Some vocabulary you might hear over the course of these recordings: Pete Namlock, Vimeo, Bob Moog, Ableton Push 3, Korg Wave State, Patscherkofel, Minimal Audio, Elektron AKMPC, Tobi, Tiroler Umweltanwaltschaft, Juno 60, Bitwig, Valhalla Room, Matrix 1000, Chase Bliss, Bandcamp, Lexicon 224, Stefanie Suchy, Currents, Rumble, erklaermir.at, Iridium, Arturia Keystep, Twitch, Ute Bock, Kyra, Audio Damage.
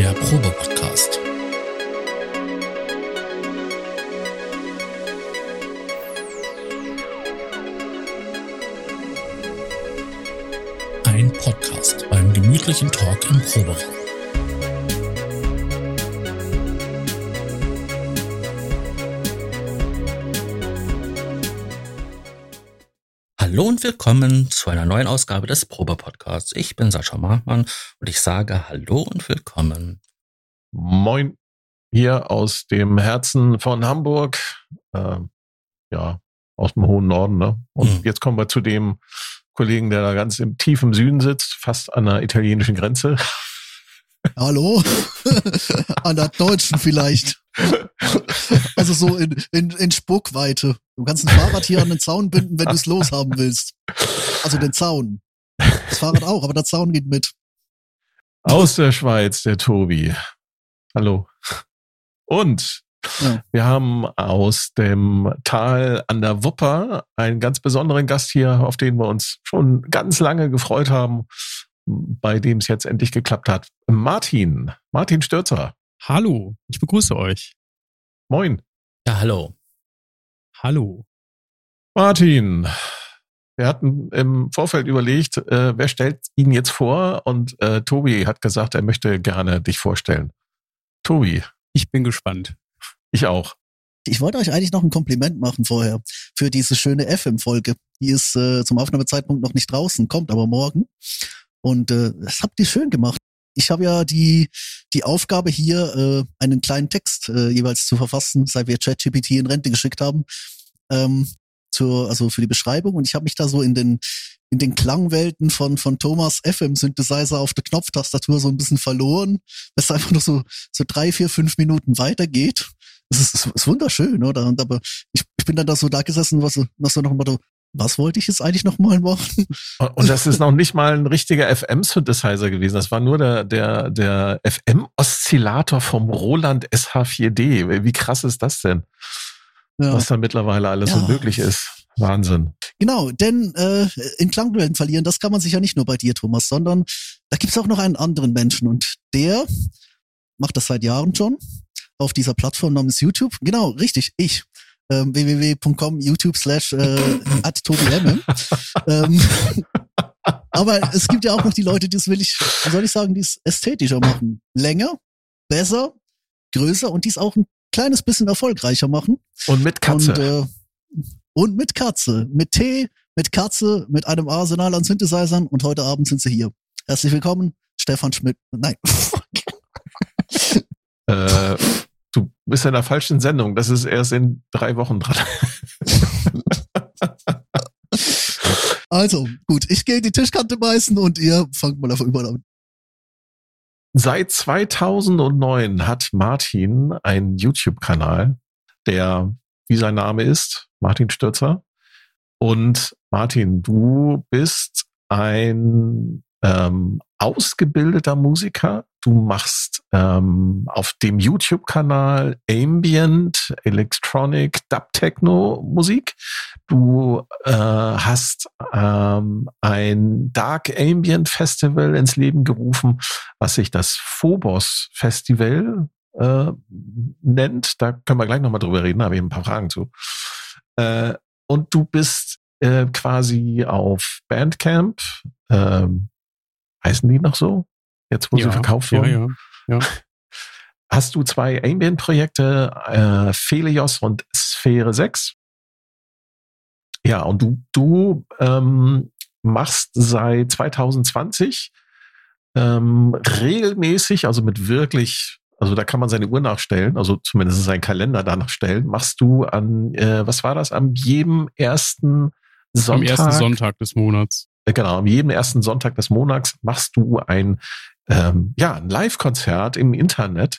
der Probe-Podcast. Ein Podcast beim gemütlichen Talk im Proberaum. Hallo und willkommen zu einer neuen Ausgabe des Probe-Podcasts. Ich bin Sascha Mahmann und ich sage Hallo und willkommen. Moin, hier aus dem Herzen von Hamburg, aus dem hohen Norden. Ne? Und Jetzt kommen wir zu dem Kollegen, der da ganz im tiefen Süden sitzt, fast an der italienischen Grenze. Hallo? An der deutschen vielleicht. Also so in Spuckweite. Du kannst ein Fahrrad hier an den Zaun binden, wenn du es loshaben willst. Also den Zaun. Das Fahrrad auch, aber der Zaun geht mit. Aus der Schweiz, der Tobi. Hallo. Und wir haben aus dem Tal an der Wupper einen ganz besonderen Gast hier, auf den wir uns schon ganz lange gefreut haben, bei dem es jetzt endlich geklappt hat. Martin Stürtzer. Hallo, ich begrüße euch. Moin. Ja, hallo. Hallo. Martin, wir hatten im Vorfeld überlegt, wer stellt ihn jetzt vor? Und Tobi hat gesagt, er möchte gerne dich vorstellen. Tobi. Ich bin gespannt. Ich auch. Ich wollte euch eigentlich noch ein Kompliment machen vorher für diese schöne FM-Folge. Die ist zum Aufnahmezeitpunkt noch nicht draußen, kommt aber morgen. Und das habt ihr schön gemacht. Ich habe ja die Aufgabe hier, einen kleinen Text jeweils zu verfassen, seit wir ChatGPT in Rente geschickt haben, für die Beschreibung. Und ich habe mich da so in den Klangwelten von Thomas FM-Synthesizer auf der Knopftastatur so ein bisschen verloren, dass es einfach noch so 3, 4, 5 Minuten weitergeht. Das ist wunderschön, oder? Und aber ich bin dann da so da gesessen, was so noch ein Motto: Was wollte ich jetzt eigentlich nochmal machen? Und das ist noch nicht mal ein richtiger FM-Synthesizer gewesen. Das war nur der FM-Oszillator vom Roland SH4D. Wie krass ist das denn? Ja. Was da mittlerweile alles so möglich ist. Wahnsinn. Genau, denn in Klangduellen verlieren, das kann man sich ja nicht nur bei dir, Thomas, sondern da gibt es auch noch einen anderen Menschen. Und der macht das seit Jahren schon auf dieser Plattform namens YouTube. Genau, richtig, ich. www.youtube.com/@tobimm. Aber es gibt ja auch noch die Leute, die es die es ästhetischer machen. Länger, besser, größer und die es auch ein kleines bisschen erfolgreicher machen. Und mit Katze. Und mit Katze. Mit Tee, mit Katze, mit einem Arsenal an Synthesizern und heute Abend sind sie hier. Herzlich willkommen, Stefan Schmidt. Nein. Du bist in der falschen Sendung. Das ist erst in 3 Wochen dran. Also, gut. Ich gehe die Tischkante beißen und ihr fangt mal auf überall an. Seit 2009 hat Martin einen YouTube-Kanal, der, wie sein Name ist, Martin Stürtzer. Und Martin, du bist ein ausgebildeter Musiker. Du machst auf dem YouTube-Kanal Ambient, Electronic, Dub-Techno-Musik. Du hast ein Dark Ambient Festival ins Leben gerufen, was sich das Phobos Festival nennt. Da können wir gleich nochmal drüber reden, da habe ich ein paar Fragen zu. Und du bist quasi auf Bandcamp, heißen die noch so? Jetzt, wo sie verkauft wurden. Ja. Hast du 2 Ambient-Projekte, Phelios und Sphäre 6. Ja, und du machst seit 2020 regelmäßig, also mit wirklich, also da kann man seine Uhr nachstellen, also zumindest seinen Kalender danach stellen, machst du an, an jedem ersten Sonntag? Am ersten Sonntag des Monats. Genau, an jedem ersten Sonntag des Monats machst du ein Live-Konzert im Internet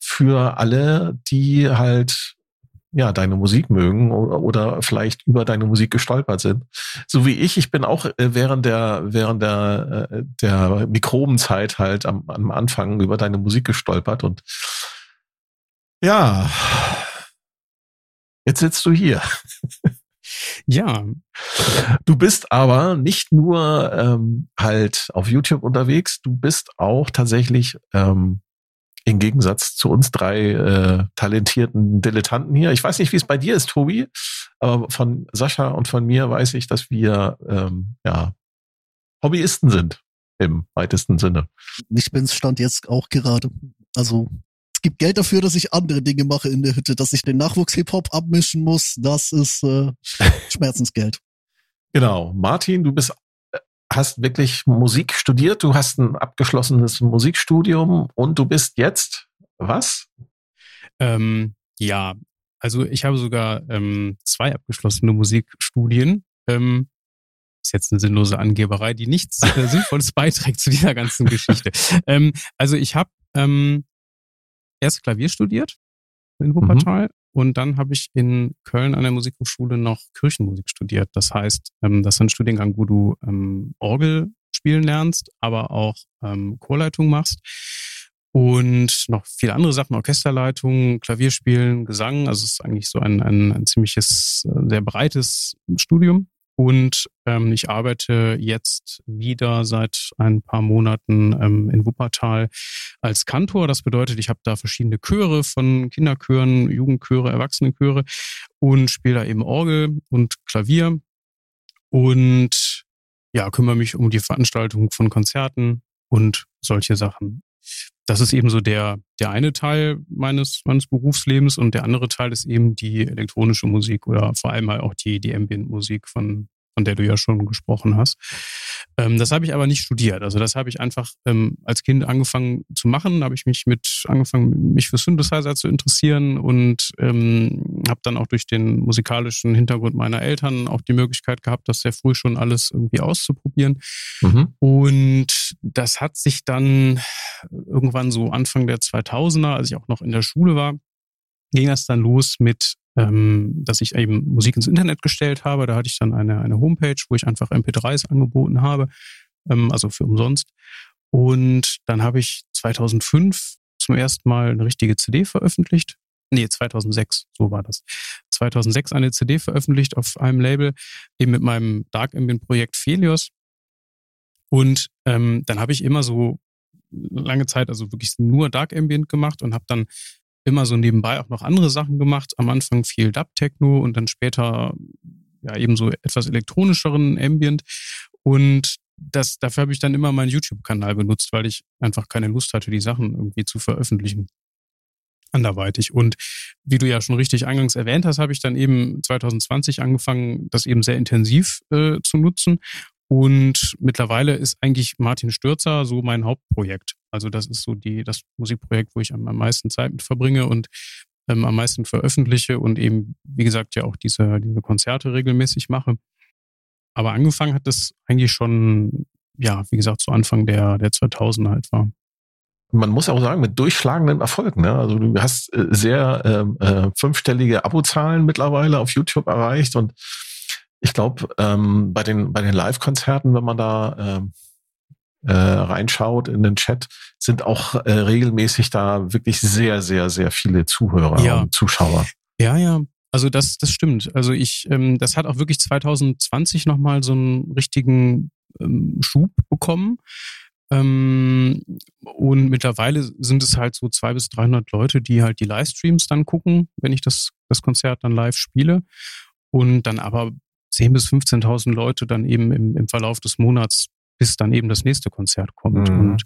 für alle, die halt deine Musik mögen oder vielleicht über deine Musik gestolpert sind. So wie ich bin auch während der Mikrobenzeit halt am Anfang über deine Musik gestolpert und jetzt sitzt du hier. Ja. Du bist aber nicht nur halt auf YouTube unterwegs, du bist auch tatsächlich Im Gegensatz zu uns drei talentierten Dilettanten hier. Ich weiß nicht, wie es bei dir ist, Tobi, aber von Sascha und von mir weiß ich, dass wir Hobbyisten sind im weitesten Sinne. Ich bin's Stand jetzt auch gerade. Also es gibt Geld dafür, dass ich andere Dinge mache in der Hütte, dass ich den Nachwuchs-Hip-Hop abmischen muss. Das ist Schmerzensgeld. Genau. Martin, du hast wirklich Musik studiert, du hast ein abgeschlossenes Musikstudium und du bist jetzt was? Ja, also ich habe sogar 2 abgeschlossene Musikstudien. Ist jetzt eine sinnlose Angeberei, die nichts Sinnvolles beiträgt zu dieser ganzen Geschichte. Also ich habe erst Klavier studiert in Wuppertal. Und dann habe ich in Köln an der Musikhochschule noch Kirchenmusik studiert. Das heißt, das ist ein Studiengang, wo du Orgel spielen lernst, aber auch Chorleitung machst und noch viele andere Sachen, Orchesterleitung, Klavierspielen, Gesang. Also es ist eigentlich so ein ziemliches, sehr breites Studium. Und ich arbeite jetzt wieder seit ein paar Monaten in Wuppertal als Kantor. Das bedeutet, ich habe da verschiedene Chöre von Kinderchören, Jugendchöre, Erwachsenenchöre und spiele da eben Orgel und Klavier und ja, kümmere mich um die Veranstaltung von Konzerten und solche Sachen. Das ist eben so der eine Teil meines Berufslebens und der andere Teil ist eben die elektronische Musik oder vor allem halt auch die Ambient-Musik, von der du ja schon gesprochen hast. Das habe ich aber nicht studiert. Also das habe ich einfach als Kind angefangen zu machen. Da habe ich mich für Synthesizer zu interessieren und habe dann auch durch den musikalischen Hintergrund meiner Eltern auch die Möglichkeit gehabt, das sehr früh schon alles irgendwie auszuprobieren. Mhm. Und das hat sich dann irgendwann so Anfang der 2000er, als ich auch noch in der Schule war, ging das dann los mit, dass ich eben Musik ins Internet gestellt habe. Da hatte ich dann eine Homepage, wo ich einfach MP3s angeboten habe, also für umsonst. Und dann habe ich 2005 zum ersten Mal eine richtige CD veröffentlicht. Nee, 2006, so war das. 2006 eine CD veröffentlicht auf einem Label, eben mit meinem Dark Ambient-Projekt Phelios. Und dann habe ich immer so lange Zeit, also wirklich nur Dark Ambient gemacht und habe dann immer so nebenbei auch noch andere Sachen gemacht. Am Anfang viel Dub-Techno und dann später ja eben so etwas elektronischeren Ambient. Und dafür habe ich dann immer meinen YouTube-Kanal benutzt, weil ich einfach keine Lust hatte, die Sachen irgendwie zu veröffentlichen. Anderweitig. Und wie du ja schon richtig eingangs erwähnt hast, habe ich dann eben 2020 angefangen, das eben sehr intensiv zu nutzen. Und mittlerweile ist eigentlich Martin Stürtzer so mein Hauptprojekt. Also das ist so das Musikprojekt, wo ich am meisten Zeit mit verbringe und am meisten veröffentliche und eben, wie gesagt, ja auch diese Konzerte regelmäßig mache. Aber angefangen hat das eigentlich schon, ja, wie gesagt, zu Anfang der 2000er etwa. Man muss auch sagen, mit durchschlagenden Erfolgen. Ne? Also du hast sehr fünfstellige Abozahlen mittlerweile auf YouTube erreicht und ich glaube, bei den Live-Konzerten, wenn man da reinschaut in den Chat, sind auch regelmäßig da wirklich sehr, sehr, sehr viele Zuhörer und Zuschauer. Ja. Also das stimmt. Also das hat auch wirklich 2020 nochmal so einen richtigen Schub bekommen. Und mittlerweile sind es halt so 200 bis 300 Leute, die halt die Livestreams dann gucken, wenn ich das Konzert dann live spiele. Und dann aber 10.000 bis 15.000 Leute dann eben im Verlauf des Monats, bis dann eben das nächste Konzert kommt. Mhm.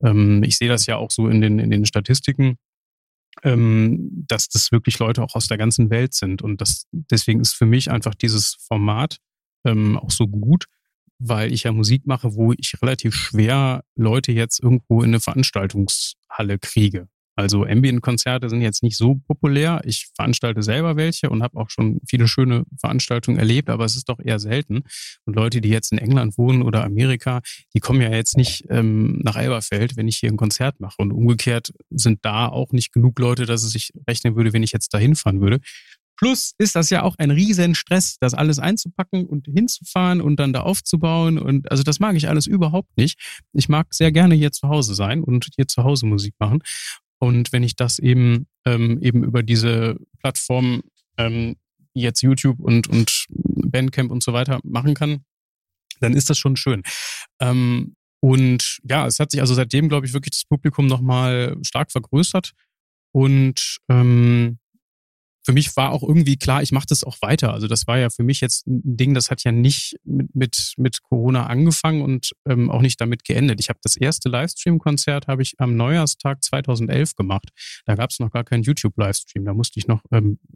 Und ich sehe das ja auch so in den Statistiken, dass das wirklich Leute auch aus der ganzen Welt sind. Und deswegen ist für mich einfach dieses Format auch so gut, weil ich ja Musik mache, wo ich relativ schwer Leute jetzt irgendwo in eine Veranstaltungshalle kriege. Also Ambient-Konzerte sind jetzt nicht so populär. Ich veranstalte selber welche und habe auch schon viele schöne Veranstaltungen erlebt, aber es ist doch eher selten. Und Leute, die jetzt in England wohnen oder Amerika, die kommen ja jetzt nicht nach Elberfeld, wenn ich hier ein Konzert mache. Und umgekehrt sind da auch nicht genug Leute, dass es sich rechnen würde, wenn ich jetzt da hinfahren würde. Plus ist das ja auch ein riesen Stress, das alles einzupacken und hinzufahren und dann da aufzubauen. Und also das mag ich alles überhaupt nicht. Ich mag sehr gerne hier zu Hause sein und hier zu Hause Musik machen. Und wenn ich das eben über diese Plattform, jetzt YouTube und Bandcamp und so weiter machen kann, dann ist das schon schön. Und ja, es hat sich also seitdem, glaube ich, wirklich das Publikum nochmal stark vergrößert. Und für mich war auch irgendwie klar, ich mache das auch weiter. Also das war ja für mich jetzt ein Ding, das hat ja nicht mit Corona angefangen und auch nicht damit geendet. Ich habe das erste Livestream-Konzert habe ich am Neujahrstag 2011 gemacht. Da gab es noch gar keinen YouTube-Livestream. Da musste ich noch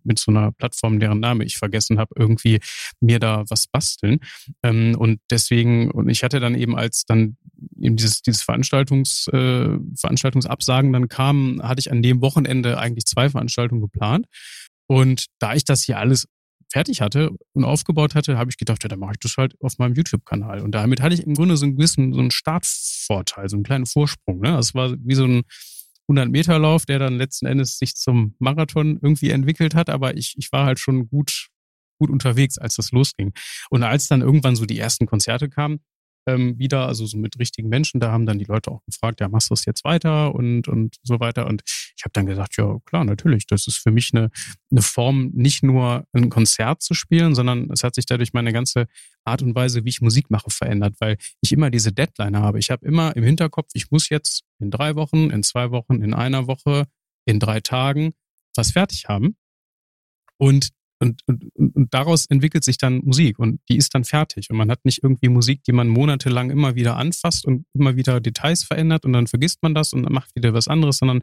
mit so einer Plattform, deren Name ich vergessen habe, irgendwie mir da was basteln. Und ich hatte dann eben, als dann eben dieses Veranstaltungsabsagen dann kamen, hatte ich an dem Wochenende eigentlich 2 Veranstaltungen geplant. Und da ich das hier alles fertig hatte und aufgebaut hatte, habe ich gedacht, ja, dann mache ich das halt auf meinem YouTube-Kanal. Und damit hatte ich im Grunde so einen gewissen, so einen Startvorteil, so einen kleinen Vorsprung. Ne? Das war wie so ein 100-Meter-Lauf, der dann letzten Endes sich zum Marathon irgendwie entwickelt hat. Aber ich war halt schon gut unterwegs, als das losging. Und als dann irgendwann so die ersten Konzerte kamen, wieder, also so mit richtigen Menschen, da haben dann die Leute auch gefragt, ja, machst du das jetzt weiter und so weiter. Und ich habe dann gesagt, ja, klar, natürlich, das ist für mich eine Form, nicht nur ein Konzert zu spielen, sondern es hat sich dadurch meine ganze Art und Weise, wie ich Musik mache, verändert, weil ich immer diese Deadline habe. Ich habe immer im Hinterkopf, ich muss jetzt in 3 Wochen, in 2 Wochen, in einer Woche, in 3 Tagen was fertig haben. Und daraus entwickelt sich dann Musik und die ist dann fertig. Und man hat nicht irgendwie Musik, die man monatelang immer wieder anfasst und immer wieder Details verändert und dann vergisst man das und dann macht wieder was anderes, sondern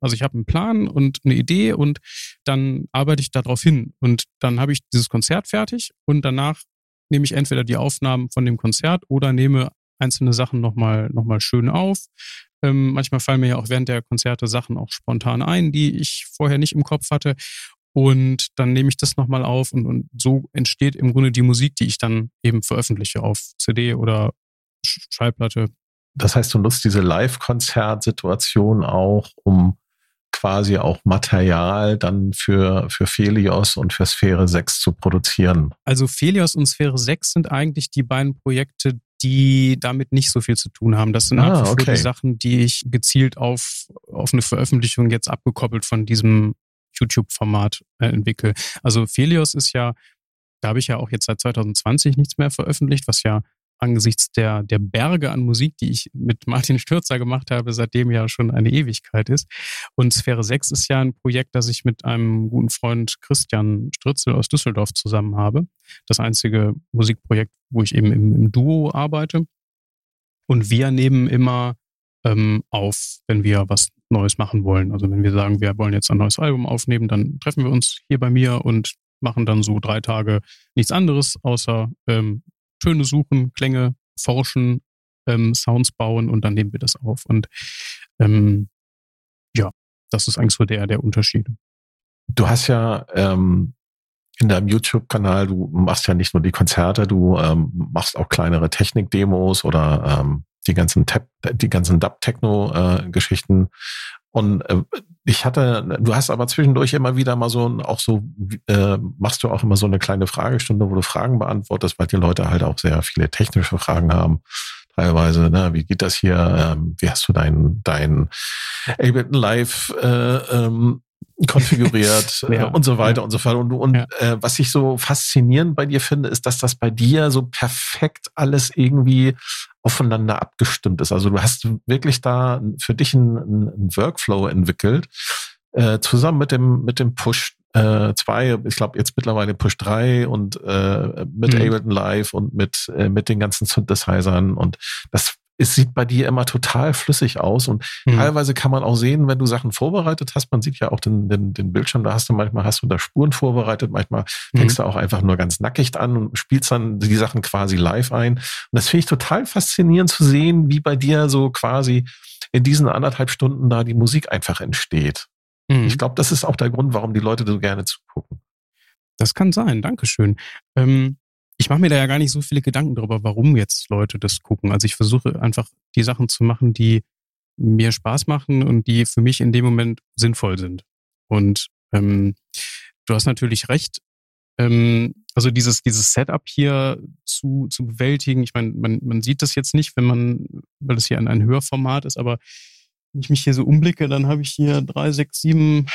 also ich habe einen Plan und eine Idee und dann arbeite ich darauf hin. Und dann habe ich dieses Konzert fertig und danach nehme ich entweder die Aufnahmen von dem Konzert oder nehme einzelne Sachen nochmal schön auf. Manchmal fallen mir ja auch während der Konzerte Sachen auch spontan ein, die ich vorher nicht im Kopf hatte. Und dann nehme ich das nochmal auf und so entsteht im Grunde die Musik, die ich dann eben veröffentliche auf CD oder Schallplatte. Das heißt, du nutzt diese Live-Konzert-Situation auch, um quasi auch Material dann für Phelios und für Sphäre 6 zu produzieren. Also Phelios und Sphäre 6 sind eigentlich die beiden Projekte, die damit nicht so viel zu tun haben. Das sind einfach so die Sachen, die ich gezielt auf eine Veröffentlichung jetzt abgekoppelt von diesem YouTube-Format entwickle. Also Phelios ist ja, da habe ich ja auch jetzt seit 2020 nichts mehr veröffentlicht, was ja angesichts der Berge an Musik, die ich mit Martin Stürtzer gemacht habe, seitdem ja schon eine Ewigkeit ist. Und Sphäre 6 ist ja ein Projekt, das ich mit einem guten Freund Christian Stürzel aus Düsseldorf zusammen habe. Das einzige Musikprojekt, wo ich eben im Duo arbeite. Und wir nehmen immer auf, wenn wir was Neues machen wollen. Also wenn wir sagen, wir wollen jetzt ein neues Album aufnehmen, dann treffen wir uns hier bei mir und machen dann so 3 Tage nichts anderes, außer Töne suchen, Klänge forschen, Sounds bauen und dann nehmen wir das auf. Und das ist eigentlich so der Unterschied. Du hast ja in deinem YouTube-Kanal, du machst ja nicht nur die Konzerte, du machst auch kleinere Technik-Demos oder die ganzen Dub-Techno-Geschichten. Und du hast aber zwischendurch immer wieder mal machst du auch immer so eine kleine Fragestunde, wo du Fragen beantwortest, weil die Leute halt auch sehr viele technische Fragen haben. Teilweise, ne, wie geht das hier? Wie hast du dein Ableton Live konfiguriert und so weiter und so fort. Was ich so faszinierend bei dir finde, ist, dass das bei dir so perfekt alles irgendwie aufeinander abgestimmt ist. Also du hast wirklich da für dich einen Workflow entwickelt, zusammen mit dem Push 2, ich glaube jetzt mittlerweile Push 3 und mit Ableton Live und mit den ganzen Synthesizern und es sieht bei dir immer total flüssig aus und teilweise kann man auch sehen, wenn du Sachen vorbereitet hast, man sieht ja auch den Bildschirm, da hast du da Spuren vorbereitet, manchmal fängst du auch einfach nur ganz nackig an und spielst dann die Sachen quasi live ein. Und das finde ich total faszinierend zu sehen, wie bei dir so quasi in diesen anderthalb Stunden da die Musik einfach entsteht. Ich glaube, das ist auch der Grund, warum die Leute so gerne zugucken. Das kann sein, Dankeschön. Ich mache mir da ja gar nicht so viele Gedanken darüber, warum jetzt Leute das gucken. Also ich versuche einfach die Sachen zu machen, die mir Spaß machen und die für mich in dem Moment sinnvoll sind. Und du hast natürlich recht. Also dieses Setup hier zu bewältigen, ich meine, man sieht das jetzt nicht, weil das hier ein Hörformat ist, aber wenn ich mich hier so umblicke, dann habe ich hier 3, 6, 7,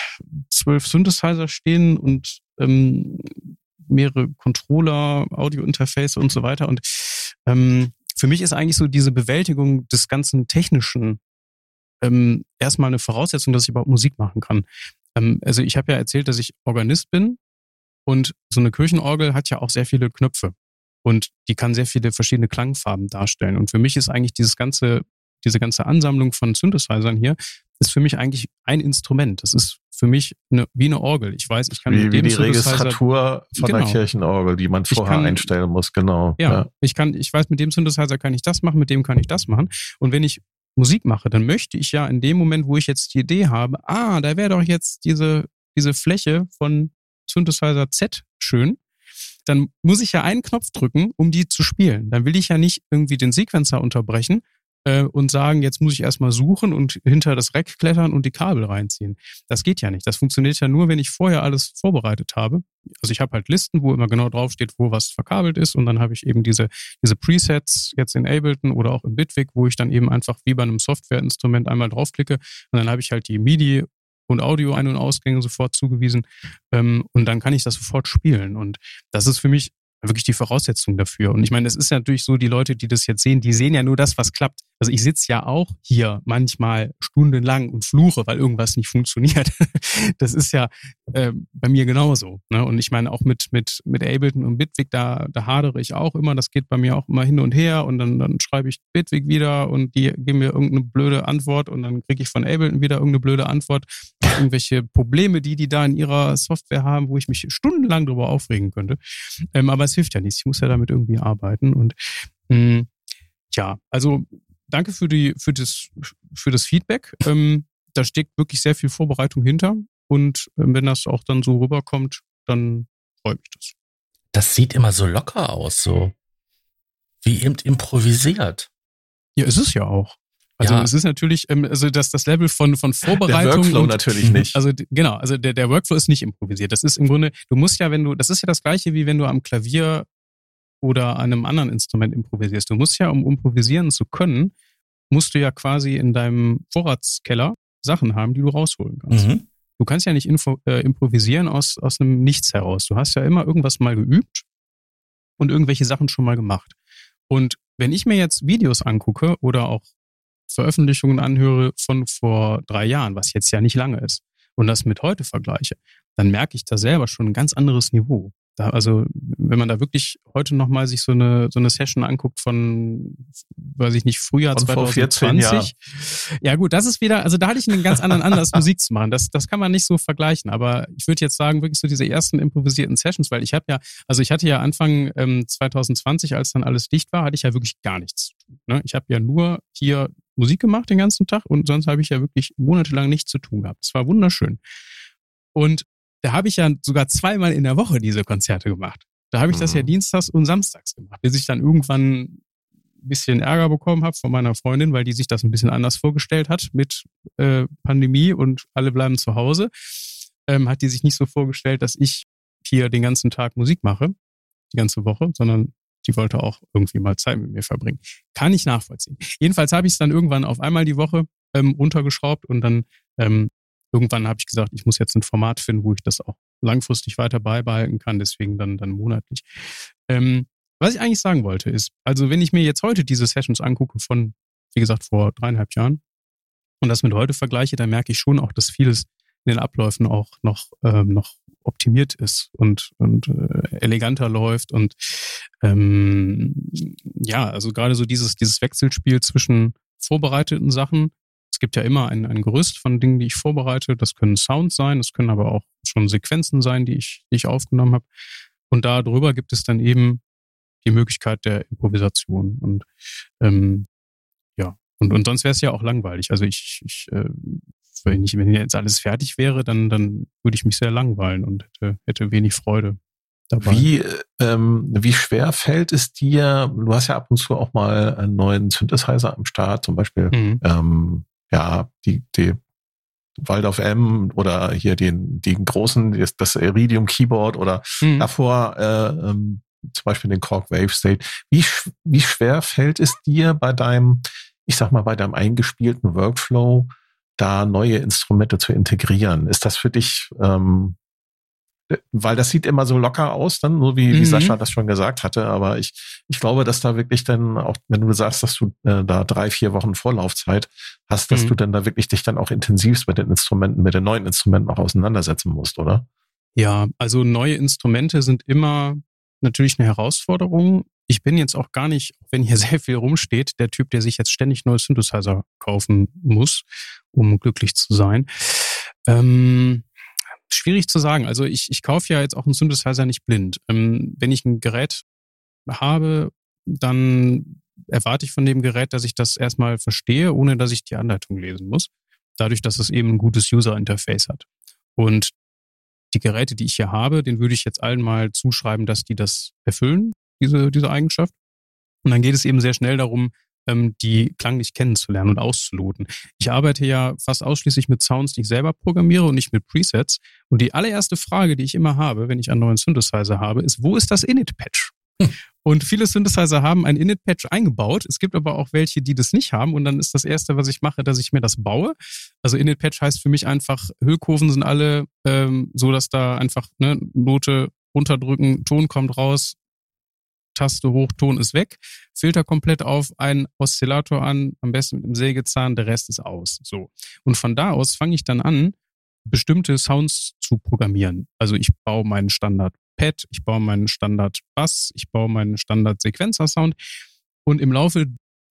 12 Synthesizer stehen und mehrere Controller, Audio-Interface und so weiter. Und für mich ist eigentlich so diese Bewältigung des ganzen Technischen erstmal eine Voraussetzung, dass ich überhaupt Musik machen kann. Also ich habe ja erzählt, dass ich Organist bin und so eine Kirchenorgel hat ja auch sehr viele Knöpfe und die kann sehr viele verschiedene Klangfarben darstellen. Und für mich ist eigentlich diese ganze Ansammlung von Synthesizern hier, ist für mich eigentlich ein Instrument. Das ist für mich wie eine Orgel. Ich weiß, ich kann mit dem Synthesizer... Wie die Registratur von der Kirchenorgel, die man vorher einstellen muss, genau. Ja. Ich weiß, mit dem Synthesizer kann ich das machen, mit dem kann ich das machen. Und wenn ich Musik mache, dann möchte ich ja in dem Moment, wo ich jetzt die Idee habe, da wäre doch jetzt diese Fläche von Synthesizer Z schön, dann muss ich ja einen Knopf drücken, um die zu spielen. Dann will ich ja nicht irgendwie den Sequencer unterbrechen, und sagen, jetzt muss ich erstmal suchen und hinter das Rack klettern und die Kabel reinziehen. Das geht ja nicht. Das funktioniert ja nur, wenn ich vorher alles vorbereitet habe. Also ich habe halt Listen, wo immer genau draufsteht, wo was verkabelt ist und dann habe ich eben diese Presets jetzt in Ableton oder auch in Bitwig, wo ich dann eben einfach wie bei einem Softwareinstrument einmal draufklicke und dann habe ich halt die MIDI und Audio-Ein- und Ausgänge sofort zugewiesen und dann kann ich das sofort spielen und das ist für mich wirklich die Voraussetzung dafür. Und ich meine, es ist ja natürlich so, die Leute, die das jetzt sehen, die sehen ja nur das, was klappt. Also ich sitze ja auch hier manchmal stundenlang und fluche, weil irgendwas nicht funktioniert. Das ist ja bei mir genauso. Ne? Und ich meine, auch mit Ableton und Bitwig, da hadere ich auch immer. Das geht bei mir auch immer hin und her. Und dann schreibe ich Bitwig wieder und die geben mir irgendeine blöde Antwort und dann kriege ich von Ableton wieder irgendeine blöde Antwort. Irgendwelche Probleme, die da in ihrer Software haben, wo ich mich stundenlang drüber aufregen könnte. Aber es hilft ja nichts. Ich muss ja damit irgendwie arbeiten. Und also danke für das Feedback. Da steckt wirklich sehr viel Vorbereitung hinter. Und wenn das auch dann so rüberkommt, dann freut mich das. Das sieht immer so locker aus, so wie eben improvisiert. Ja, ist es ja auch. Also es ist natürlich, also das Level von Vorbereitung. Der Workflow und, natürlich nicht. Also genau, also der Workflow ist nicht improvisiert. Das ist im Grunde, du musst ja, das ist ja das Gleiche, wie wenn du am Klavier oder an einem anderen Instrument improvisierst. Du musst ja, um improvisieren zu können, musst du ja quasi in deinem Vorratskeller Sachen haben, die du rausholen kannst. Mhm. Du kannst ja nicht improvisieren aus einem Nichts heraus. Du hast ja immer irgendwas mal geübt und irgendwelche Sachen schon mal gemacht. Und wenn ich mir jetzt Videos angucke oder auch Veröffentlichungen anhöre von vor 3 Jahren, was jetzt ja nicht lange ist, und das mit heute vergleiche, dann merke ich da selber schon ein ganz anderes Niveau. Da, also wenn man da wirklich heute nochmal sich so eine Session anguckt von, weiß ich nicht, Frühjahr von 2020. Ja gut, das ist wieder, also da hatte ich einen ganz anderen Anlass, Musik zu machen. Das kann man nicht so vergleichen. Aber ich würde jetzt sagen, wirklich so diese ersten improvisierten Sessions, weil ich hatte ja Anfang 2020, als dann alles dicht war, hatte ich ja wirklich gar nichts. Ne? Ich habe ja nur hier Musik gemacht den ganzen Tag und sonst habe ich ja wirklich monatelang nichts zu tun gehabt. Es war wunderschön. Und da habe ich ja sogar 2-mal in der Woche diese Konzerte gemacht. Da habe ich das ja dienstags und samstags gemacht, bis ich dann irgendwann ein bisschen Ärger bekommen habe von meiner Freundin, weil die sich das ein bisschen anders vorgestellt hat mit Pandemie und alle bleiben zu Hause. Hat die sich nicht so vorgestellt, dass ich hier den ganzen Tag Musik mache, die ganze Woche, sondern die wollte auch irgendwie mal Zeit mit mir verbringen. Kann ich nachvollziehen. Jedenfalls habe ich es dann irgendwann auf einmal die Woche runtergeschraubt und dann irgendwann habe ich gesagt, ich muss jetzt ein Format finden, wo ich das auch langfristig weiter beibehalten kann, deswegen dann monatlich. Was ich eigentlich sagen wollte ist, also wenn ich mir jetzt heute diese Sessions angucke von, wie gesagt, vor 3,5 Jahren und das mit heute vergleiche, dann merke ich schon auch, dass vieles in den Abläufen auch noch optimiert ist und eleganter läuft und also gerade so dieses Wechselspiel zwischen vorbereiteten Sachen. Es gibt ja immer ein Gerüst von Dingen, die ich vorbereite. Das können Sounds sein, das können aber auch schon Sequenzen sein, die ich aufgenommen habe. Und darüber gibt es dann eben die Möglichkeit der Improvisation. Und und sonst wäre es ja auch langweilig. Also wenn jetzt alles fertig wäre, dann würde ich mich sehr langweilen und hätte wenig Freude dabei. Wie schwer fällt es dir? Du hast ja ab und zu auch mal einen neuen Synthesizer am Start, zum Beispiel. Mhm. Die Waldorf M oder hier den großen, das Iridium Keyboard oder davor zum Beispiel den Korg Wave State. Wie schwer fällt es dir bei deinem eingespielten Workflow, da neue Instrumente zu integrieren? Ist das für dich weil das sieht immer so locker aus dann, so wie Sascha das schon gesagt hatte, aber ich glaube, dass da wirklich dann auch, wenn du sagst, dass du da 3-4 Wochen Vorlaufzeit hast, dass du dann da wirklich dich dann auch intensivst mit den Instrumenten, mit den neuen Instrumenten auch auseinandersetzen musst, oder? Ja, also neue Instrumente sind immer natürlich eine Herausforderung. Ich bin jetzt auch gar nicht, wenn hier sehr viel rumsteht, der Typ, der sich jetzt ständig neue Synthesizer kaufen muss, um glücklich zu sein. Schwierig zu sagen. Also ich kaufe ja jetzt auch einen Synthesizer nicht blind. Wenn ich ein Gerät habe, dann erwarte ich von dem Gerät, dass ich das erstmal verstehe, ohne dass ich die Anleitung lesen muss. Dadurch, dass es eben ein gutes User-Interface hat. Und die Geräte, die ich hier habe, denen würde ich jetzt allen mal zuschreiben, dass die das erfüllen, diese Eigenschaft. Und dann geht es eben sehr schnell darum, die klanglich kennenzulernen und auszuloten. Ich arbeite ja fast ausschließlich mit Sounds, die ich selber programmiere und nicht mit Presets. Und die allererste Frage, die ich immer habe, wenn ich einen neuen Synthesizer habe, ist, wo ist das Init-Patch? Und viele Synthesizer haben ein Init-Patch eingebaut. Es gibt aber auch welche, die das nicht haben. Und dann ist das Erste, was ich mache, dass ich mir das baue. Also Init-Patch heißt für mich einfach, Hüllkurven sind alle so, dass da einfach eine Note runterdrücken, Ton kommt raus, Taste hoch, Ton ist weg, Filter komplett auf, einen Oszillator an, am besten mit einem Sägezahn, der Rest ist aus. So. Und von da aus fange ich dann an, bestimmte Sounds zu programmieren. Also ich baue meinen Standard-Pad, ich baue meinen Standard-Bass, ich baue meinen Standard-Sequenzer-Sound und im Laufe,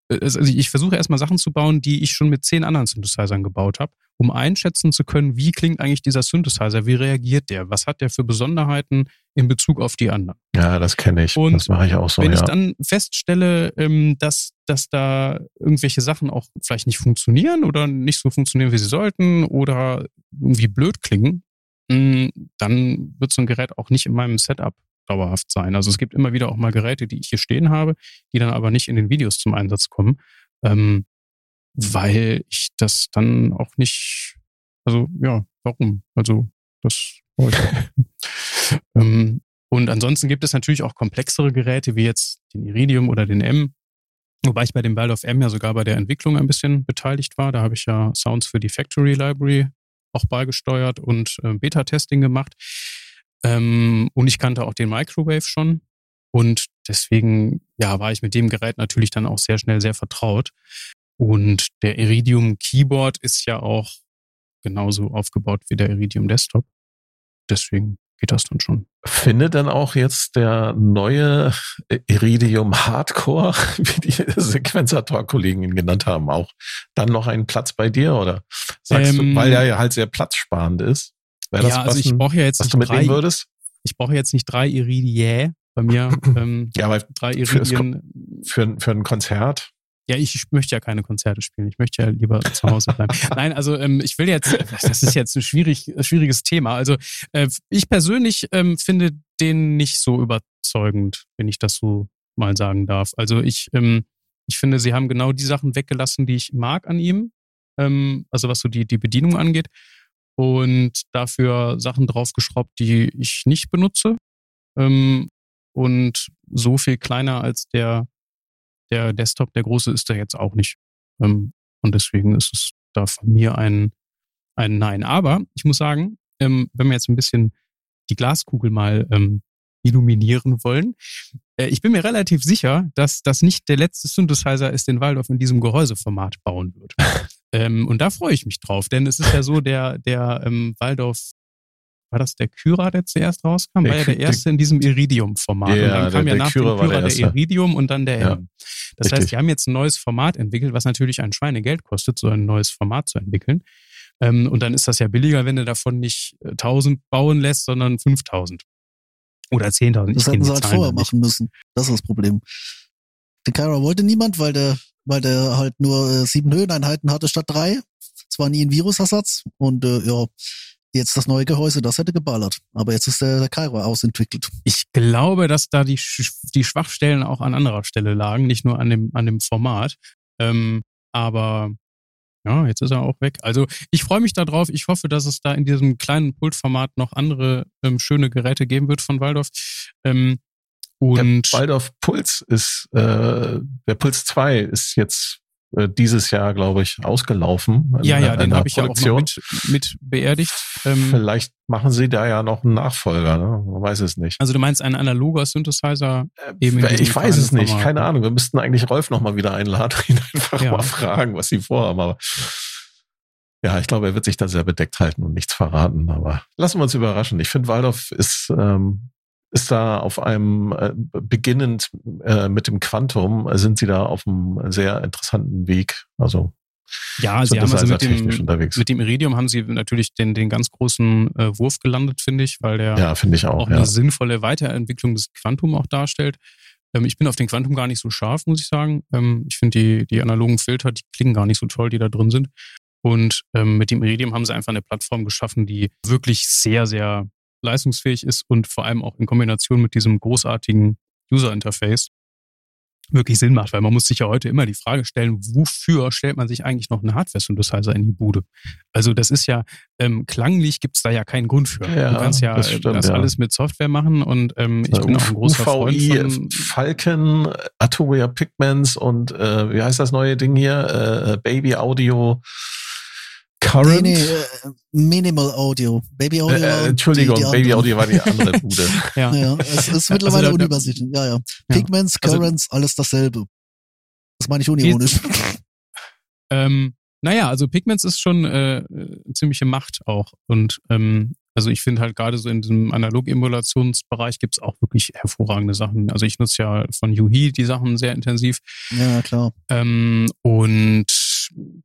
also ich versuche erstmal Sachen zu bauen, die ich schon mit 10 anderen Synthesizern gebaut habe, um einschätzen zu können, wie klingt eigentlich dieser Synthesizer, wie reagiert der, was hat der für Besonderheiten in Bezug auf die anderen. Ja, das kenne ich. Und das mache ich auch so. Wenn ich dann feststelle, dass da irgendwelche Sachen auch vielleicht nicht funktionieren oder nicht so funktionieren, wie sie sollten oder irgendwie blöd klingen, dann wird so ein Gerät auch nicht in meinem Setup dauerhaft sein. Also es gibt immer wieder auch mal Geräte, die ich hier stehen habe, die dann aber nicht in den Videos zum Einsatz kommen, weil ich das dann auch nicht, also ja, warum? Also das wollte ich. Und ansonsten gibt es natürlich auch komplexere Geräte, wie jetzt den Iridium oder den M, wobei ich bei dem Waldorf M ja sogar bei der Entwicklung ein bisschen beteiligt war. Da habe ich ja Sounds für die Factory Library auch beigesteuert und Beta-Testing gemacht. Und ich kannte auch den Microwave schon und deswegen ja, war ich mit dem Gerät natürlich dann auch sehr schnell sehr vertraut. Und der Iridium Keyboard ist ja auch genauso aufgebaut wie der Iridium Desktop. Deswegen geht das dann schon. Findet dann auch jetzt der neue Iridium Hardcore, wie die Sequenzator-Kollegen ihn genannt haben, auch dann noch einen Platz bei dir? Oder sagst du, weil er ja halt sehr platzsparend ist? Wäre das passend, also ich brauche ja jetzt was nicht du mitnehmen würdest? Ich brauche jetzt nicht 3 Iridie bei mir. Ja, aber 3 Iridien. Für ein Konzert? Ja, ich möchte ja keine Konzerte spielen. Ich möchte ja lieber zu Hause bleiben. Nein, also ich will jetzt, das ist jetzt ein schwieriges Thema. Also ich persönlich finde den nicht so überzeugend, wenn ich das so mal sagen darf. Also ich finde, sie haben genau die Sachen weggelassen, die ich mag an ihm. Also was so die Bedienung angeht. Und dafür Sachen draufgeschraubt, die ich nicht benutze. Und so viel kleiner als der Desktop, der große, ist der jetzt auch nicht. Und deswegen ist es da von mir ein Nein. Aber ich muss sagen, wenn wir jetzt ein bisschen die Glaskugel mal illuminieren wollen, ich bin mir relativ sicher, dass das nicht der letzte Synthesizer ist, den Waldorf in diesem Gehäuseformat bauen wird. Und da freue ich mich drauf, denn es ist ja so, der Waldorf, war das der Kyra, der zuerst rauskam? War ja der erste in diesem Iridium-Format. Ja, und dann kam ja nach Kyra dem Kyra der Iridium und dann der M. Das richtig. Heißt, die haben jetzt ein neues Format entwickelt, was natürlich ein Schweinegeld kostet, so ein neues Format zu entwickeln. Und dann ist das ja billiger, wenn du davon nicht 1000 bauen lässt, sondern 5000. Oder 10.000. Das hätten sie halt vorher machen müssen. Das ist das Problem. Die Kyra wollte niemand, weil der halt nur 7 Höheneinheiten hatte statt 3. Es war nie ein Virusersatz und jetzt das neue Gehäuse, das hätte geballert. Aber jetzt ist der Kyra ausentwickelt. Ich glaube, dass da die Schwachstellen auch an anderer Stelle lagen, nicht nur an dem Format. Aber ja, jetzt ist er auch weg. Also ich freue mich darauf. Ich hoffe, dass es da in diesem kleinen Pultformat noch andere schöne Geräte geben wird von Waldorf. Und der Waldorf Puls ist, der Puls 2 ist jetzt dieses Jahr, glaube ich, ausgelaufen. Ja, den habe ich Produktion. Ja auch noch mit beerdigt. Vielleicht machen sie da ja noch einen Nachfolger, ne? Man weiß es nicht. Also du meinst einen analoger Synthesizer? Ich weiß es nicht, keine Ahnung. Wir müssten eigentlich Rolf nochmal wieder einladen, ihn einfach mal fragen, was sie vorhaben. Aber ja, ich glaube, er wird sich da sehr bedeckt halten und nichts verraten. Aber lassen wir uns überraschen. Ich finde, Waldorf ist da auf einem, beginnend mit dem Quantum, sind sie da auf einem sehr interessanten Weg. Also ja, sie haben also mit dem Iridium haben sie natürlich den ganz großen Wurf gelandet, finde ich, weil der eine sinnvolle Weiterentwicklung des Quantum auch darstellt. Ich bin auf den Quantum gar nicht so scharf, muss ich sagen. Ich finde die analogen Filter, die klingen gar nicht so toll, die da drin sind. Und mit dem Iridium haben sie einfach eine Plattform geschaffen, die wirklich sehr, sehr leistungsfähig ist und vor allem auch in Kombination mit diesem großartigen User-Interface wirklich Sinn macht, weil man muss sich ja heute immer die Frage stellen, wofür stellt man sich eigentlich noch einen Hardware-Synthesizer in die Bude? Also das ist ja, klanglich gibt es da ja keinen Grund für. Ja, du kannst ja das alles mit Software machen und ich bin auch ein großer Freund von Falcon, Atoria Pigments und wie heißt das neue Ding hier? Baby Audio. Current? Nee, Minimal Audio. Baby Audio. Entschuldigung, Baby Audio war die andere Bude. Ja, es ist mittlerweile unübersichtlich. Ja. Pigments, Currents, alles dasselbe. Das meine ich unironisch. Also Pigments ist schon ziemliche Macht auch. Und also ich finde halt gerade so in diesem Analog-Emulationsbereich gibt es auch wirklich hervorragende Sachen. Also ich nutze ja von Yuhi die Sachen sehr intensiv. Ja, klar.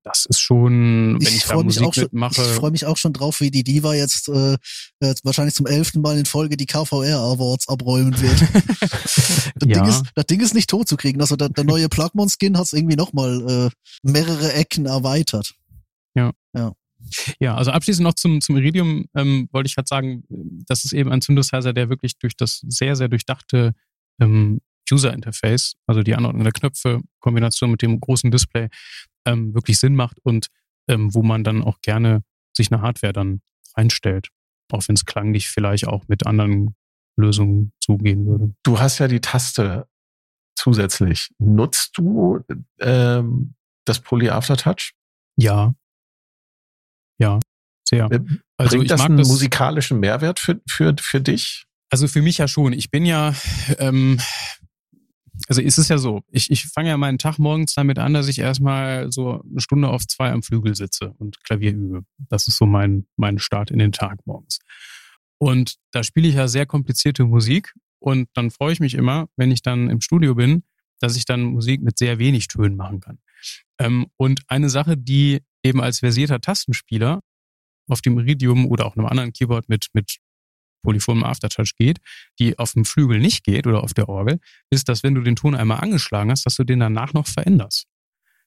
Das ist schon, wenn ich da Musik mitmache. Ich freue mich auch schon drauf, wie die Diva jetzt wahrscheinlich zum 11. Mal in Folge die KVR Awards abräumen wird. Das Ding ist nicht tot zu kriegen. Also der neue Plugmon-Skin hat es irgendwie nochmal mehrere Ecken erweitert. Ja. Ja, also abschließend noch zum Iridium wollte ich halt sagen, das ist eben ein Synthesizer, der wirklich durch das sehr, sehr durchdachte User-Interface, also die Anordnung der Knöpfe, Kombination mit dem großen Display, wirklich Sinn macht und wo man dann auch gerne sich eine Hardware dann einstellt, auch wenn es klanglich vielleicht auch mit anderen Lösungen zugehen würde. Du hast ja die Taste zusätzlich. Nutzt du das Poly Aftertouch? Ja, sehr. Also bringt das einen musikalischen Mehrwert für dich? Also für mich ja schon. Ich bin ja, also es ist ja so, ich fange ja meinen Tag morgens damit an, dass ich erstmal so eine Stunde auf 2 am Flügel sitze und Klavier übe. Das ist so mein Start in den Tag morgens. Und da spiele ich ja sehr komplizierte Musik und dann freue ich mich immer, wenn ich dann im Studio bin, dass ich dann Musik mit sehr wenig Tönen machen kann. Und eine Sache, die eben als versierter Tastenspieler auf dem Iridium oder auch einem anderen Keyboard mit Polyphonem Aftertouch geht, die auf dem Flügel nicht geht oder auf der Orgel, ist, dass wenn du den Ton einmal angeschlagen hast, dass du den danach noch veränderst.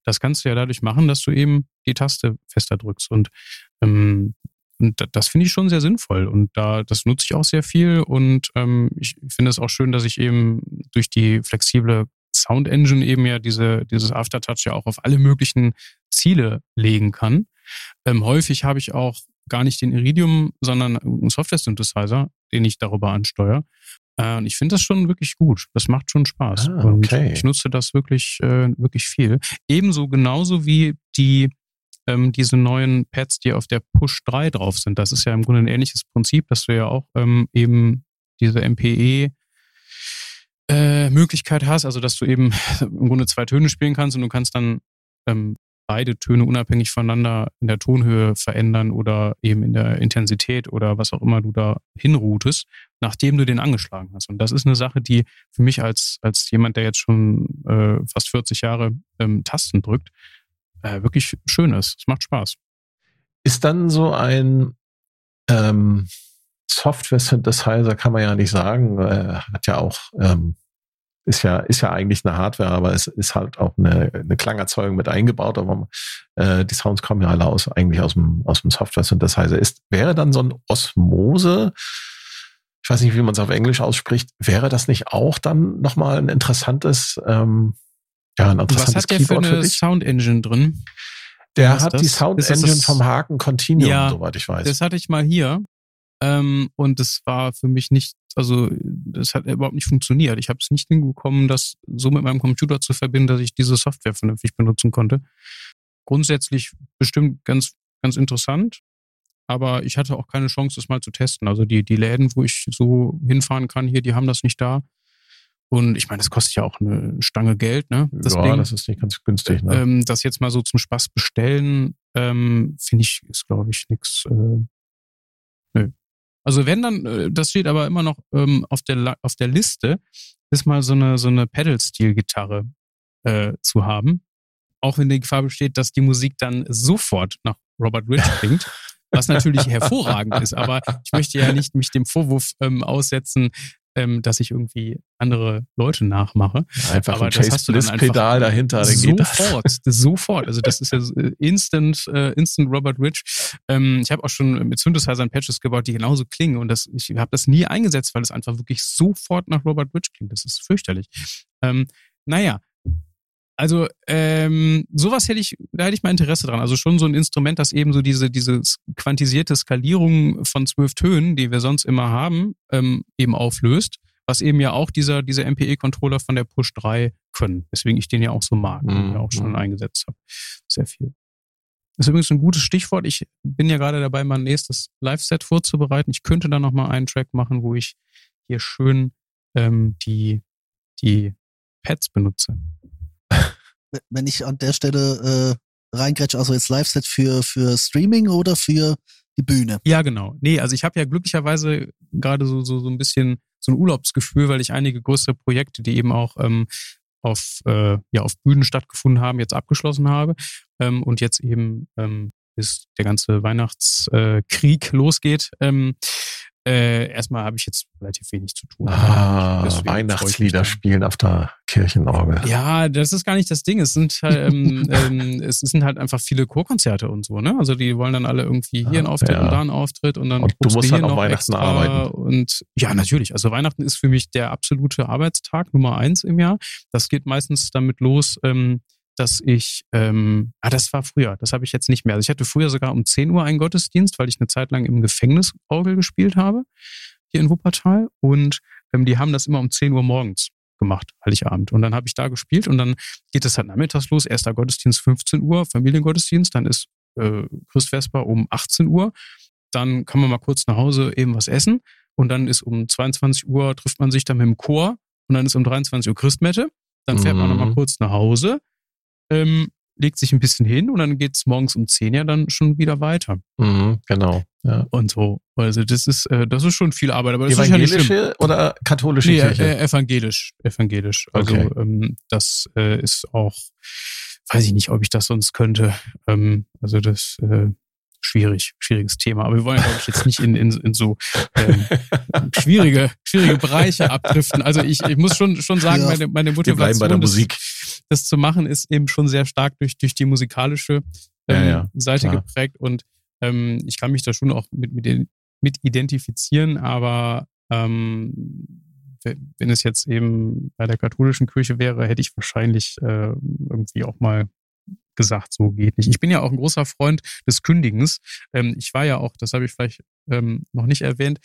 Das kannst du ja dadurch machen, dass du eben die Taste fester drückst und das finde ich schon sehr sinnvoll und das nutze ich auch sehr viel und ich finde es auch schön, dass ich eben durch die flexible Sound Engine eben ja dieses Aftertouch ja auch auf alle möglichen Ziele legen kann. Häufig habe ich auch gar nicht den Iridium, sondern einen Software-Synthesizer, den ich darüber ansteuere. Und ich finde das schon wirklich gut. Das macht schon Spaß. Okay. Und ich nutze das wirklich, wirklich viel. Genauso wie diese neuen Pads, die auf der Push 3 drauf sind. Das ist ja im Grunde ein ähnliches Prinzip, dass du ja auch eben diese MPE Möglichkeit hast, also dass du eben im Grunde 2 Töne spielen kannst und du kannst dann beide Töne unabhängig voneinander in der Tonhöhe verändern oder eben in der Intensität oder was auch immer du da hinroutest, nachdem du den angeschlagen hast. Und das ist eine Sache, die für mich als jemand, der jetzt schon fast 40 Jahre Tasten drückt, wirklich schön ist. Es macht Spaß. Ist dann so ein Software-Synthesizer, kann man ja nicht sagen, hat ja auch... Ist ja eigentlich eine Hardware, aber es ist halt auch eine Klangerzeugung mit eingebaut, aber die Sounds kommen ja alle aus dem Software-Synthesizer. Wäre dann so ein Osmose, ich weiß nicht, wie man es auf Englisch ausspricht, wäre das nicht auch dann nochmal ein interessantes Keyboard? Was hat der Keyboard für eine Sound-Engine drin? Der hat die Sound-Engine vom Haken Continuum, soweit ich weiß. Das hatte ich mal hier. Und das war für mich nicht Also das hat überhaupt nicht funktioniert. Ich habe es nicht hinbekommen, das so mit meinem Computer zu verbinden, dass ich diese Software vernünftig benutzen konnte. Grundsätzlich bestimmt ganz, ganz interessant, aber ich hatte auch keine Chance, das mal zu testen. Also die Läden, wo ich so hinfahren kann hier, die haben das nicht da. Und ich meine, das kostet ja auch eine Stange Geld, ne? Das ist nicht ganz günstig. Ne? Das jetzt mal so zum Spaß bestellen, finde ich, ist glaube ich nichts. Nö. Also wenn dann, das steht aber immer noch auf der Liste, ist mal so eine Pedal-Steel-Gitarre zu haben. Auch wenn die Gefahr besteht, dass die Musik dann sofort nach Robert Rich klingt. Was natürlich hervorragend ist, aber ich möchte ja nicht mich dem Vorwurf aussetzen, dass ich irgendwie andere Leute nachmache. Einfach aber ein Chase-Bliss-Pedal dahinter, dann geht das. Sofort. Also das ist ja Instant Robert Rich. Ich habe auch schon mit Synthesizern Patches gebaut, die genauso klingen und ich habe das nie eingesetzt, weil es einfach wirklich sofort nach Robert Rich klingt. Das ist fürchterlich. Also sowas hätte ich mal Interesse dran. Also schon so ein Instrument, das eben so diese quantisierte Skalierung von 12 Tönen, die wir sonst immer haben, eben auflöst, was eben ja auch dieser MPE-Controller von der Push 3 können, weswegen ich den ja auch so mag, den ich auch schon eingesetzt habe. Sehr viel. Das ist übrigens ein gutes Stichwort. Ich bin ja gerade dabei, mein nächstes Live-Set vorzubereiten. Ich könnte da nochmal einen Track machen, wo ich hier schön die Pads benutze. Wenn ich an der Stelle reingrätsche, also jetzt Live-Set für Streaming oder für die Bühne? Ja, genau. Nee, also ich habe ja glücklicherweise gerade so ein bisschen so ein Urlaubsgefühl, weil ich einige größere Projekte, die eben auch auf Bühnen stattgefunden haben, jetzt abgeschlossen habe und jetzt eben bis der ganze Weihnachtskrieg losgeht, erstmal habe ich jetzt relativ wenig zu tun. Weihnachtslieder spielen auf der Kirchenorgel. Ja, das ist gar nicht das Ding. Es sind halt, es sind halt einfach viele Chorkonzerte und so, ne? Also die wollen dann alle irgendwie hier einen Auftritt und da einen Auftritt und dann. Und du musst dann auch Weihnachten arbeiten. Und ja, natürlich. Also Weihnachten ist für mich der absolute Arbeitstag Nummer 1 im Jahr. Das geht meistens damit los, dass ich, das war früher, das habe ich jetzt nicht mehr. Also ich hatte früher sogar um 10 Uhr einen Gottesdienst, weil ich eine Zeit lang im Gefängnis Orgel gespielt habe, hier in Wuppertal. Und die haben das immer um 10 Uhr morgens gemacht, Heiligabend. Und dann habe ich da gespielt und dann geht es halt nachmittags los. Erster Gottesdienst 15 Uhr, Familiengottesdienst, dann ist Christvesper um 18 Uhr. Dann kann man mal kurz nach Hause eben was essen. Und dann ist um 22 Uhr, trifft man sich dann mit dem Chor. Und dann ist um 23 Uhr Christmette. Dann fährt man nochmal kurz nach Hause. Legt sich ein bisschen hin und dann geht es morgens um 10 ja dann schon wieder weiter. Mhm, genau. Ja. Und so. Also das ist schon viel Arbeit. Aber das evangelische ist ja nicht schlimm. Oder katholische Kirche? Evangelisch. Also okay. Das ist auch, weiß ich nicht, ob ich das sonst könnte. Also das schwieriges Thema. Aber wir wollen, glaube ich, jetzt nicht in so schwierige Bereiche abdriften. Also ich muss schon sagen, ja, meine Motivation, wir bleiben bei der Musik. Das zu machen, ist eben schon sehr stark durch die musikalische Seite geprägt und ich kann mich da schon auch mit identifizieren, aber wenn es jetzt eben bei der katholischen Kirche wäre, hätte ich wahrscheinlich irgendwie auch mal gesagt, so geht nicht. Ich bin ja auch ein großer Freund des Kündigens. Ich war ja auch, das habe ich vielleicht noch nicht erwähnt,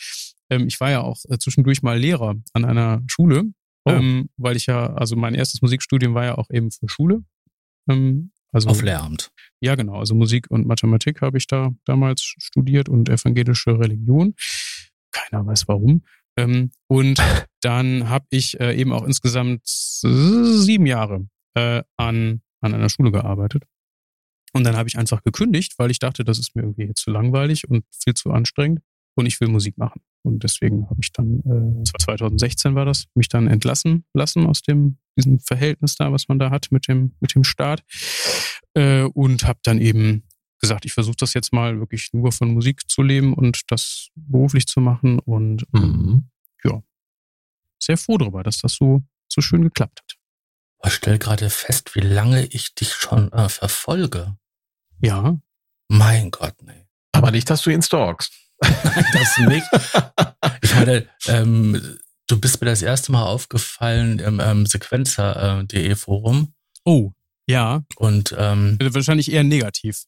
ich war ja auch zwischendurch mal Lehrer an einer Schule, weil ich ja, also mein erstes Musikstudium war ja auch eben für Schule. Also, auf Lehramt. Ja, genau. Also Musik und Mathematik habe ich da damals studiert und evangelische Religion. Keiner weiß warum. Und dann habe ich eben auch insgesamt 7 Jahre an einer Schule gearbeitet. Und dann habe ich einfach gekündigt, weil ich dachte, das ist mir irgendwie zu langweilig und viel zu anstrengend und ich will Musik machen. Und deswegen habe ich dann, 2016 war das, mich dann entlassen lassen aus diesem Verhältnis da, was man da hat mit dem Staat. Und habe dann eben gesagt, ich versuche das jetzt mal wirklich nur von Musik zu leben und das beruflich zu machen. Und ja, sehr froh darüber, dass das so schön geklappt hat. Ich stelle gerade fest, wie lange ich dich schon verfolge. Ja. Mein Gott, nee. Aber nicht, dass du ihn stalkst. Nein, das nicht. Ich meine, du bist mir das erste Mal aufgefallen im Sequenzer.de Forum. Oh, ja. Und wahrscheinlich eher negativ.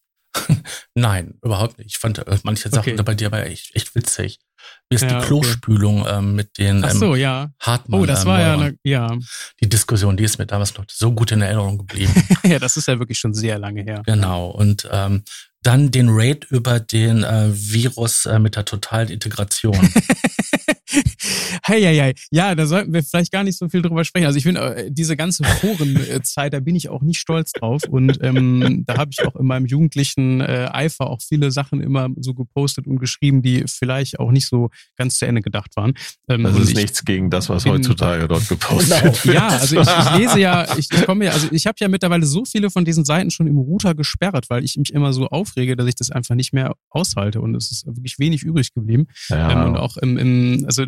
Nein, überhaupt nicht. Ich fand manche Sachen bei dir war echt witzig. Mir ist die Klospülung mit den Hartmann. Oh, das war die Diskussion, die ist mir damals noch so gut in Erinnerung geblieben. Ja, das ist ja wirklich schon sehr lange her. Genau. Und dann den Raid über den Virus mit der totalen Integration. Heieiei. Ja, da sollten wir vielleicht gar nicht so viel drüber sprechen. Also ich finde, diese ganze Forenzeit, da bin ich auch nicht stolz drauf. Und da habe ich auch in meinem jugendlichen Eifer auch viele Sachen immer so gepostet und geschrieben, die vielleicht auch nicht so ganz zu Ende gedacht waren. Das ist nichts gegen das, was heutzutage dort gepostet wird. Ja, also ich lese ja, ich komme ja, also ich habe ja mittlerweile so viele von diesen Seiten schon im Router gesperrt, weil ich mich immer so aufrege, dass ich das einfach nicht mehr aushalte. Und es ist wirklich wenig übrig geblieben. Ja. Und auch also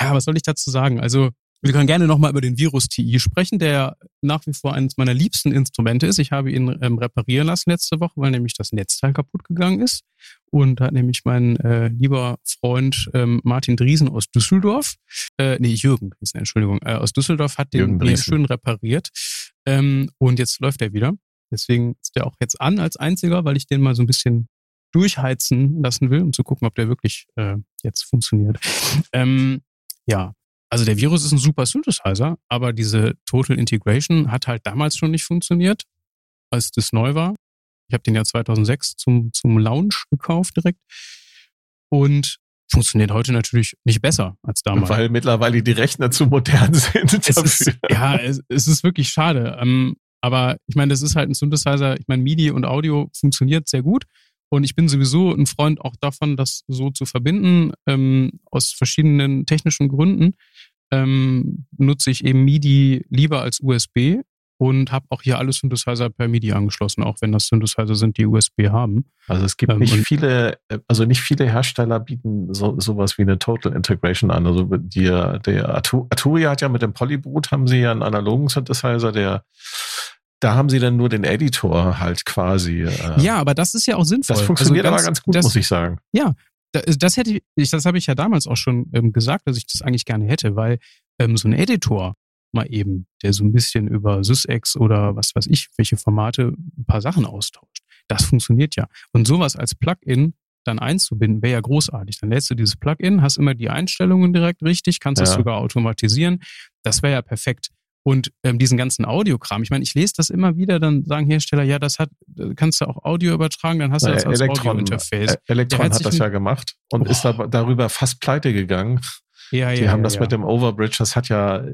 ja, was soll ich dazu sagen? Also wir können gerne nochmal über den Virus TI sprechen, der nach wie vor eines meiner liebsten Instrumente ist. Ich habe ihn reparieren lassen letzte Woche, weil nämlich das Netzteil kaputt gegangen ist. Und da hat nämlich mein lieber Freund Martin Driesen aus Düsseldorf, Jürgen Driesen, Entschuldigung, aus Düsseldorf hat den schön repariert. Und jetzt läuft er wieder. Deswegen ist der auch jetzt an als einziger, weil ich den mal so ein bisschen durchheizen lassen will, um zu gucken, ob der wirklich jetzt funktioniert. Also der Virus ist ein super Synthesizer, aber diese Total Integration hat halt damals schon nicht funktioniert, als das neu war. Ich habe den ja 2006 zum Launch gekauft direkt und funktioniert heute natürlich nicht besser als damals. Weil mittlerweile die Rechner zu modern sind. Es ist wirklich schade. Aber ich meine, das ist halt ein Synthesizer. Ich meine, MIDI und Audio funktioniert sehr gut. Und ich bin sowieso ein Freund auch davon, das so zu verbinden. Aus verschiedenen technischen Gründen nutze ich eben MIDI lieber als USB und habe auch hier alle Synthesizer per MIDI angeschlossen, auch wenn das Synthesizer sind, die USB haben. Also es gibt nicht viele Hersteller bieten sowas wie eine Total Integration an. Also der Arturia hat ja mit dem Polybrut, haben sie ja einen analogen Synthesizer, da haben sie dann nur den Editor halt quasi. Ja, aber das ist ja auch sinnvoll. Das funktioniert ganz gut, muss ich sagen. Ja, das habe ich ja damals auch schon gesagt, dass ich das eigentlich gerne hätte, weil so ein Editor mal eben, der so ein bisschen über Sysex oder was weiß ich, welche Formate ein paar Sachen austauscht, das funktioniert ja. Und sowas als Plugin dann einzubinden, wäre ja großartig. Dann lädst du dieses Plugin, hast immer die Einstellungen direkt richtig, kannst es sogar automatisieren. Das wäre ja perfekt. Und diesen ganzen Audiokram, ich meine, ich lese das immer wieder, dann sagen Hersteller, ja, kannst du auch Audio übertragen, dann hast du das als Audio-Interface. Elektron hat das ja gemacht und ist darüber fast pleite gegegangen. Die haben das mit dem Overbridge, das hat ja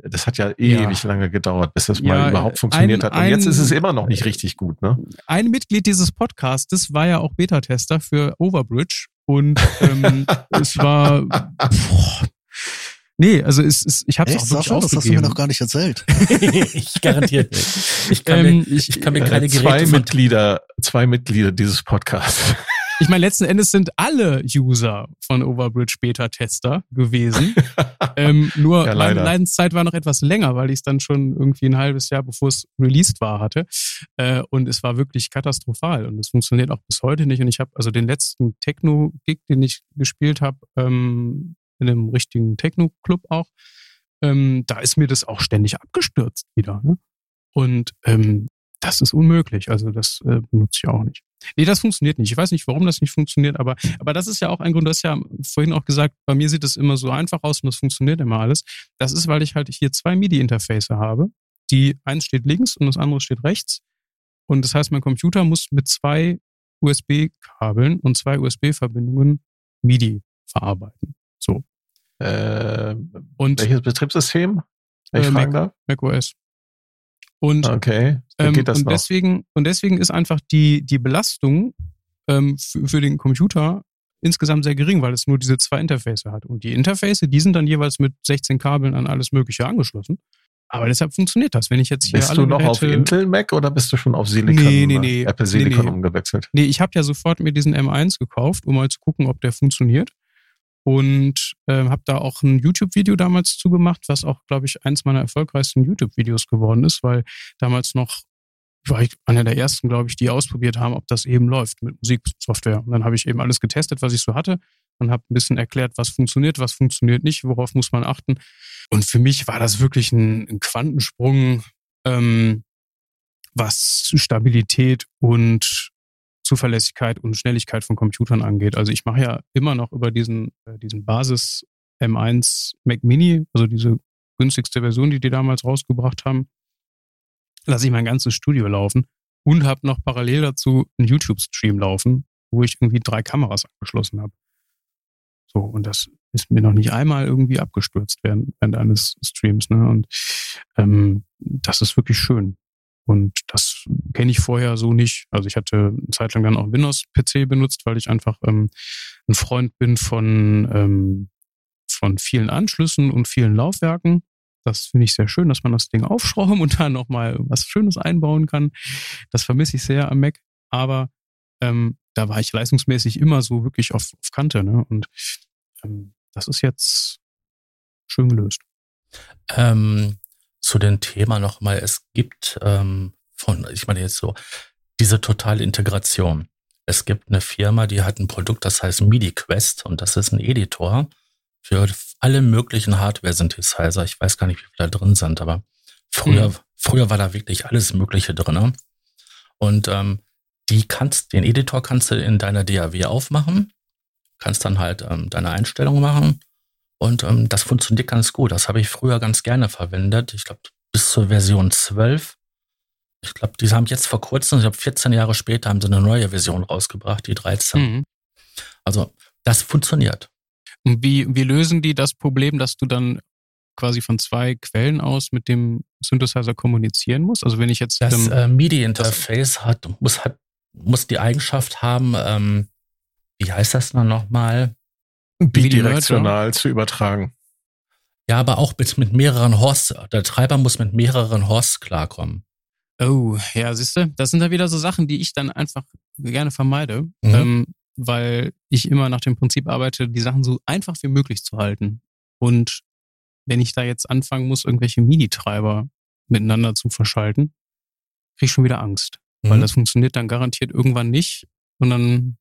ewig lange gedauert, bis das mal überhaupt funktioniert hat. Und jetzt ist es immer noch nicht richtig gut, ne? Ein Mitglied dieses Podcastes war ja auch Beta-Tester für Overbridge und es war... Nee, also ich habe es auch wirklich aufgegeben. Das hast du mir noch gar nicht erzählt. Ich garantiert nicht. Ich kann mir keine Geräte... Zwei Mitglieder dieses Podcasts. Ich meine, letzten Endes sind alle User von Overbridge Beta-Tester gewesen. Nur meine Leidenszeit war noch etwas länger, weil ich es dann schon irgendwie ein halbes Jahr, bevor es released war, hatte. Und es war wirklich katastrophal. Und es funktioniert auch bis heute nicht. Und ich habe also den letzten Techno-Gig, den ich gespielt habe, in einem richtigen Techno-Club auch, da ist mir das auch ständig abgestürzt wieder. Ne? Und das ist unmöglich. Also das benutze ich auch nicht. Nee, das funktioniert nicht. Ich weiß nicht, warum das nicht funktioniert, aber das ist ja auch ein Grund, du hast ja vorhin auch gesagt, bei mir sieht das immer so einfach aus und das funktioniert immer alles. Das ist, weil ich halt hier zwei MIDI-Interfaces habe. Eins steht links und das andere steht rechts. Und das heißt, mein Computer muss mit zwei USB-Kabeln und zwei USB-Verbindungen MIDI verarbeiten. So. Und welches Betriebssystem? Wenn ich fragen darf? macOS. Deswegen ist einfach die Belastung für den Computer insgesamt sehr gering, weil es nur diese zwei Interfaces hat. Und die Interfaces, die sind dann jeweils mit 16 Kabeln an alles Mögliche angeschlossen. Aber deshalb funktioniert das. Wenn ich jetzt hier bist alle du noch Geräte, auf Intel Mac oder bist du schon auf Silicon, Apple Silicon umgewechselt? Nee, ich habe ja sofort mir diesen M1 gekauft, um mal zu gucken, ob der funktioniert. Und habe da auch ein YouTube-Video damals zugemacht, was auch, glaube ich, eins meiner erfolgreichsten YouTube-Videos geworden ist, weil damals noch war ich einer der ersten, glaube ich, die ausprobiert haben, ob das eben läuft mit Musiksoftware. Und dann habe ich eben alles getestet, was ich so hatte und habe ein bisschen erklärt, was funktioniert nicht, worauf muss man achten. Und für mich war das wirklich ein Quantensprung, was Stabilität und Zuverlässigkeit und Schnelligkeit von Computern angeht. Also ich mache ja immer noch über diesen Basis M1 Mac Mini, also diese günstigste Version, die damals rausgebracht haben, lasse ich mein ganzes Studio laufen und habe noch parallel dazu einen YouTube-Stream laufen, wo ich irgendwie 3 Kameras angeschlossen habe. So, und das ist mir noch nicht einmal irgendwie abgestürzt während eines Streams. Ne? Und das ist wirklich schön. Und das kenne ich vorher so nicht. Also ich hatte eine Zeit lang dann auch Windows-PC benutzt, weil ich einfach ein Freund bin von vielen Anschlüssen und vielen Laufwerken. Das finde ich sehr schön, dass man das Ding aufschrauben und da nochmal was Schönes einbauen kann. Das vermisse ich sehr am Mac. Aber da war ich leistungsmäßig immer so wirklich auf Kante. Ne? Und das ist jetzt schön gelöst. Zu dem Thema nochmal, es gibt ich meine jetzt so, diese totale Integration. Es gibt eine Firma, die hat ein Produkt, das heißt MidiQuest, und das ist ein Editor für alle möglichen Hardware-Synthesizer. Ich weiß gar nicht, wie viele da drin sind, aber früher war da wirklich alles Mögliche drin. Und den Editor kannst du in deiner DAW aufmachen, kannst dann halt deine Einstellungen machen. Und das funktioniert ganz gut. Das habe ich früher ganz gerne verwendet. Ich glaube, bis zur Version 12. Ich glaube, die haben jetzt vor kurzem, ich glaube, 14 Jahre später, haben sie eine neue Version rausgebracht, die 13. Mhm. Also, das funktioniert. Und wie lösen die das Problem, dass du dann quasi von 2 Quellen aus mit dem Synthesizer kommunizieren musst? Also, wenn ich jetzt... Das MIDI-Interface muss die Eigenschaft haben, wie heißt das dann nochmal? Bidirektional zu übertragen. Ja, aber auch mit mehreren Hosts. Der Treiber muss mit mehreren Hosts klarkommen. Oh, ja, siehst du, das sind ja wieder so Sachen, die ich dann einfach gerne vermeide, weil ich immer nach dem Prinzip arbeite, die Sachen so einfach wie möglich zu halten. Und wenn ich da jetzt anfangen muss, irgendwelche MIDI-Treiber miteinander zu verschalten, kriege ich schon wieder Angst, weil das funktioniert dann garantiert irgendwann nicht und dann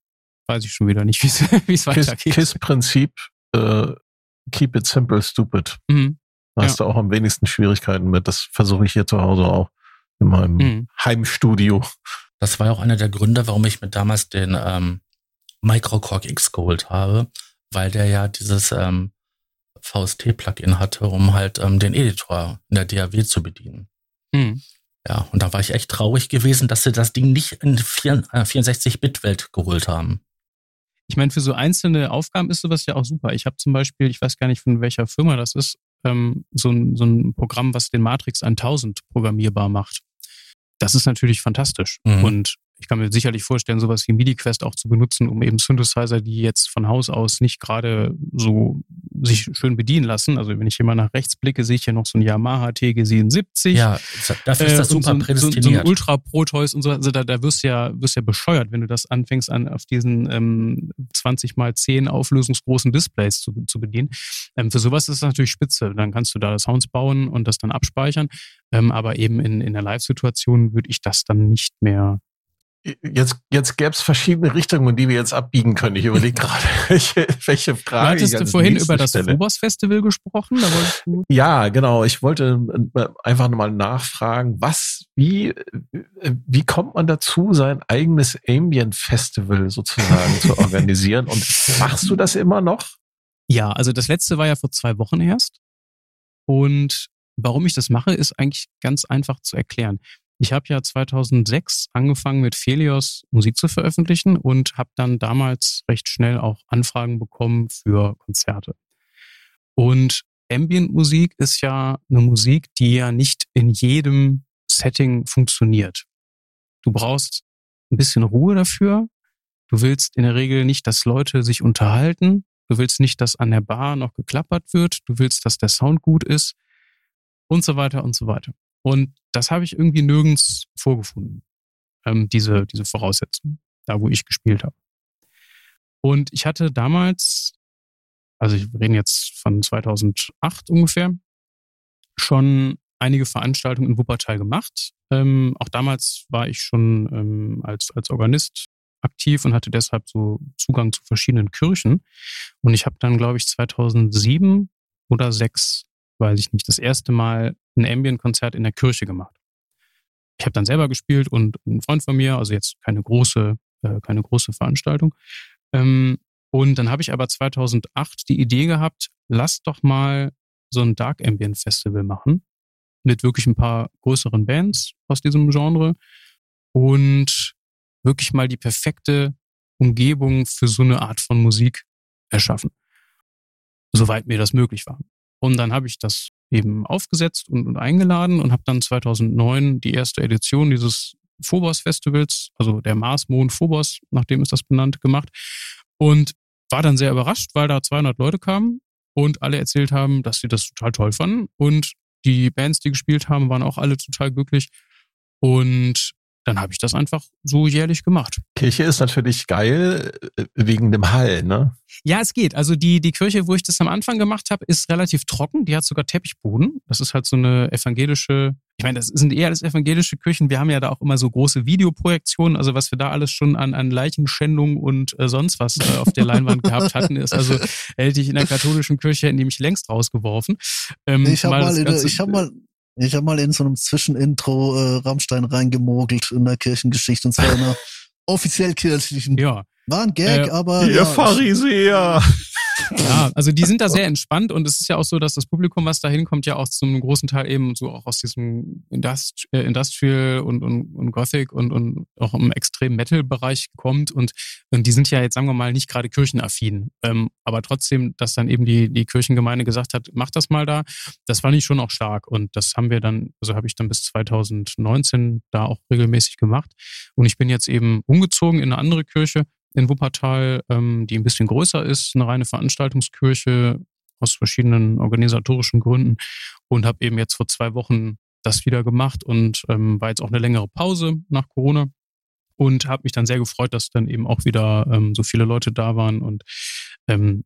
weiß ich schon wieder nicht, wie es weitergeht. KISS-Prinzip, keep it simple, stupid. Mhm. Da hast du auch am wenigsten Schwierigkeiten mit. Das versuche ich hier zu Hause auch in meinem Heimstudio. Das war ja auch einer der Gründe, warum ich mir damals den Microcorg X geholt habe, weil der ja dieses VST-Plugin hatte, um halt den Editor in der DAW zu bedienen. Mhm. Ja, und da war ich echt traurig gewesen, dass sie das Ding nicht in 64-Bit-Welt geholt haben. Ich meine, für so einzelne Aufgaben ist sowas ja auch super. Ich habe zum Beispiel, ich weiß gar nicht, von welcher Firma das ist, so ein Programm, was den Matrix 1000 programmierbar macht. Das ist natürlich fantastisch. Mhm. Und ich kann mir sicherlich vorstellen, sowas wie MidiQuest auch zu benutzen, um eben Synthesizer, die jetzt von Haus aus nicht gerade so sich schön bedienen lassen. Also wenn ich hier mal nach rechts blicke, sehe ich hier noch so ein Yamaha TG77. Ja, dafür ist das super prädestiniert. So ein Ultra-Pro-Toys und so. Also da wirst ja bescheuert, wenn du das anfängst, auf diesen 20x10 auflösungsgroßen Displays zu bedienen. Für sowas ist das natürlich spitze. Dann kannst du da Sounds bauen und das dann abspeichern. Aber eben in der Live-Situation würde ich das dann nicht mehr. Jetzt gäbe es verschiedene Richtungen, in die wir jetzt abbiegen können. Ich überlege gerade, welche Frage. Hattest du vorhin über das Phobos Festival gesprochen? Da wolltest du... Ja, genau. Ich wollte einfach nochmal nachfragen, wie kommt man dazu, sein eigenes Ambient Festival sozusagen zu organisieren? Und machst du das immer noch? Ja, also das letzte war ja vor 2 Wochen erst. Und warum ich das mache, ist eigentlich ganz einfach zu erklären. Ich habe ja 2006 angefangen, mit Phelios Musik zu veröffentlichen und habe dann damals recht schnell auch Anfragen bekommen für Konzerte. Und Ambient-Musik ist ja eine Musik, die ja nicht in jedem Setting funktioniert. Du brauchst ein bisschen Ruhe dafür. Du willst in der Regel nicht, dass Leute sich unterhalten. Du willst nicht, dass an der Bar noch geklappert wird. Du willst, dass der Sound gut ist und so weiter und so weiter. Und das habe ich irgendwie nirgends vorgefunden, diese Voraussetzung, da wo ich gespielt habe. Und ich hatte damals, also wir reden jetzt von 2008 ungefähr, schon einige Veranstaltungen in Wuppertal gemacht. Auch damals war ich schon als Organist aktiv und hatte deshalb so Zugang zu verschiedenen Kirchen. Und ich habe dann, glaube ich, 2007 oder 2006, weiß ich nicht, das erste Mal ein Ambient-Konzert in der Kirche gemacht. Ich habe dann selber gespielt und ein Freund von mir, also jetzt keine große keine große Veranstaltung. Und dann habe ich aber 2008 die Idee gehabt, lasst doch mal so ein Dark Ambient Festival machen mit wirklich ein paar größeren Bands aus diesem Genre und wirklich mal die perfekte Umgebung für so eine Art von Musik erschaffen, soweit mir das möglich war. Und dann habe ich das eben aufgesetzt und eingeladen und habe dann 2009 die erste Edition dieses Phobos Festivals, also der Mars-Mond Phobos, nachdem ist das benannt, gemacht und war dann sehr überrascht, weil da 200 Leute kamen und alle erzählt haben, dass sie das total toll fanden und die Bands, die gespielt haben, waren auch alle total glücklich und dann habe ich das einfach so jährlich gemacht. Kirche ist natürlich geil wegen dem Hall, ne? Ja, es geht. Also die Kirche, wo ich das am Anfang gemacht habe, ist relativ trocken. Die hat sogar Teppichboden. Das ist halt so eine evangelische, ich meine, das sind eher alles evangelische Kirchen. Wir haben ja da auch immer so große Videoprojektionen. Also was wir da alles schon an Leichenschändung und sonst was auf der Leinwand gehabt hatten, ist also, hätte ich in der katholischen Kirche in die mich längst rausgeworfen. Ich habe mal in so einem Zwischenintro Rammstein reingemogelt in der Kirchengeschichte und zwar in einer offiziell kirchlichen. Ja. War ein Gag, aber. Ihr ja, Pharisäer! Ja, also die sind da sehr entspannt und es ist ja auch so, dass das Publikum, was da hinkommt, ja auch zum großen Teil eben so auch aus diesem Industrial und Gothic und auch im extremen Metal-Bereich kommt und die sind ja jetzt, sagen wir mal, nicht gerade kirchenaffin. Aber trotzdem, dass dann eben die Kirchengemeinde gesagt hat, mach das mal da, das fand ich schon auch stark und das haben wir dann, also habe ich dann bis 2019 da auch regelmäßig gemacht und ich bin jetzt eben umgezogen in eine andere Kirche in Wuppertal, die ein bisschen größer ist, eine reine Veranstaltungskirche aus verschiedenen organisatorischen Gründen und habe eben jetzt vor 2 Wochen das wieder gemacht und war jetzt auch eine längere Pause nach Corona und habe mich dann sehr gefreut, dass dann eben auch wieder so viele Leute da waren und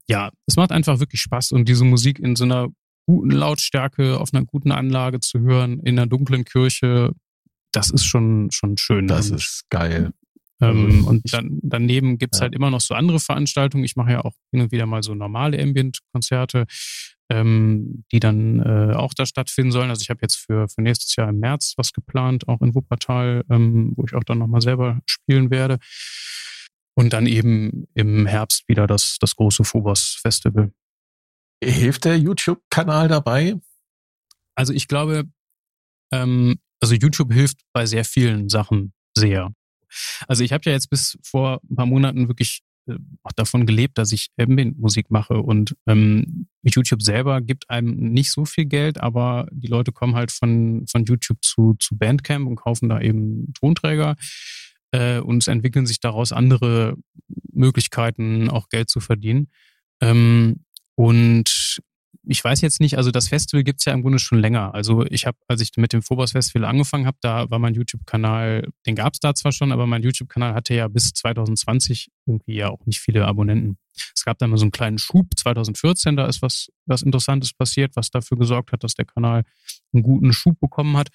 ja, es macht einfach wirklich Spaß und diese Musik in so einer guten Lautstärke, auf einer guten Anlage zu hören, in einer dunklen Kirche, das ist schon schön. Das ist geil. Und dann daneben gibt's halt immer noch so andere Veranstaltungen. Ich mache ja auch hin und wieder mal so normale Ambient-Konzerte, die dann auch da stattfinden sollen. Also ich habe jetzt für nächstes Jahr im März was geplant, auch in Wuppertal, wo ich auch dann nochmal selber spielen werde. Und dann eben im Herbst wieder das große Phobos Festival. Hilft der YouTube-Kanal dabei? Also ich glaube, also YouTube hilft bei sehr vielen Sachen sehr. Also ich habe ja jetzt bis vor ein paar Monaten wirklich auch davon gelebt, dass ich Ambient-Musik mache und YouTube selber gibt einem nicht so viel Geld, aber die Leute kommen halt von YouTube zu Bandcamp und kaufen da eben Tonträger und es entwickeln sich daraus andere Möglichkeiten, auch Geld zu verdienen. Und ich weiß jetzt nicht, also das Festival gibt es ja im Grunde schon länger. Also ich habe, als ich mit dem Phobos Festival angefangen habe, da war mein YouTube-Kanal, den gab es da zwar schon, aber mein YouTube-Kanal hatte ja bis 2020 irgendwie ja auch nicht viele Abonnenten. Es gab da mal so einen kleinen Schub, 2014, da ist was Interessantes passiert, was dafür gesorgt hat, dass der Kanal einen guten Schub bekommen hat.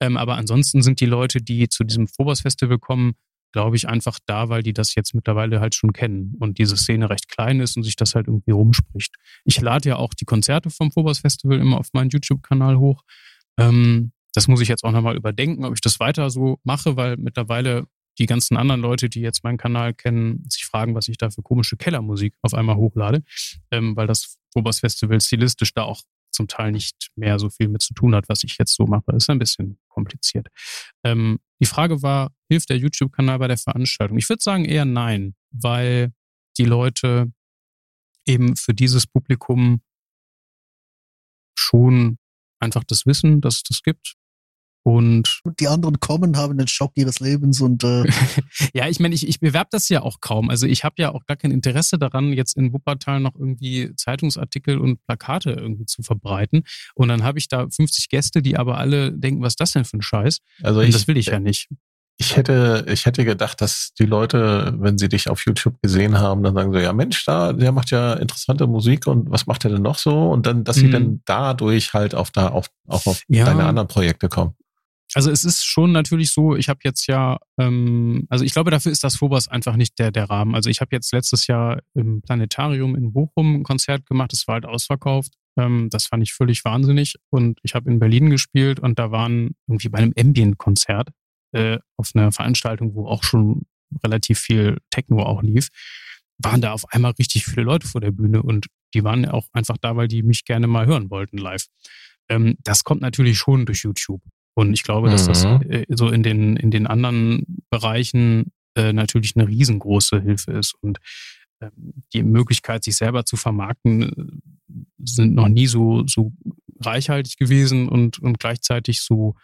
Aber ansonsten sind die Leute, die zu diesem Phobos Festival kommen, glaube ich, einfach da, weil die das jetzt mittlerweile halt schon kennen und diese Szene recht klein ist und sich das halt irgendwie rumspricht. Ich lade ja auch die Konzerte vom Phobos Festival immer auf meinen YouTube-Kanal hoch. Das muss ich jetzt auch nochmal überdenken, ob ich das weiter so mache, weil mittlerweile die ganzen anderen Leute, die jetzt meinen Kanal kennen, sich fragen, was ich da für komische Kellermusik auf einmal hochlade, weil das Phobos Festival stilistisch da auch zum Teil nicht mehr so viel mit zu tun hat, was ich jetzt so mache. Das ist ein bisschen kompliziert. Die Frage war, hilft der YouTube-Kanal bei der Veranstaltung? Ich würde sagen eher nein, weil die Leute eben für dieses Publikum schon einfach das Wissen, dass es das gibt. Und die anderen kommen, haben den Schock ihres Lebens und ja, ich meine, ich bewerbe das ja auch kaum. Also ich habe ja auch gar kein Interesse daran, jetzt in Wuppertal noch irgendwie Zeitungsartikel und Plakate irgendwie zu verbreiten. Und dann habe ich da 50 Gäste, die aber alle denken, was ist das denn für ein Scheiß? Also und das will ich ja nicht. Ich hätte gedacht, dass die Leute, wenn sie dich auf YouTube gesehen haben, dann sagen so, ja Mensch, der macht ja interessante Musik und was macht er denn noch so? Und dann, dass sie dann dadurch halt auf deine anderen Projekte kommen. Also es ist schon natürlich so, ich habe jetzt ja, also ich glaube, dafür ist das Phobos einfach nicht der Rahmen. Also ich habe jetzt letztes Jahr im Planetarium in Bochum ein Konzert gemacht, das war halt ausverkauft. Das fand ich völlig wahnsinnig. Und ich habe in Berlin gespielt und da waren irgendwie bei einem Ambient-Konzert auf einer Veranstaltung, wo auch schon relativ viel Techno auch lief, waren da auf einmal richtig viele Leute vor der Bühne und die waren auch einfach da, weil die mich gerne mal hören wollten live. Das kommt natürlich schon durch YouTube. Und ich glaube, dass das so in den anderen Bereichen natürlich eine riesengroße Hilfe ist. Und die Möglichkeit, sich selber zu vermarkten, sind noch nie so reichhaltig gewesen und gleichzeitig so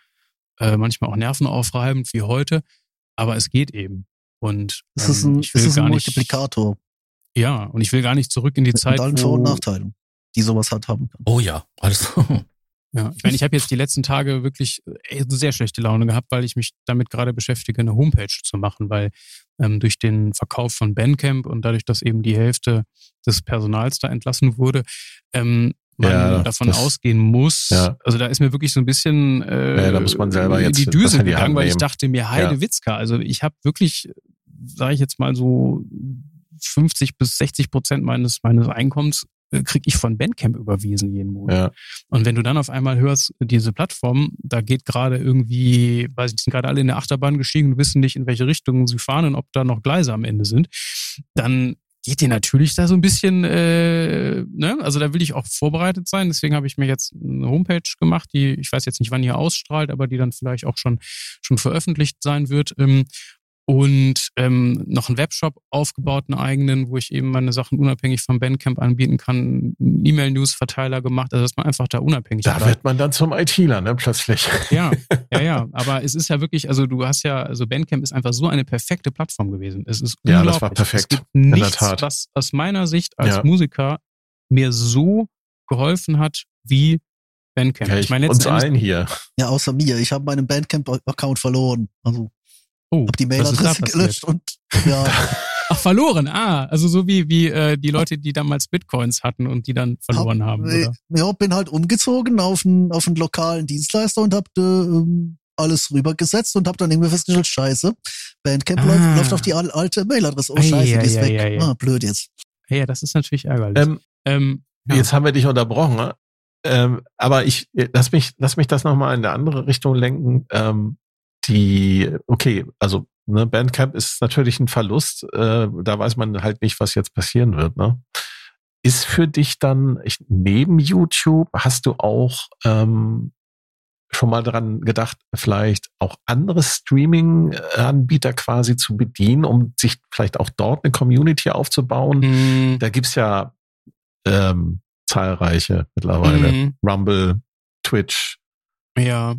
manchmal auch nervenaufreibend wie heute. Aber es geht eben. Und es ist ein Multiplikator. Ja, und ich will gar nicht zurück in die Zeit. Mit allen Vor- und Nachteilen, die sowas halt haben kann. Oh ja, alles. Ja, ich meine, ich habe jetzt die letzten Tage wirklich sehr schlechte Laune gehabt, weil ich mich damit gerade beschäftige, eine Homepage zu machen, weil durch den Verkauf von Bandcamp und dadurch, dass eben die Hälfte des Personals da entlassen wurde, man davon ausgehen muss, also da ist mir wirklich so ein bisschen da muss man selber jetzt die Düse gegangen, weil ich dachte mir, Heidewitzka, also ich habe wirklich, sage ich jetzt mal so, 50-60% meines Einkommens kriege ich von Bandcamp überwiesen jeden Monat. Ja. Und wenn du dann auf einmal hörst, diese Plattform, da geht gerade irgendwie, weiß ich nicht, sind gerade alle in der Achterbahn gestiegen und wissen nicht, in welche Richtung sie fahren und ob da noch Gleise am Ende sind, dann geht dir natürlich da so ein bisschen, ne? Also da will ich auch vorbereitet sein. Deswegen habe ich mir jetzt eine Homepage gemacht, die, ich weiß jetzt nicht, wann hier ausstrahlt, aber die dann vielleicht auch schon veröffentlicht sein wird. Und noch einen Webshop aufgebaut, einen eigenen, wo ich eben meine Sachen unabhängig vom Bandcamp anbieten kann, einen E-Mail-News-Verteiler gemacht, also dass man einfach da unabhängig ist. Da wird man dann zum ITler, ne, plötzlich. Ja, aber es ist ja wirklich, also Bandcamp ist einfach so eine perfekte Plattform gewesen. Es ist unglaublich. Ja, das war perfekt. Es gibt nichts, was aus meiner Sicht als Musiker mir so geholfen hat, wie Bandcamp. Ja, ich meine, uns allen hier. Ja, außer mir. Ich habe meinen Bandcamp-Account verloren, also hab die Mailadresse gelöscht und Ach, verloren, also so wie die Leute, die damals Bitcoins hatten und die dann verloren haben, oder? Ja, bin halt umgezogen auf einen lokalen Dienstleister und hab alles rübergesetzt und hab dann irgendwie festgestellt, scheiße, Bandcamp läuft auf die alte Mailadresse, scheiße, die ist weg, blöd jetzt. Ja, das ist natürlich ärgerlich. Jetzt haben wir dich unterbrochen, ne? Aber ich lass mich das nochmal in eine andere Richtung lenken, Bandcamp ist natürlich ein Verlust, da weiß man halt nicht, was jetzt passieren wird, ne? Ist für dich dann, neben YouTube, hast du auch schon mal dran gedacht, vielleicht auch andere Streaming-Anbieter quasi zu bedienen, um sich vielleicht auch dort eine Community aufzubauen? Mhm. Da gibt's ja zahlreiche mittlerweile. Mhm. Rumble, Twitch. Ja.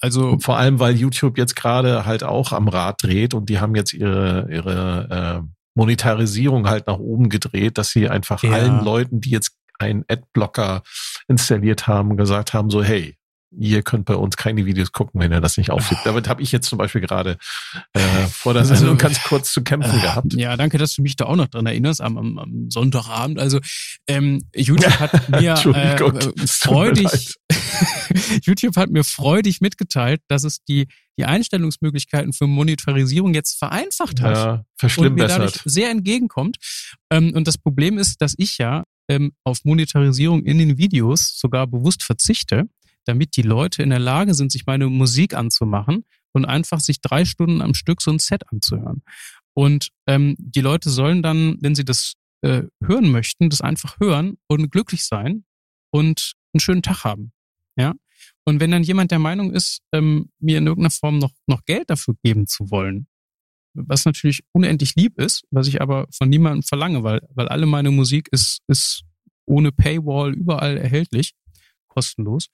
Also vor allem, weil YouTube jetzt gerade halt auch am Rad dreht und die haben jetzt ihre Monetarisierung halt nach oben gedreht, dass sie einfach allen Leuten, die jetzt einen Adblocker installiert haben, gesagt haben, so hey, ihr könnt bei uns keine Videos gucken, wenn ihr das nicht aufgibt. Damit habe ich jetzt zum Beispiel gerade vor der Sendung ganz kurz zu kämpfen gehabt. Ja, danke, dass du mich da auch noch dran erinnerst am Sonntagabend. Also YouTube hat mir freudig mitgeteilt, dass es die Einstellungsmöglichkeiten für Monetarisierung jetzt vereinfacht hat. Ja, verschlimmbessert. Und mir dadurch sehr entgegenkommt. Und das Problem ist, dass ich auf Monetarisierung in den Videos sogar bewusst verzichte, damit die Leute in der Lage sind, sich meine Musik anzumachen und einfach sich 3 Stunden am Stück so ein Set anzuhören. Und die Leute sollen dann, wenn sie das hören möchten, das einfach hören und glücklich sein und einen schönen Tag haben. Ja? Und wenn dann jemand der Meinung ist, mir in irgendeiner Form noch Geld dafür geben zu wollen, was natürlich unendlich lieb ist, was ich aber von niemandem verlange, weil alle meine Musik ist ohne Paywall überall erhältlich, kostenlos,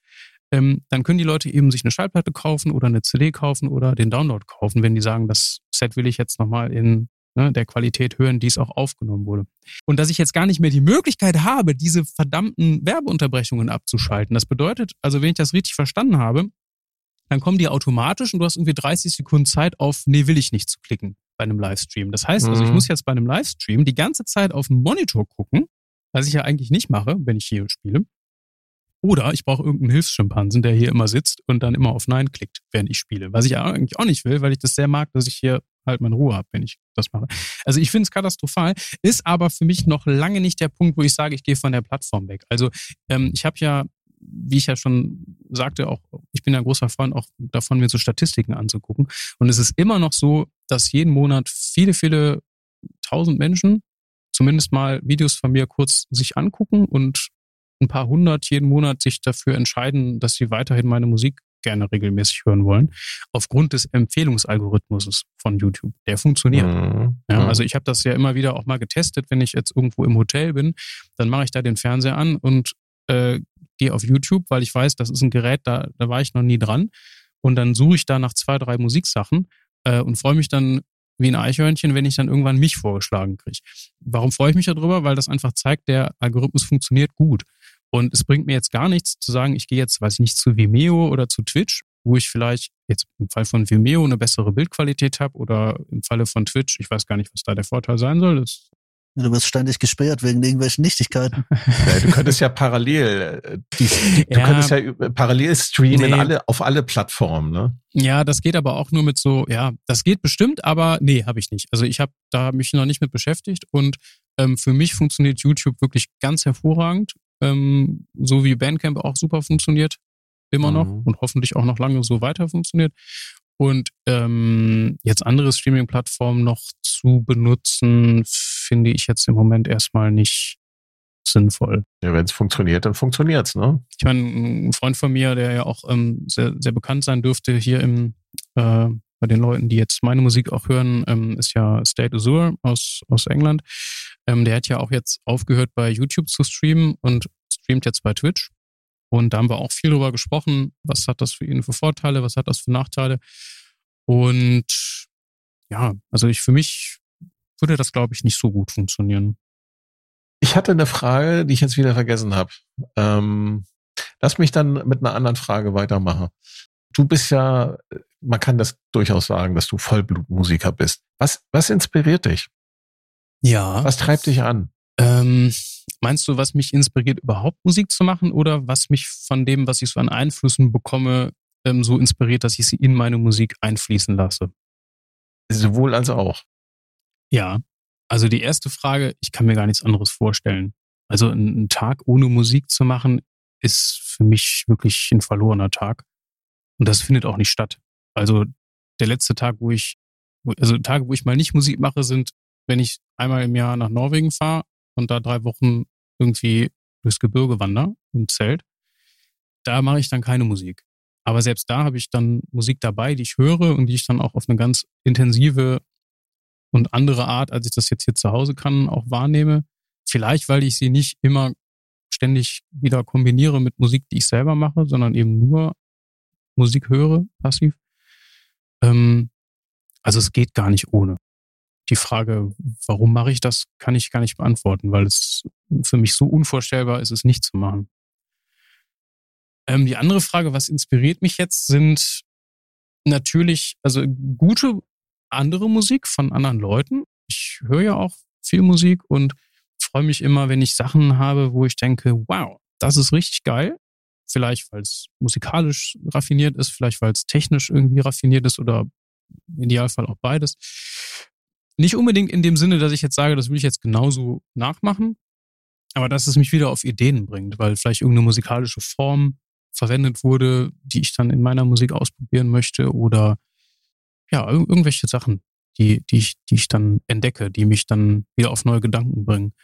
dann können die Leute eben sich eine Schallplatte kaufen oder eine CD kaufen oder den Download kaufen, wenn die sagen, das Set will ich jetzt nochmal in der Qualität hören, die es auch aufgenommen wurde. Und dass ich jetzt gar nicht mehr die Möglichkeit habe, diese verdammten Werbeunterbrechungen abzuschalten. Das bedeutet, also wenn ich das richtig verstanden habe, dann kommen die automatisch und du hast irgendwie 30 Sekunden Zeit auf, nee, will ich nicht zu klicken bei einem Livestream. Das heißt also, ich muss jetzt bei einem Livestream die ganze Zeit auf den Monitor gucken, was ich ja eigentlich nicht mache, wenn ich hier spiele. Oder ich brauche irgendeinen Hilfsschimpansen, der hier immer sitzt und dann immer auf Nein klickt, während ich spiele. Was ich eigentlich auch nicht will, weil ich das sehr mag, dass ich hier halt meine Ruhe habe, wenn ich das mache. Also ich finde es katastrophal, ist aber für mich noch lange nicht der Punkt, wo ich sage, ich gehe von der Plattform weg. Also ich habe ja, wie ich ja schon sagte auch, ich bin ein großer Freund auch davon, mir so Statistiken anzugucken. Und es ist immer noch so, dass jeden Monat viele, viele tausend Menschen zumindest mal Videos von mir kurz sich angucken und ein paar hundert jeden Monat sich dafür entscheiden, dass sie weiterhin meine Musik gerne regelmäßig hören wollen, aufgrund des Empfehlungsalgorithmus von YouTube. Der funktioniert. Mhm. Ja, also ich habe das ja immer wieder auch mal getestet, wenn ich jetzt irgendwo im Hotel bin, dann mache ich da den Fernseher an und gehe auf YouTube, weil ich weiß, das ist ein Gerät, da war ich noch nie dran. Und dann suche ich da nach 2, 3 Musiksachen und freue mich dann wie ein Eichhörnchen, wenn ich dann irgendwann mich vorgeschlagen kriege. Warum freue ich mich darüber? Weil das einfach zeigt, der Algorithmus funktioniert gut. Und es bringt mir jetzt gar nichts zu sagen, ich gehe jetzt, weiß ich nicht, zu Vimeo oder zu Twitch, wo ich vielleicht jetzt im Fall von Vimeo eine bessere Bildqualität habe oder im Falle von Twitch, ich weiß gar nicht, was da der Vorteil sein soll. Du wirst ständig gesperrt wegen irgendwelchen Nichtigkeiten. Ja, du könntest ja parallel streamen, nee. Auf alle Plattformen, ne? Ja, das geht aber auch nur mit so, ja, das geht bestimmt, aber nee, habe ich nicht. Also ich habe da mich noch nicht mit beschäftigt und für mich funktioniert YouTube wirklich ganz hervorragend. So wie Bandcamp auch super funktioniert, immer noch und hoffentlich auch noch lange so weiter funktioniert. Und jetzt andere Streaming-Plattformen noch zu benutzen, finde ich jetzt im Moment erstmal nicht sinnvoll. Ja, wenn es funktioniert, dann funktioniert's, ne? Ich meine, ein Freund von mir, der ja auch sehr, sehr bekannt sein dürfte hier bei den Leuten, die jetzt meine Musik auch hören, ist ja State Azure aus England. Der hat ja auch jetzt aufgehört, bei YouTube zu streamen und streamt jetzt bei Twitch. Und da haben wir auch viel drüber gesprochen. Was hat das für ihn für Vorteile? Was hat das für Nachteile? Und ja, also für mich würde das, glaube ich, nicht so gut funktionieren. Ich hatte eine Frage, die ich jetzt wieder vergessen habe. Lass mich dann mit einer anderen Frage weitermachen. Du bist ja, man kann das durchaus sagen, dass du Vollblutmusiker bist. Was inspiriert dich? Ja. Was treibt dich an? Meinst du, was mich inspiriert, überhaupt Musik zu machen, oder was mich von dem, was ich so an Einflüssen bekomme, so inspiriert, dass ich sie in meine Musik einfließen lasse? Sowohl als auch. Ja. Also die erste Frage, ich kann mir gar nichts anderes vorstellen. Also einen Tag ohne Musik zu machen, ist für mich wirklich ein verlorener Tag. Und das findet auch nicht statt. Also der letzte Tag, Tage, wo ich mal nicht Musik mache, sind, wenn ich einmal im Jahr nach Norwegen fahre und da 3 Wochen irgendwie durchs Gebirge wandere im Zelt. Da mache ich dann keine Musik. Aber selbst da habe ich dann Musik dabei, die ich höre und die ich dann auch auf eine ganz intensive und andere Art, als ich das jetzt hier zu Hause kann, auch wahrnehme. Vielleicht, weil ich sie nicht immer ständig wieder kombiniere mit Musik, die ich selber mache, sondern eben nur Musik höre, passiv. Also es geht gar nicht ohne. Die Frage, warum mache ich das, kann ich gar nicht beantworten, weil es für mich so unvorstellbar ist, es nicht zu machen. Die andere Frage, was inspiriert mich jetzt, sind natürlich, also gute andere Musik von anderen Leuten. Ich höre ja auch viel Musik und freue mich immer, wenn ich Sachen habe, wo ich denke, wow, das ist richtig geil. Vielleicht, weil es musikalisch raffiniert ist, vielleicht, weil es technisch irgendwie raffiniert ist oder im Idealfall auch beides. Nicht unbedingt in dem Sinne, dass ich jetzt sage, das will ich jetzt genauso nachmachen, aber dass es mich wieder auf Ideen bringt, weil vielleicht irgendeine musikalische Form verwendet wurde, die ich dann in meiner Musik ausprobieren möchte oder ja, irgendwelche Sachen, die ich dann entdecke, die mich dann wieder auf neue Gedanken bringen.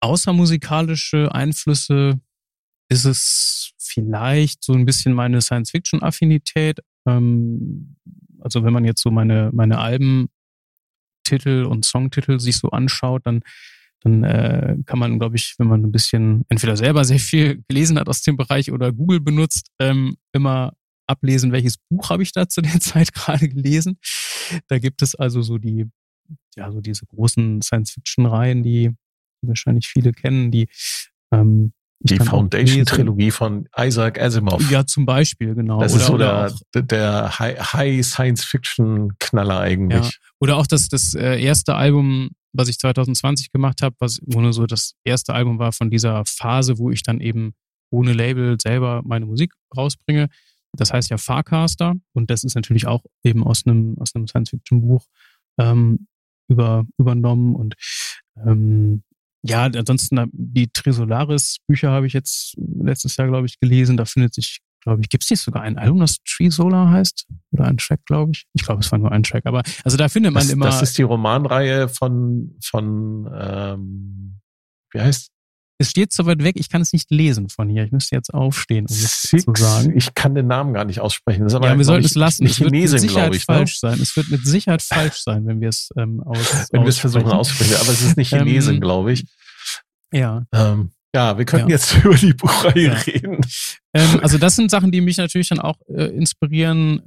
Außer musikalische Einflüsse ist es vielleicht so ein bisschen meine Science-Fiction-Affinität. Also wenn man jetzt so meine Albentitel und Songtitel sich so anschaut, dann kann man, glaube ich, wenn man ein bisschen entweder selber sehr viel gelesen hat aus dem Bereich oder Google benutzt, immer ablesen, welches Buch habe ich da zu der Zeit gerade gelesen. Da gibt es also so so diese großen Science-Fiction-Reihen, die wahrscheinlich viele kennen, die Foundation-Trilogie von Isaac Asimov. Ja, zum Beispiel, genau. Das ist oder der High-Science-Fiction-Knaller eigentlich. Ja. Oder auch das erste Album, was ich 2020 gemacht habe, was im Grunde so das erste Album war von dieser Phase, wo ich dann eben ohne Label selber meine Musik rausbringe. Das heißt ja Farcaster und das ist natürlich auch eben aus einem Science-Fiction-Buch übernommen und Ja, ansonsten die Trisolaris-Bücher habe ich jetzt letztes Jahr, glaube ich, gelesen. Da findet sich, glaube ich, gibt es nicht sogar ein Album, das Trisolar heißt? Oder ein Track, glaube ich. Ich glaube, es war nur ein Track. Aber also da findet man das, immer... Das ist die Romanreihe von wie heißt... Es steht so weit weg, ich kann es nicht lesen von hier. Ich müsste jetzt aufstehen, um das zu sagen. Ich kann den Namen gar nicht aussprechen. Das ist aber ja, wir sollten es lassen. Es wird mit Sicherheit falsch sein. Es wird mit Sicherheit falsch sein, wenn wir es wenn wir es versuchen aussprechen. Aber es ist nicht Chinesin, glaube ich. Ja. Ja, wir könnten jetzt über die Buchreihe reden. Also das sind Sachen, die mich natürlich dann auch inspirieren,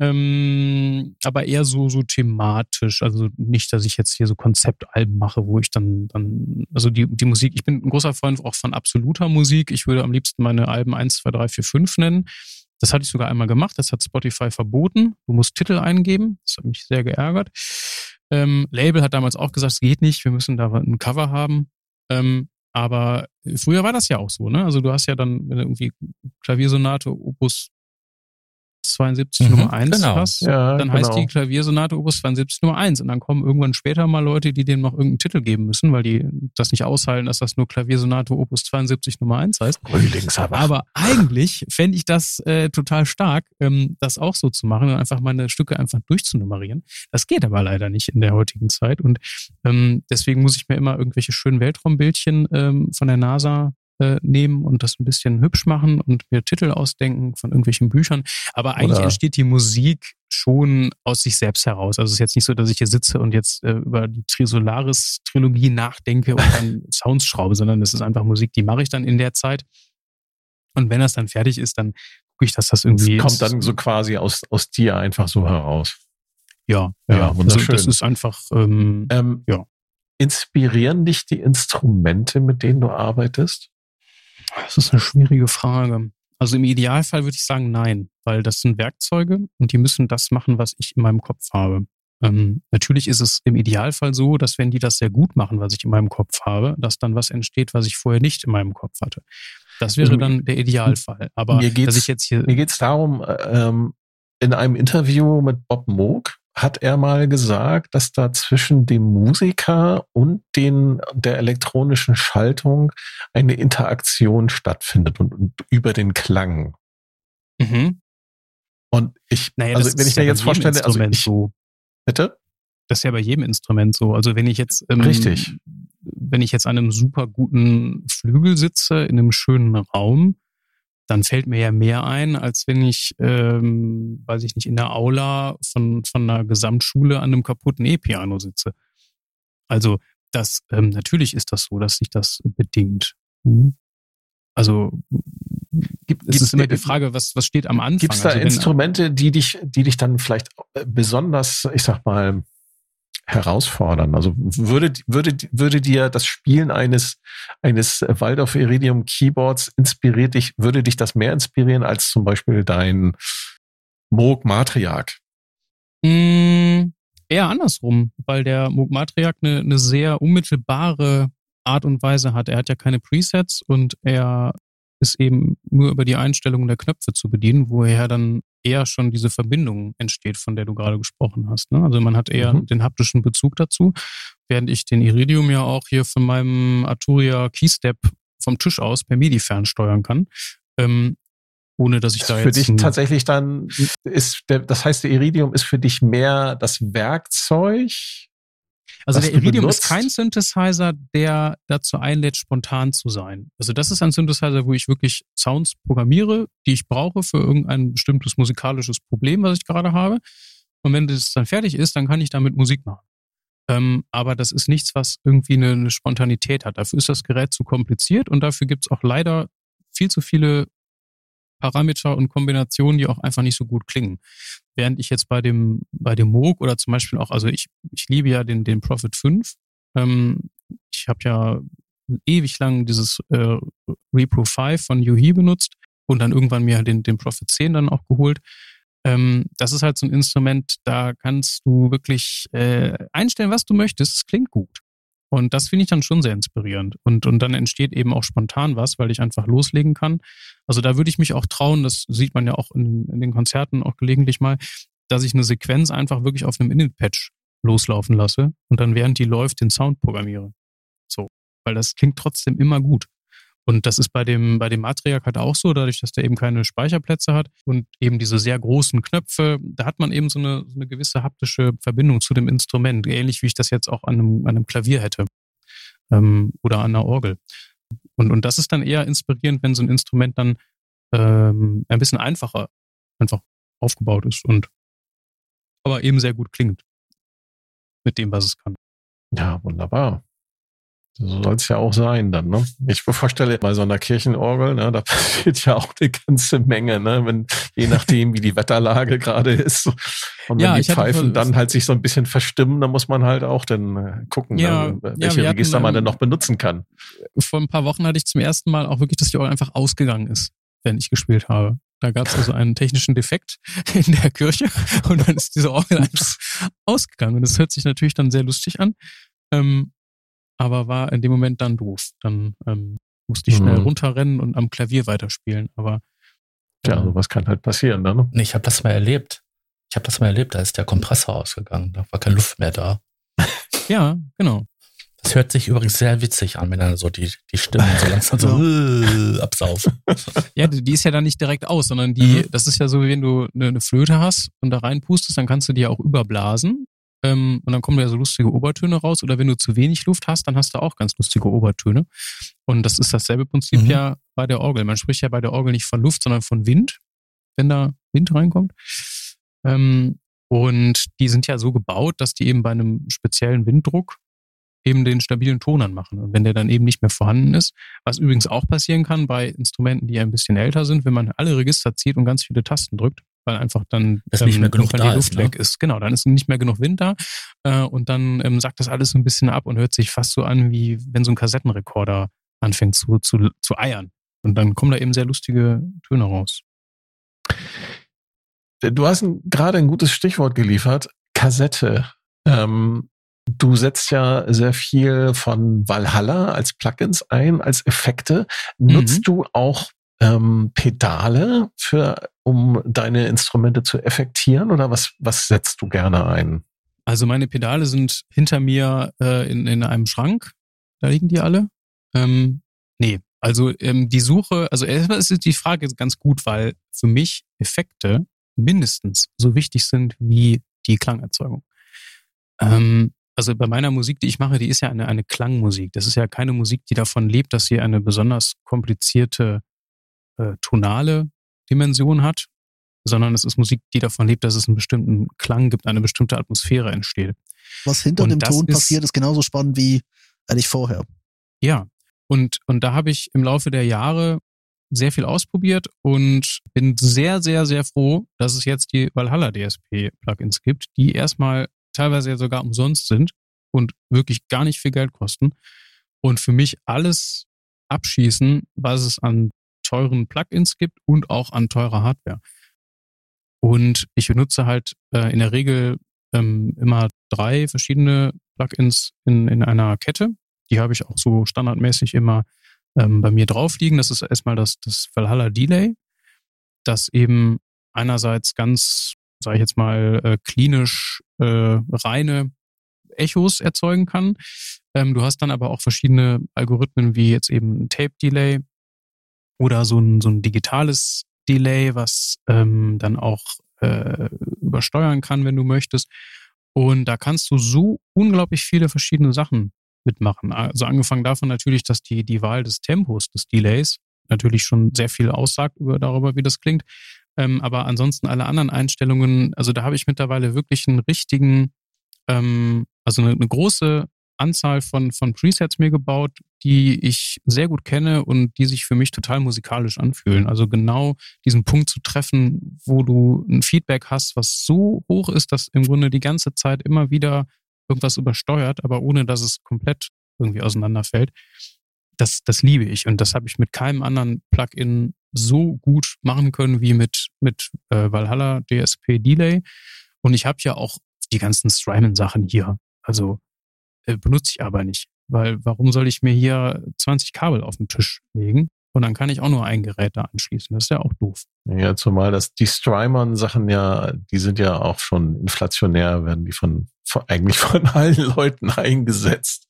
aber eher so thematisch. Also nicht, dass ich jetzt hier so Konzeptalben mache, wo ich dann also die Musik, ich bin ein großer Freund auch von absoluter Musik. Ich würde am liebsten meine Alben 1, 2, 3, 4, 5 nennen. Das hatte ich sogar einmal gemacht. Das hat Spotify verboten. Du musst Titel eingeben. Das hat mich sehr geärgert. Label hat damals auch gesagt, es geht nicht. Wir müssen da ein Cover haben. Aber früher war das ja auch so, ne? Also du hast ja dann irgendwie Klaviersonate Opus 72 Nummer 1 hast, dann heißt die Klaviersonate Opus 72 Nummer 1 und dann kommen irgendwann später mal Leute, die dem noch irgendeinen Titel geben müssen, weil die das nicht aushalten, dass das nur Klaviersonate Opus 72 Nummer 1 heißt. Aber eigentlich fände ich das total stark, das auch so zu machen und einfach meine Stücke einfach durchzunummerieren. Das geht aber leider nicht in der heutigen Zeit und deswegen muss ich mir immer irgendwelche schönen Weltraumbildchen von der NASA nehmen und das ein bisschen hübsch machen und mir Titel ausdenken von irgendwelchen Büchern. Aber eigentlich entsteht die Musik schon aus sich selbst heraus. Also es ist jetzt nicht so, dass ich hier sitze und jetzt über die Trisolaris-Trilogie nachdenke und dann Sounds schraube, sondern es ist einfach Musik, die mache ich dann in der Zeit. Und wenn das dann fertig ist, dann gucke ich, dass das irgendwie... Das kommt dann so quasi aus dir einfach so heraus. Ja, wunderschön. Also das ist einfach... Inspirieren dich die Instrumente, mit denen du arbeitest? Das ist eine schwierige Frage. Also im Idealfall würde ich sagen, nein, weil das sind Werkzeuge und die müssen das machen, was ich in meinem Kopf habe. Natürlich ist es im Idealfall so, dass wenn die das sehr gut machen, was ich in meinem Kopf habe, dass dann was entsteht, was ich vorher nicht in meinem Kopf hatte. Das wäre dann der Idealfall. Aber mir geht es darum, in einem Interview mit Bob Moog hat er mal gesagt, dass da zwischen dem Musiker und der elektronischen Schaltung eine Interaktion stattfindet und über den Klang. Mhm. Und wenn ich mir jetzt vorstelle, bitte? Das ist ja bei jedem Instrument so. Also wenn ich jetzt an einem super guten Flügel sitze, in einem schönen Raum, dann fällt mir ja mehr ein, als wenn ich, weiß ich nicht, in der Aula von einer Gesamtschule an einem kaputten E-Piano sitze. Also das natürlich ist das so, dass sich das bedingt. Also es ist immer die Frage, was steht am Anfang? Gibt es da Instrumente, die dich dann vielleicht besonders, ich sag mal, herausfordern? Also würde dir das Spielen eines Waldorf Iridium Keyboards würde dich das mehr inspirieren als zum Beispiel dein Moog Matriarch? Eher andersrum, weil der Moog Matriarch eine sehr unmittelbare Art und Weise hat. Er hat ja keine Presets und er ist eben nur über die Einstellungen der Knöpfe zu bedienen, woher dann eher schon diese Verbindung entsteht, von der du gerade gesprochen hast. Ne? Also man hat eher den haptischen Bezug dazu, während ich den Iridium ja auch hier von meinem Arturia Keystep vom Tisch aus per MIDI fernsteuern kann, ohne dass ich da jetzt... Für dich tatsächlich dann der Iridium ist für dich mehr das Werkzeug? Also der Iridium ist kein Synthesizer, der dazu einlädt, spontan zu sein. Also das ist ein Synthesizer, wo ich wirklich Sounds programmiere, die ich brauche für irgendein bestimmtes musikalisches Problem, was ich gerade habe. Und wenn das dann fertig ist, dann kann ich damit Musik machen. Aber das ist nichts, was irgendwie eine Spontanität hat. Dafür ist das Gerät zu kompliziert und dafür gibt es auch leider viel zu viele Parameter und Kombinationen, die auch einfach nicht so gut klingen. Während ich jetzt bei dem Moog oder zum Beispiel auch, also ich liebe ja den Prophet 5. Ich habe ja ewig lang dieses Repro 5 von Yuhi benutzt und dann irgendwann mir den Prophet 10 dann auch geholt. Das ist halt so ein Instrument, da kannst du wirklich einstellen, was du möchtest. Es klingt gut. Und das finde ich dann schon sehr inspirierend. Und dann entsteht eben auch spontan was, weil ich einfach loslegen kann. Also da würde ich mich auch trauen, das sieht man ja auch in den Konzerten auch gelegentlich mal, dass ich eine Sequenz einfach wirklich auf einem Init-Patch loslaufen lasse und dann während die läuft den Sound programmiere. So. weil das klingt trotzdem immer gut. Und das ist bei dem Matriarch halt auch so, dadurch, dass der eben keine Speicherplätze hat und eben diese sehr großen Knöpfe, da hat man eben so eine gewisse haptische Verbindung zu dem Instrument, ähnlich wie ich das jetzt auch an einem Klavier hätte oder an einer Orgel. Und das ist dann eher inspirierend, wenn so ein Instrument dann ein bisschen einfacher einfach aufgebaut ist und aber eben sehr gut klingt mit dem, was es kann. Ja, wunderbar. So soll es ja auch sein dann, ne? Ich vorstelle, bei so einer Kirchenorgel, ne, da passiert ja auch eine ganze Menge, ne? Wenn, je nachdem, wie die Wetterlage gerade ist. Und wenn ja, die Pfeifen dann halt sich so ein bisschen verstimmen, dann muss man halt auch dann gucken, ja, ne, welche Register man dann noch benutzen kann. Vor ein paar Wochen hatte ich zum ersten Mal auch wirklich, dass die Orgel einfach ausgegangen ist, wenn ich gespielt habe. Da gab es also einen technischen Defekt in der Kirche und dann ist diese Orgel einfach ausgegangen. Und das hört sich natürlich dann sehr lustig an. Aber war in dem Moment dann doof. Dann musste ich schnell runterrennen und am Klavier weiterspielen. Aber ja, sowas kann halt passieren, ne? Nee, ich habe das mal erlebt, da ist der Kompressor ausgegangen. Da war keine Luft mehr da. Ja, genau. Das hört sich übrigens sehr witzig an, wenn dann so die Stimmen so langsam so absaufen. Ja, die ist ja dann nicht direkt aus, sondern das ist ja so, wie wenn du eine Flöte hast und da reinpustest, dann kannst du die ja auch überblasen. Und dann kommen ja so lustige Obertöne raus. Oder wenn du zu wenig Luft hast, dann hast du auch ganz lustige Obertöne. Und das ist dasselbe Prinzip ja bei der Orgel. Man spricht ja bei der Orgel nicht von Luft, sondern von Wind, wenn da Wind reinkommt. Und die sind ja so gebaut, dass die eben bei einem speziellen Winddruck eben den stabilen Ton anmachen. Und wenn der dann eben nicht mehr vorhanden ist, was übrigens auch passieren kann bei Instrumenten, die ja ein bisschen älter sind, wenn man alle Register zieht und ganz viele Tasten drückt, weil einfach dann nicht mehr genug da die Luft ist, ne? Weg ist. Genau, dann ist nicht mehr genug Wind da und dann sackt das alles ein bisschen ab und hört sich fast so an, wie wenn so ein Kassettenrekorder anfängt zu eiern. Und dann kommen da eben sehr lustige Töne raus. Du hast gerade ein gutes Stichwort geliefert, Kassette. Du setzt ja sehr viel von Valhalla als Plugins ein, als Effekte. Nutzt du auch Pedale, um deine Instrumente zu effektieren, oder was setzt du gerne ein? Also meine Pedale sind hinter mir in einem Schrank. Da liegen die alle. Die Suche, also erstmal ist die Frage ganz gut, weil für mich Effekte mindestens so wichtig sind wie die Klangerzeugung. Also bei meiner Musik, die ich mache, die ist ja eine Klangmusik. Das ist ja keine Musik, die davon lebt, dass sie eine besonders komplizierte tonale Dimension hat, sondern es ist Musik, die davon lebt, dass es einen bestimmten Klang gibt, eine bestimmte Atmosphäre entsteht. Was hinter dem Ton passiert, ist genauso spannend wie eigentlich vorher. Ja, und da habe ich im Laufe der Jahre sehr viel ausprobiert und bin sehr, sehr, sehr froh, dass es jetzt die Valhalla DSP Plugins gibt, die erstmal teilweise ja sogar umsonst sind und wirklich gar nicht viel Geld kosten und für mich alles abschießen, was es an teuren Plugins gibt und auch an teurer Hardware. Und ich benutze halt in der Regel immer 3 verschiedene Plugins in einer Kette. Die habe ich auch so standardmäßig immer bei mir drauf liegen. Das ist erstmal das Valhalla Delay, das eben einerseits ganz, sage ich jetzt mal, klinisch reine Echos erzeugen kann. Du hast dann aber auch verschiedene Algorithmen, wie jetzt eben Tape Delay, oder so ein digitales Delay, was dann auch übersteuern kann, wenn du möchtest. Und da kannst du so unglaublich viele verschiedene Sachen mitmachen. Also angefangen davon natürlich, dass die Wahl des Tempos des Delays natürlich schon sehr viel aussagt darüber, wie das klingt. Aber ansonsten alle anderen Einstellungen, also da habe ich mittlerweile wirklich einen richtigen, also eine große Anzahl von Presets mir gebaut, die ich sehr gut kenne und die sich für mich total musikalisch anfühlen. Also genau diesen Punkt zu treffen, wo du ein Feedback hast, was so hoch ist, dass im Grunde die ganze Zeit immer wieder irgendwas übersteuert, aber ohne, dass es komplett irgendwie auseinanderfällt. Das liebe ich und das habe ich mit keinem anderen Plugin so gut machen können wie mit Valhalla DSP Delay. Und ich habe ja auch die ganzen Strymon-Sachen hier. Also benutze ich aber nicht, weil warum soll ich mir hier 20 Kabel auf den Tisch legen und dann kann ich auch nur ein Gerät da anschließen, das ist ja auch doof. Ja, zumal die Strymon-Sachen ja, die sind ja auch schon inflationär, werden die eigentlich von allen Leuten eingesetzt.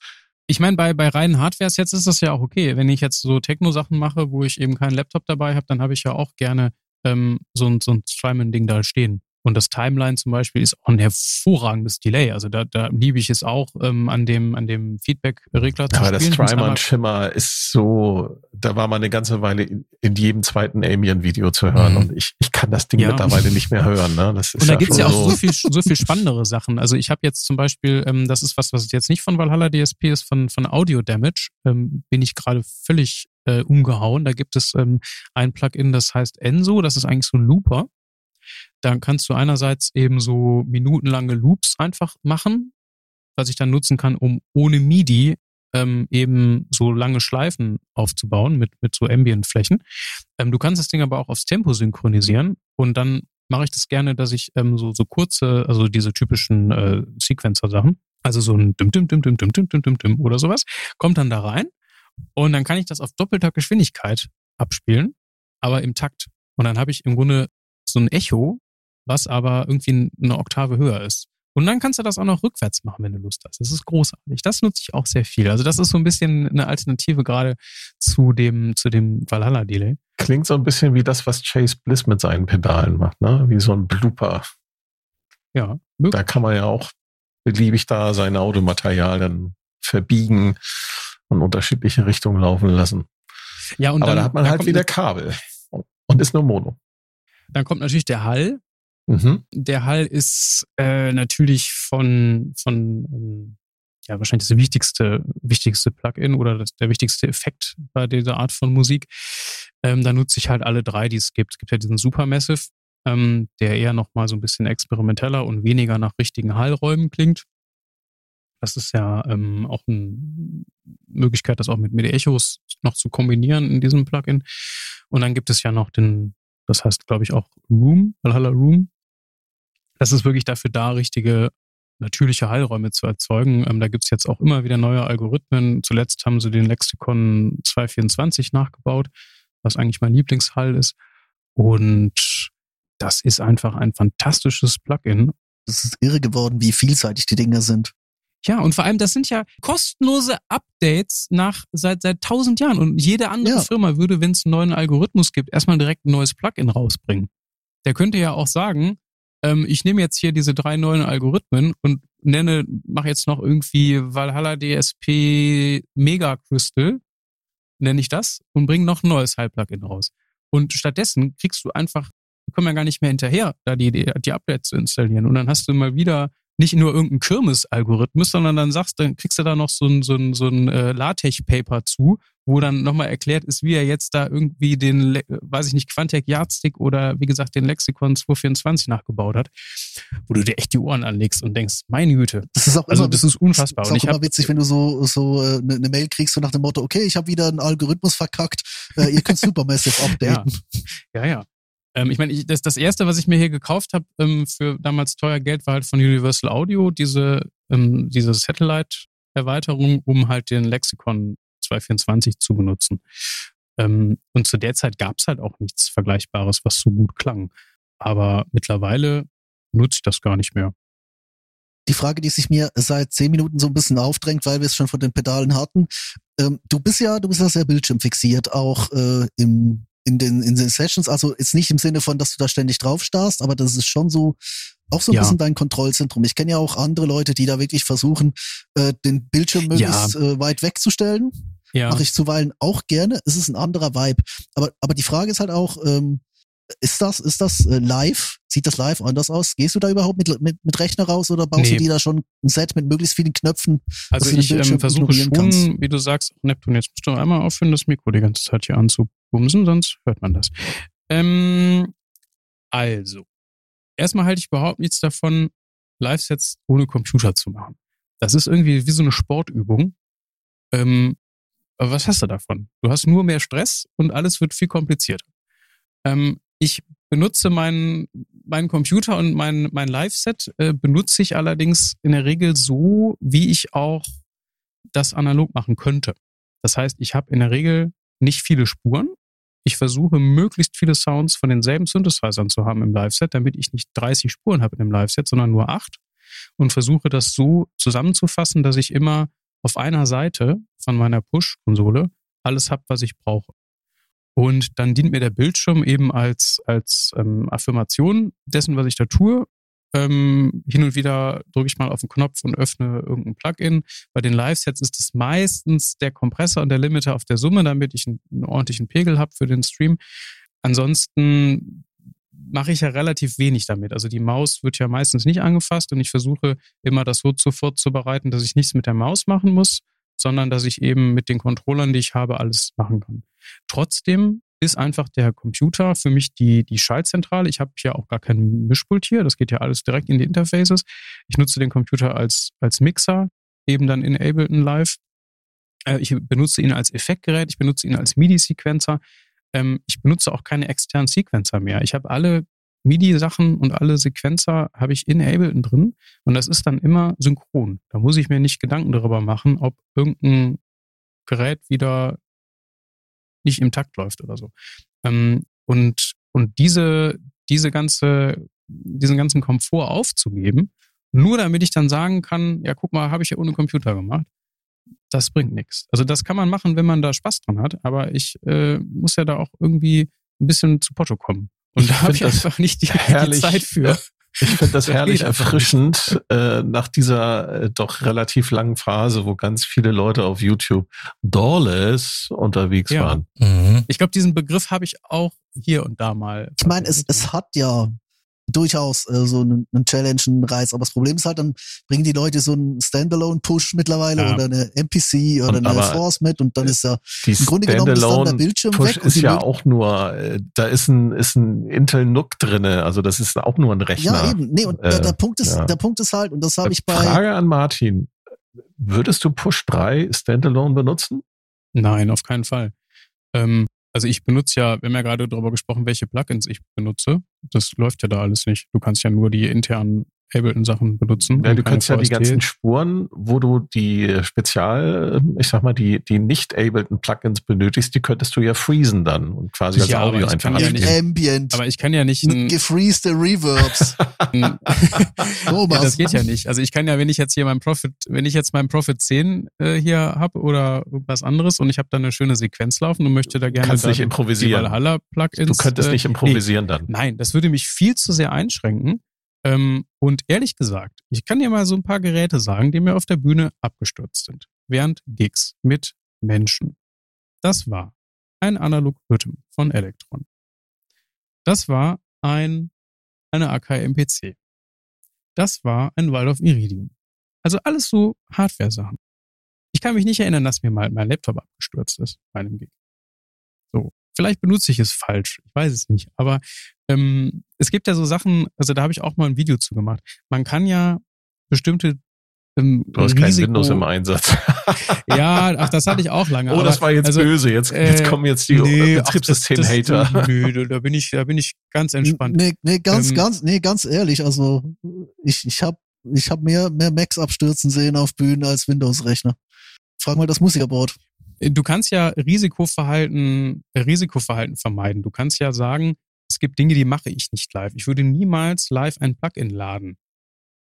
Ich meine, bei reinen Hardwares jetzt ist das ja auch okay. Wenn ich jetzt so Techno-Sachen mache, wo ich eben keinen Laptop dabei habe, dann habe ich ja auch gerne so ein Streaming-Ding da stehen. Und das Timeline zum Beispiel ist auch ein hervorragendes Delay. Also da liebe ich es auch, an dem Feedback-Regler zu spielen. Aber das Trimer und Schimmer ist so, da war mal eine ganze Weile in jedem zweiten Alien-Video zu hören. Und ich kann das Ding mittlerweile nicht mehr hören. Ne? Das ist und da gibt es ja auch so viel spannendere Sachen. Also ich habe jetzt zum Beispiel, das ist was jetzt nicht von Valhalla DSP ist, von Audio Damage, bin ich gerade völlig umgehauen. Da gibt es ein Plugin, das heißt Enso. Das ist eigentlich so ein Looper. Dann kannst du einerseits eben so minutenlange Loops einfach machen, was ich dann nutzen kann, um ohne MIDI eben so lange Schleifen aufzubauen mit so Ambient-Flächen. Du kannst das Ding aber auch aufs Tempo synchronisieren und dann mache ich das gerne, dass ich so kurze, also diese typischen Sequencer-Sachen, also so ein Düm-Düm-Düm-Düm-Düm-Düm-Düm-Düm oder sowas, kommt dann da rein und dann kann ich das auf doppelter Geschwindigkeit abspielen, aber im Takt. Und dann habe ich im Grunde so ein Echo, was aber irgendwie eine Oktave höher ist. Und dann kannst du das auch noch rückwärts machen, wenn du Lust hast. Das ist großartig. Das nutze ich auch sehr viel. Also das ist so ein bisschen eine Alternative gerade zu dem Valhalla Delay. Klingt so ein bisschen wie das, was Chase Bliss mit seinen Pedalen macht, ne? Wie so ein Blooper. Ja. Möglich. Da kann man ja auch beliebig da sein Audiomaterial dann verbiegen und unterschiedliche Richtungen laufen lassen. Ja, und aber da hat man halt wieder Kabel und ist nur Mono. Dann kommt natürlich der Hall. Mhm. Der Hall ist natürlich von wahrscheinlich das wichtigste Plugin oder der wichtigste Effekt bei dieser Art von Musik. Da nutze ich halt alle drei, die es gibt. Es gibt ja diesen Supermassive, der eher nochmal so ein bisschen experimenteller und weniger nach richtigen Hallräumen klingt. Das ist ja auch eine Möglichkeit, das auch mit MIDI-Echos noch zu kombinieren in diesem Plugin. Und dann gibt es ja noch das heißt, glaube ich, auch Room, Valhalla Room. Das ist wirklich dafür da, richtige, natürliche Hallräume zu erzeugen. Da gibt es jetzt auch immer wieder neue Algorithmen. Zuletzt haben sie den Lexicon 224 nachgebaut, was eigentlich mein Lieblingshall ist. Und das ist einfach ein fantastisches Plugin. Es ist irre geworden, wie vielseitig die Dinger sind. Ja, und vor allem, das sind ja kostenlose Updates seit 1000 Jahren. Und jede andere Firma würde, wenn es einen neuen Algorithmus gibt, erstmal direkt ein neues Plugin rausbringen. Der könnte ja auch sagen, ich nehme jetzt hier diese drei neuen Algorithmen und mache jetzt noch irgendwie Valhalla DSP Mega Crystal, nenne ich das, und bringe noch ein neues High-Plugin raus. Und stattdessen kriegst du einfach, wir kommen ja gar nicht mehr hinterher, da die Updates zu installieren. Und dann hast du mal wieder nicht nur irgendein Kirmes-Algorithmus, sondern dann kriegst du da noch so ein LaTeX-Paper zu, wo dann nochmal erklärt ist, wie er jetzt da irgendwie den, weiß ich nicht, Quantec-Yardstick oder wie gesagt den Lexikon 224 nachgebaut hat, wo du dir echt die Ohren anlegst und denkst, meine Güte, das ist auch also immer, das ist unfassbar. Das ist auch immer witzig, wenn du so eine Mail kriegst und nach dem Motto, okay, ich habe wieder einen Algorithmus verkackt, ihr könnt Supermassive updaten. Ja. Ich meine, das erste, was ich mir hier gekauft habe für damals teuer Geld, war halt von Universal Audio diese Satellite-Erweiterung, um halt den Lexicon 224 zu benutzen. Und zu der Zeit gab es halt auch nichts Vergleichbares, was so gut klang. Aber mittlerweile nutze ich das gar nicht mehr. Die Frage, die sich mir seit 10 Minuten so ein bisschen aufdrängt, weil wir es schon von den Pedalen hatten. Du bist ja sehr bildschirmfixiert, auch in den Sessions, also jetzt nicht im Sinne von, dass du da ständig drauf starrst, aber das ist schon so, auch so ein bisschen dein Kontrollzentrum. Ich kenne ja auch andere Leute, die da wirklich versuchen, den Bildschirm möglichst weit wegzustellen. Ja. Mache ich zuweilen auch gerne. Es ist ein anderer Vibe. Aber die Frage ist halt auch, ist das live? Sieht das live anders aus? Gehst du da überhaupt mit Rechner raus oder baust du dir da schon ein Set mit möglichst vielen Knöpfen? Also ich versuche schon, wie du sagst, Neptun, jetzt musst du einmal aufhören, das Mikro die ganze Zeit hier anzubumsen, sonst hört man das. Also, erstmal halte ich überhaupt nichts davon, Live-Sets ohne Computer zu machen. Das ist irgendwie wie so eine Sportübung. Aber was hast du davon? Du hast nur mehr Stress und alles wird viel komplizierter. Ich benutze meinen Computer und mein Live-Set benutze ich allerdings in der Regel so, wie ich auch das analog machen könnte. Das heißt, ich habe in der Regel nicht viele Spuren. Ich versuche, möglichst viele Sounds von denselben Synthesizern zu haben im Live-Set, damit ich nicht 30 Spuren habe in dem Live-Set, sondern nur 8 und versuche das so zusammenzufassen, dass ich immer auf einer Seite von meiner Push-Konsole alles habe, was ich brauche. Und dann dient mir der Bildschirm eben als Affirmation dessen, was ich da tue. Hin und wieder drücke ich mal auf den Knopf und öffne irgendein Plugin. Bei den Live-Sets ist es meistens der Kompressor und der Limiter auf der Summe, damit ich einen ordentlichen Pegel habe für den Stream. Ansonsten mache ich ja relativ wenig damit. Also die Maus wird ja meistens nicht angefasst und ich versuche immer das so vorzubereiten, dass ich nichts mit der Maus machen muss, sondern dass ich eben mit den Controllern, die ich habe, alles machen kann. Trotzdem ist einfach der Computer für mich die Schaltzentrale. Ich habe ja auch gar kein Mischpult hier. Das geht ja alles direkt in die Interfaces. Ich nutze den Computer als Mixer, eben dann in Ableton Live. Ich benutze ihn als Effektgerät. Ich benutze ihn als MIDI-Sequencer. Ich benutze auch keine externen Sequencer mehr. Ich habe alle MIDI-Sachen und alle Sequenzer habe ich in Ableton drin. Und das ist dann immer synchron. Da muss ich mir nicht Gedanken darüber machen, ob irgendein Gerät wieder nicht im Takt läuft oder so. Und diesen ganzen Komfort aufzugeben, nur damit ich dann sagen kann, ja guck mal, habe ich ja ohne Computer gemacht, das bringt nichts. Also das kann man machen, wenn man da Spaß dran hat, aber ich muss ja da auch irgendwie ein bisschen zu Potto kommen. Und da habe ich einfach nicht die Zeit für. Ich finde das herrlich erfrischend nach dieser doch relativ langen Phase, wo ganz viele Leute auf YouTube doorless unterwegs waren. Mhm. Ich glaube, diesen Begriff habe ich auch hier und da mal. Ich meine, es hat ja durchaus so einen Challenge-Reiz, aber das Problem ist halt, dann bringen die Leute so einen Standalone-Push mittlerweile oder eine MPC oder eine Force mit und dann ist ja im Grunde genommen ist dann der Bildschirm Push weg. Ist und ja auch nur, da ist ein Intel NUC drinne, also das ist auch nur ein Rechner. Ja eben, nee, und der Punkt ist halt, und das habe ich bei... Frage an Martin, würdest du Push 3 Standalone benutzen? Nein, auf keinen Fall. Also ich benutze ja, wir haben ja gerade darüber gesprochen, welche Plugins ich benutze. Das läuft ja da alles nicht. Du kannst ja nur die internen Ableton-Sachen benutzen. Ja, du kannst ja die ganzen Spuren, wo du die die nicht-Ableton-Plugins benötigst, die könntest du ja freezen dann und quasi als Audio einfach Ambient. Aber ich kann ja nicht... Gefreezte Reverbs. Ja, das geht ja nicht. Also ich kann ja, wenn ich jetzt meinen Prophet 10 hier habe oder irgendwas anderes und ich habe da eine schöne Sequenz laufen und möchte da gerne... Kannst nicht improvisieren. Du könntest nicht improvisieren dann. Nein, das würde mich viel zu sehr einschränken. Und ehrlich gesagt, ich kann dir mal so ein paar Geräte sagen, die mir auf der Bühne abgestürzt sind. Während Gigs mit Menschen. Das war ein Analog Rhythm von Elektron. Das war eine AKMPC. Das war ein Waldorf Iridium. Also alles so Hardware-Sachen. Ich kann mich nicht erinnern, dass mir mal mein Laptop abgestürzt ist bei einem Gig. So. Vielleicht benutze ich es falsch, ich weiß es nicht, aber es gibt ja so Sachen, also da habe ich auch mal ein Video zu gemacht. Man kann ja bestimmte Du hast kein Windows im Einsatz. Ja, ach, das hatte ich auch lange. Oh, das war jetzt böse, jetzt kommen jetzt die Betriebssystem-Hater. Da bin ich ganz entspannt. Ganz ehrlich, also ich hab mehr Macs abstürzen sehen auf Bühnen als Windows-Rechner. Frag mal das Musikerboard. Du kannst ja Risikoverhalten vermeiden. Du kannst ja sagen, es gibt Dinge, die mache ich nicht live. Ich würde niemals live ein Plugin laden.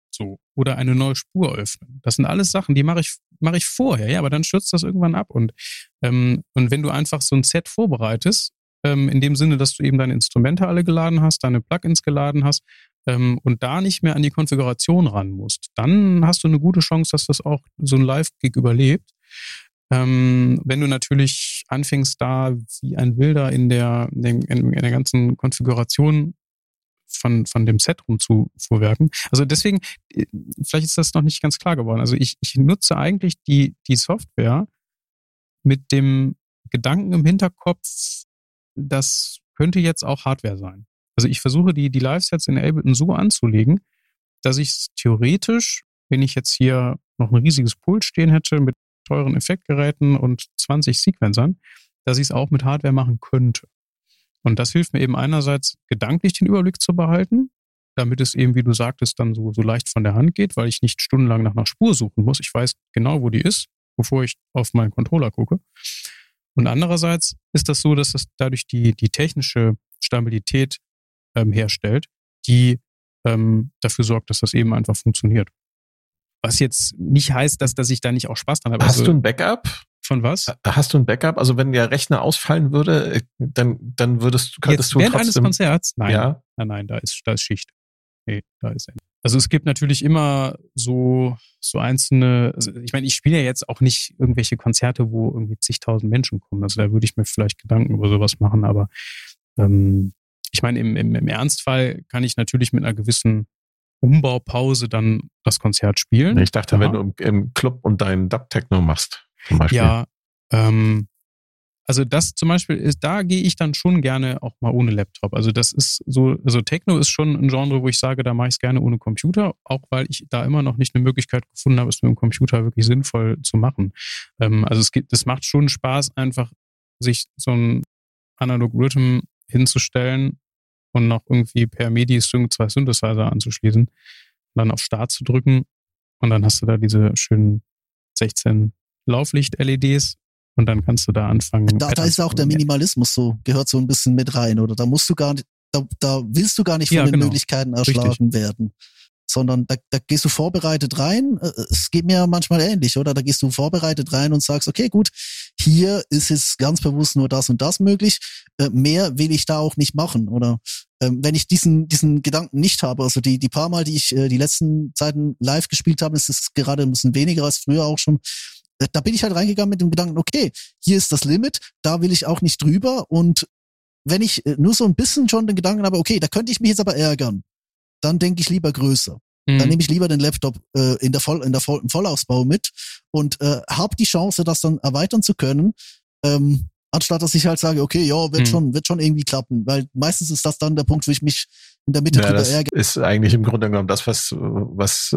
So. Oder eine neue Spur öffnen. Das sind alles Sachen, die mache ich vorher. Ja, aber dann stürzt das irgendwann ab. Und wenn du einfach so ein Set vorbereitest, in dem Sinne, dass du eben deine Instrumente alle geladen hast, deine Plugins geladen hast, und da nicht mehr an die Konfiguration ran musst, dann hast du eine gute Chance, dass das auch so ein Live-Gig überlebt. Wenn du natürlich anfängst, da wie ein Wilder in der ganzen Konfiguration von dem Set rumzufuhrwerken. Also deswegen, vielleicht ist das noch nicht ganz klar geworden. Also ich nutze eigentlich die Software mit dem Gedanken im Hinterkopf, das könnte jetzt auch Hardware sein. Also ich versuche, die Live-Sets in Ableton so anzulegen, dass ich es theoretisch, wenn ich jetzt hier noch ein riesiges Pult stehen hätte mit teuren Effektgeräten und 20 Sequencern, dass ich es auch mit Hardware machen könnte. Und das hilft mir eben einerseits, gedanklich den Überblick zu behalten, damit es eben, wie du sagtest, dann so leicht von der Hand geht, weil ich nicht stundenlang nach einer Spur suchen muss. Ich weiß genau, wo die ist, bevor ich auf meinen Controller gucke. Und andererseits ist das so, dass das dadurch die technische Stabilität herstellt, die dafür sorgt, dass das eben einfach funktioniert. Was jetzt nicht heißt, dass ich da nicht auch Spaß dran habe. Hast du ein Backup? Von was? Hast du ein Backup? Also wenn der Rechner ausfallen würde, dann könntest du trotzdem... Während eines Konzerts? Nein. Ja? Nein, da ist Schicht. Nee, da ist Ende. Also es gibt natürlich immer so einzelne... Also ich meine, ich spiele ja jetzt auch nicht irgendwelche Konzerte, wo irgendwie zigtausend Menschen kommen. Also da würde ich mir vielleicht Gedanken über sowas machen. Aber ich meine, im Ernstfall kann ich natürlich mit einer gewissen Umbaupause dann das Konzert spielen. Ich dachte, wenn du im Club und deinen Dub-Techno machst, zum Beispiel. Ja, also das zum Beispiel ist, da gehe ich dann schon gerne auch mal ohne Laptop. Also das ist so, also Techno ist schon ein Genre, wo ich sage, da mache ich es gerne ohne Computer, auch weil ich da immer noch nicht eine Möglichkeit gefunden habe, es mit dem Computer wirklich sinnvoll zu machen. Also es macht schon Spaß, einfach sich so einen Analog-Rhythm hinzustellen und noch irgendwie per MIDI-Sync 2 Synthesizer anzuschließen, dann auf Start zu drücken und dann hast du da diese schönen 16 Lauflicht-LEDs und dann kannst du da anfangen. Da ist auch der Minimalismus so, gehört so ein bisschen mit rein, oder? Da musst du gar nicht, da willst du gar nicht von den Möglichkeiten erschlagen werden, sondern da gehst du vorbereitet rein. Es geht mir manchmal ähnlich, oder? Da gehst du vorbereitet rein und sagst, okay, gut, hier ist jetzt ganz bewusst nur das und das möglich. Mehr will ich da auch nicht machen, oder? Wenn ich diesen Gedanken nicht habe, also die paar Mal, die ich die letzten Zeiten live gespielt habe, ist es gerade ein bisschen weniger als früher auch schon. Da bin ich halt reingegangen mit dem Gedanken, okay, hier ist das Limit, da will ich auch nicht drüber. Und wenn ich nur so ein bisschen schon den Gedanken habe, okay, da könnte ich mich jetzt aber ärgern, dann denke ich lieber größer. Mhm. Dann nehme ich lieber den Laptop im Vollausbau mit und habe die Chance, das dann erweitern zu können, anstatt dass ich halt sage, okay, ja, wird schon irgendwie klappen. Weil meistens ist das dann der Punkt, wo ich mich in der Mitte drüber ärgere. Das ist eigentlich im Grunde genommen das, was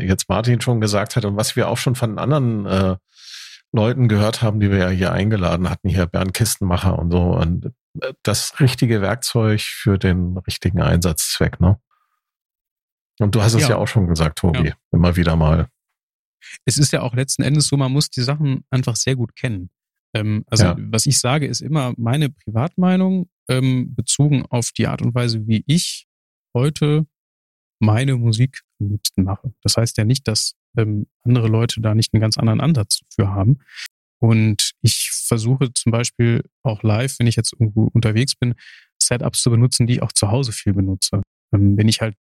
jetzt Martin schon gesagt hat und was wir auch schon von anderen Leuten gehört haben, die wir ja hier eingeladen hatten, hier Bernd Kistenmacher und so. Und das richtige Werkzeug für den richtigen Einsatzzweck, ne? Und du hast es ja auch schon gesagt, Tobi, immer wieder mal. Es ist ja auch letzten Endes so, man muss die Sachen einfach sehr gut kennen. Was ich sage, ist immer meine Privatmeinung, bezogen auf die Art und Weise, wie ich heute meine Musik am liebsten mache. Das heißt ja nicht, dass andere Leute da nicht einen ganz anderen Ansatz für haben. Und ich versuche zum Beispiel auch live, wenn ich jetzt irgendwo unterwegs bin, Setups zu benutzen, die ich auch zu Hause viel benutze. Wenn ich halt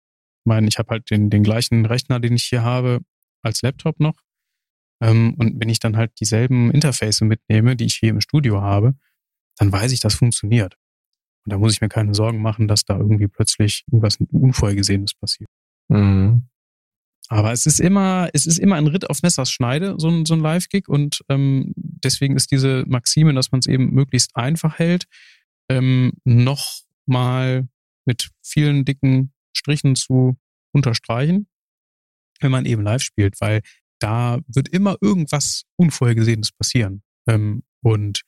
ich habe halt den gleichen Rechner, den ich hier habe, als Laptop noch. Und wenn ich dann halt dieselben Interfaces mitnehme, die ich hier im Studio habe, dann weiß ich, das funktioniert. Und da muss ich mir keine Sorgen machen, dass da irgendwie plötzlich irgendwas Unvorhergesehenes passiert. Mhm. Aber es ist immer ein Ritt auf Messers Schneide, so ein Live-Gig. Und deswegen ist diese Maxime, dass man es eben möglichst einfach hält, nochmal mit vielen dicken Strichen zu unterstreichen, wenn man eben live spielt, weil da wird immer irgendwas Unvorhergesehenes passieren und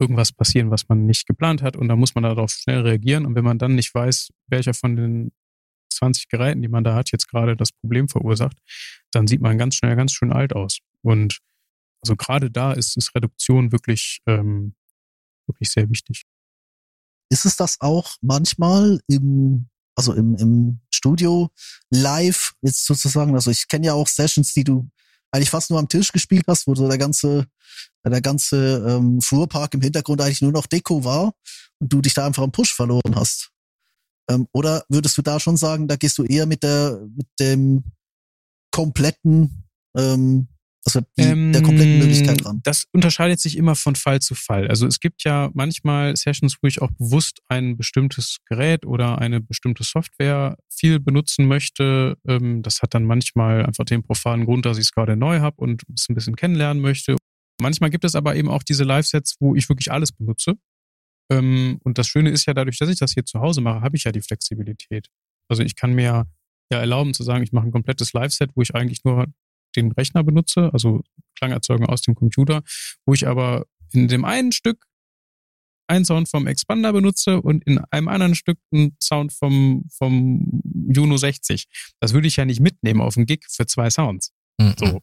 irgendwas passieren, was man nicht geplant hat, und da muss man darauf schnell reagieren, und wenn man dann nicht weiß, welcher von den 20 Geräten, die man da hat, jetzt gerade das Problem verursacht, dann sieht man ganz schnell ganz schön alt aus. Und also gerade da ist Reduktion wirklich, wirklich sehr wichtig. Ist es das auch manchmal im Studio live jetzt sozusagen? Also ich kenne ja auch Sessions, die du eigentlich fast nur am Tisch gespielt hast, wo so der ganze Flurpark im Hintergrund eigentlich nur noch Deko war und du dich da einfach am Push verloren hast. Oder würdest du da schon sagen, da gehst du eher mit dem kompletten der kompletten Möglichkeit ran? Das unterscheidet sich immer von Fall zu Fall. Also es gibt ja manchmal Sessions, wo ich auch bewusst ein bestimmtes Gerät oder eine bestimmte Software viel benutzen möchte. Das hat dann manchmal einfach den profanen Grund, dass ich es gerade neu habe und es ein bisschen kennenlernen möchte. Manchmal gibt es aber eben auch diese Live-Sets, wo ich wirklich alles benutze. Und das Schöne ist ja, dadurch, dass ich das hier zu Hause mache, habe ich ja die Flexibilität. Also ich kann mir ja erlauben zu sagen, ich mache ein komplettes Live-Set, wo ich eigentlich nur den Rechner benutze, also Klangerzeugung aus dem Computer, wo ich aber in dem einen Stück einen Sound vom Expander benutze und in einem anderen Stück einen Sound vom Juno 60. Das würde ich ja nicht mitnehmen auf einen Gig für 2 Sounds. Mhm. So.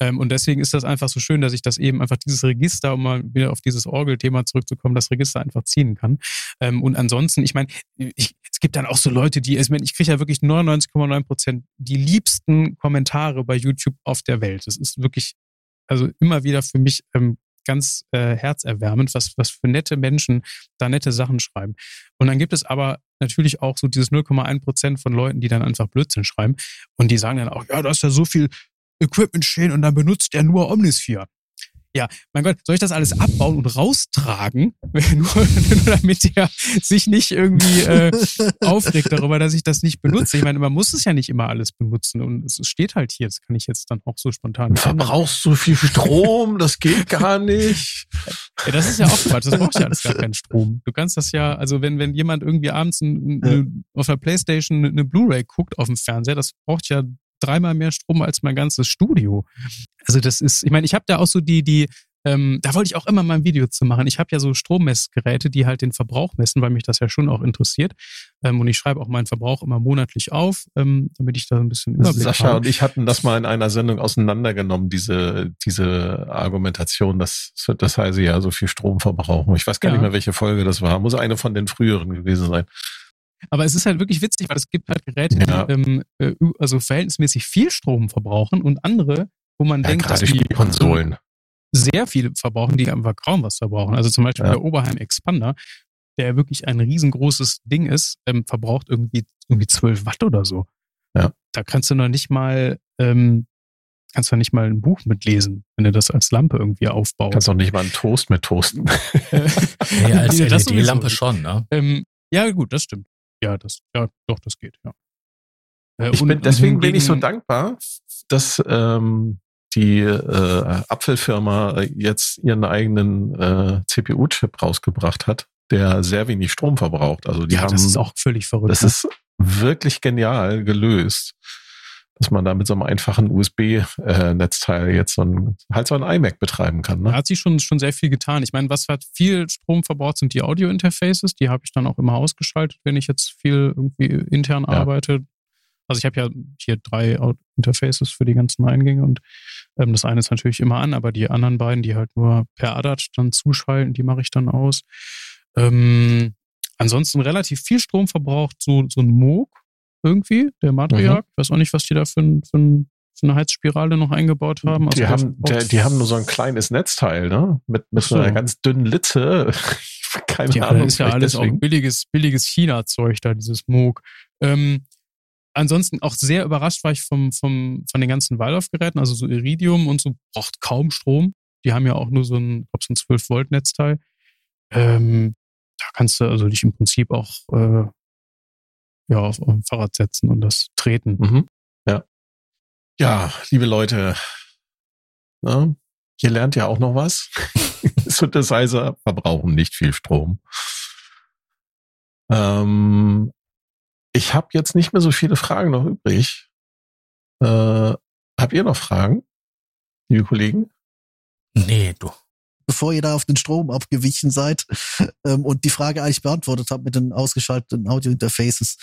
Und deswegen ist das einfach so schön, dass ich das eben einfach dieses Register, um mal wieder auf dieses Orgelthema zurückzukommen, das Register einfach ziehen kann. Und ansonsten, ich meine, es gibt dann auch so Leute, die, also ich kriege ja wirklich 99,9% die liebsten Kommentare bei YouTube auf der Welt. Das ist wirklich, also immer wieder für mich ganz herzerwärmend, was für nette Menschen da nette Sachen schreiben. Und dann gibt es aber natürlich auch so dieses 0,1% von Leuten, die dann einfach Blödsinn schreiben und die sagen dann auch, ja, da ist ja so viel Equipment stehen und dann benutzt er nur Omnisphere. Ja, mein Gott, soll ich das alles abbauen und raustragen? Nur damit er sich nicht irgendwie aufregt darüber, dass ich das nicht benutze. Ich meine, man muss es ja nicht immer alles benutzen und es steht halt hier. Das kann ich jetzt dann auch so spontan. Du verbrauchst so viel Strom, das geht gar nicht. Ja, das ist ja auch Quatsch, das braucht ja alles gar keinen Strom. Du kannst das ja, also wenn jemand irgendwie abends auf der Playstation eine Blu-ray guckt auf dem Fernseher, das braucht ja dreimal mehr Strom als mein ganzes Studio. Also das ist, ich meine, ich habe da auch so da wollte ich auch immer mal ein Video zu machen. Ich habe ja so Strommessgeräte, die halt den Verbrauch messen, weil mich das ja schon auch interessiert. Und ich schreibe auch meinen Verbrauch immer monatlich auf, damit ich da ein bisschen Überblick habe. Sascha und ich hatten das mal in einer Sendung auseinandergenommen, diese Argumentation, dass heiße ja so viel Strom verbrauchen. Ich weiß gar nicht mehr, welche Folge das war. Muss eine von den früheren gewesen sein. Aber es ist halt wirklich witzig, weil es gibt halt Geräte, die also verhältnismäßig viel Strom verbrauchen und andere, wo man denkt, dass die Konsolen sehr viel verbrauchen, die einfach kaum was verbrauchen. Also zum Beispiel der Oberheim Expander, der wirklich ein riesengroßes Ding ist, verbraucht irgendwie 12 Watt oder so. Ja. Da kannst du noch nicht mal ein Buch mitlesen, wenn du das als Lampe irgendwie aufbaust. Kannst auch nicht mal einen Toast mit toasten. Ja, als LED-Lampe schon, ne? Ja, gut, das stimmt. Ja, das geht, ja. Deswegen bin ich so dankbar, dass die Apfelfirma jetzt ihren eigenen CPU-Chip rausgebracht hat, der sehr wenig Strom verbraucht. Also die haben, das ist auch völlig verrückt. Das ist wirklich genial gelöst, dass man da mit so einem einfachen USB-Netzteil jetzt so ein iMac betreiben kann. Ne? Da hat sich schon sehr viel getan. Ich meine, was hat viel Strom verbraucht, sind die Audio-Interfaces. Die habe ich dann auch immer ausgeschaltet, wenn ich jetzt viel irgendwie intern arbeite. Also ich habe ja hier 3 Interfaces für die ganzen Eingänge und das eine ist natürlich immer an, aber die anderen beiden, die halt nur per ADAT dann zuschalten, die mache ich dann aus. Ansonsten relativ viel Strom verbraucht so ein Moog irgendwie, der Matriarch. Mhm. Ich weiß auch nicht, was die da für eine Heizspirale noch eingebaut haben. Also die haben nur so ein kleines Netzteil, ne? Mit so einer ganz dünnen Litze. Keine Ahnung. Das ist ja alles deswegen. Auch billiges China-Zeug da, dieses Moog. Ansonsten auch sehr überrascht war ich von den ganzen Waldorf-Geräten, also so Iridium und so, braucht kaum Strom. Die haben ja auch nur so ein 12-Volt-Netzteil. Da kannst du also dich im Prinzip auch auf ein Fahrrad setzen und das treten. Mhm. Ja. Ja, liebe Leute, na, ihr lernt ja auch noch was. Synthesizer verbrauchen nicht viel Strom. Ich habe jetzt nicht mehr so viele Fragen noch übrig. Habt ihr noch Fragen, liebe Kollegen? Nee, du. Bevor ihr da auf den Strom abgewichen seid und die Frage eigentlich beantwortet habt mit den ausgeschalteten Audio-Interfaces,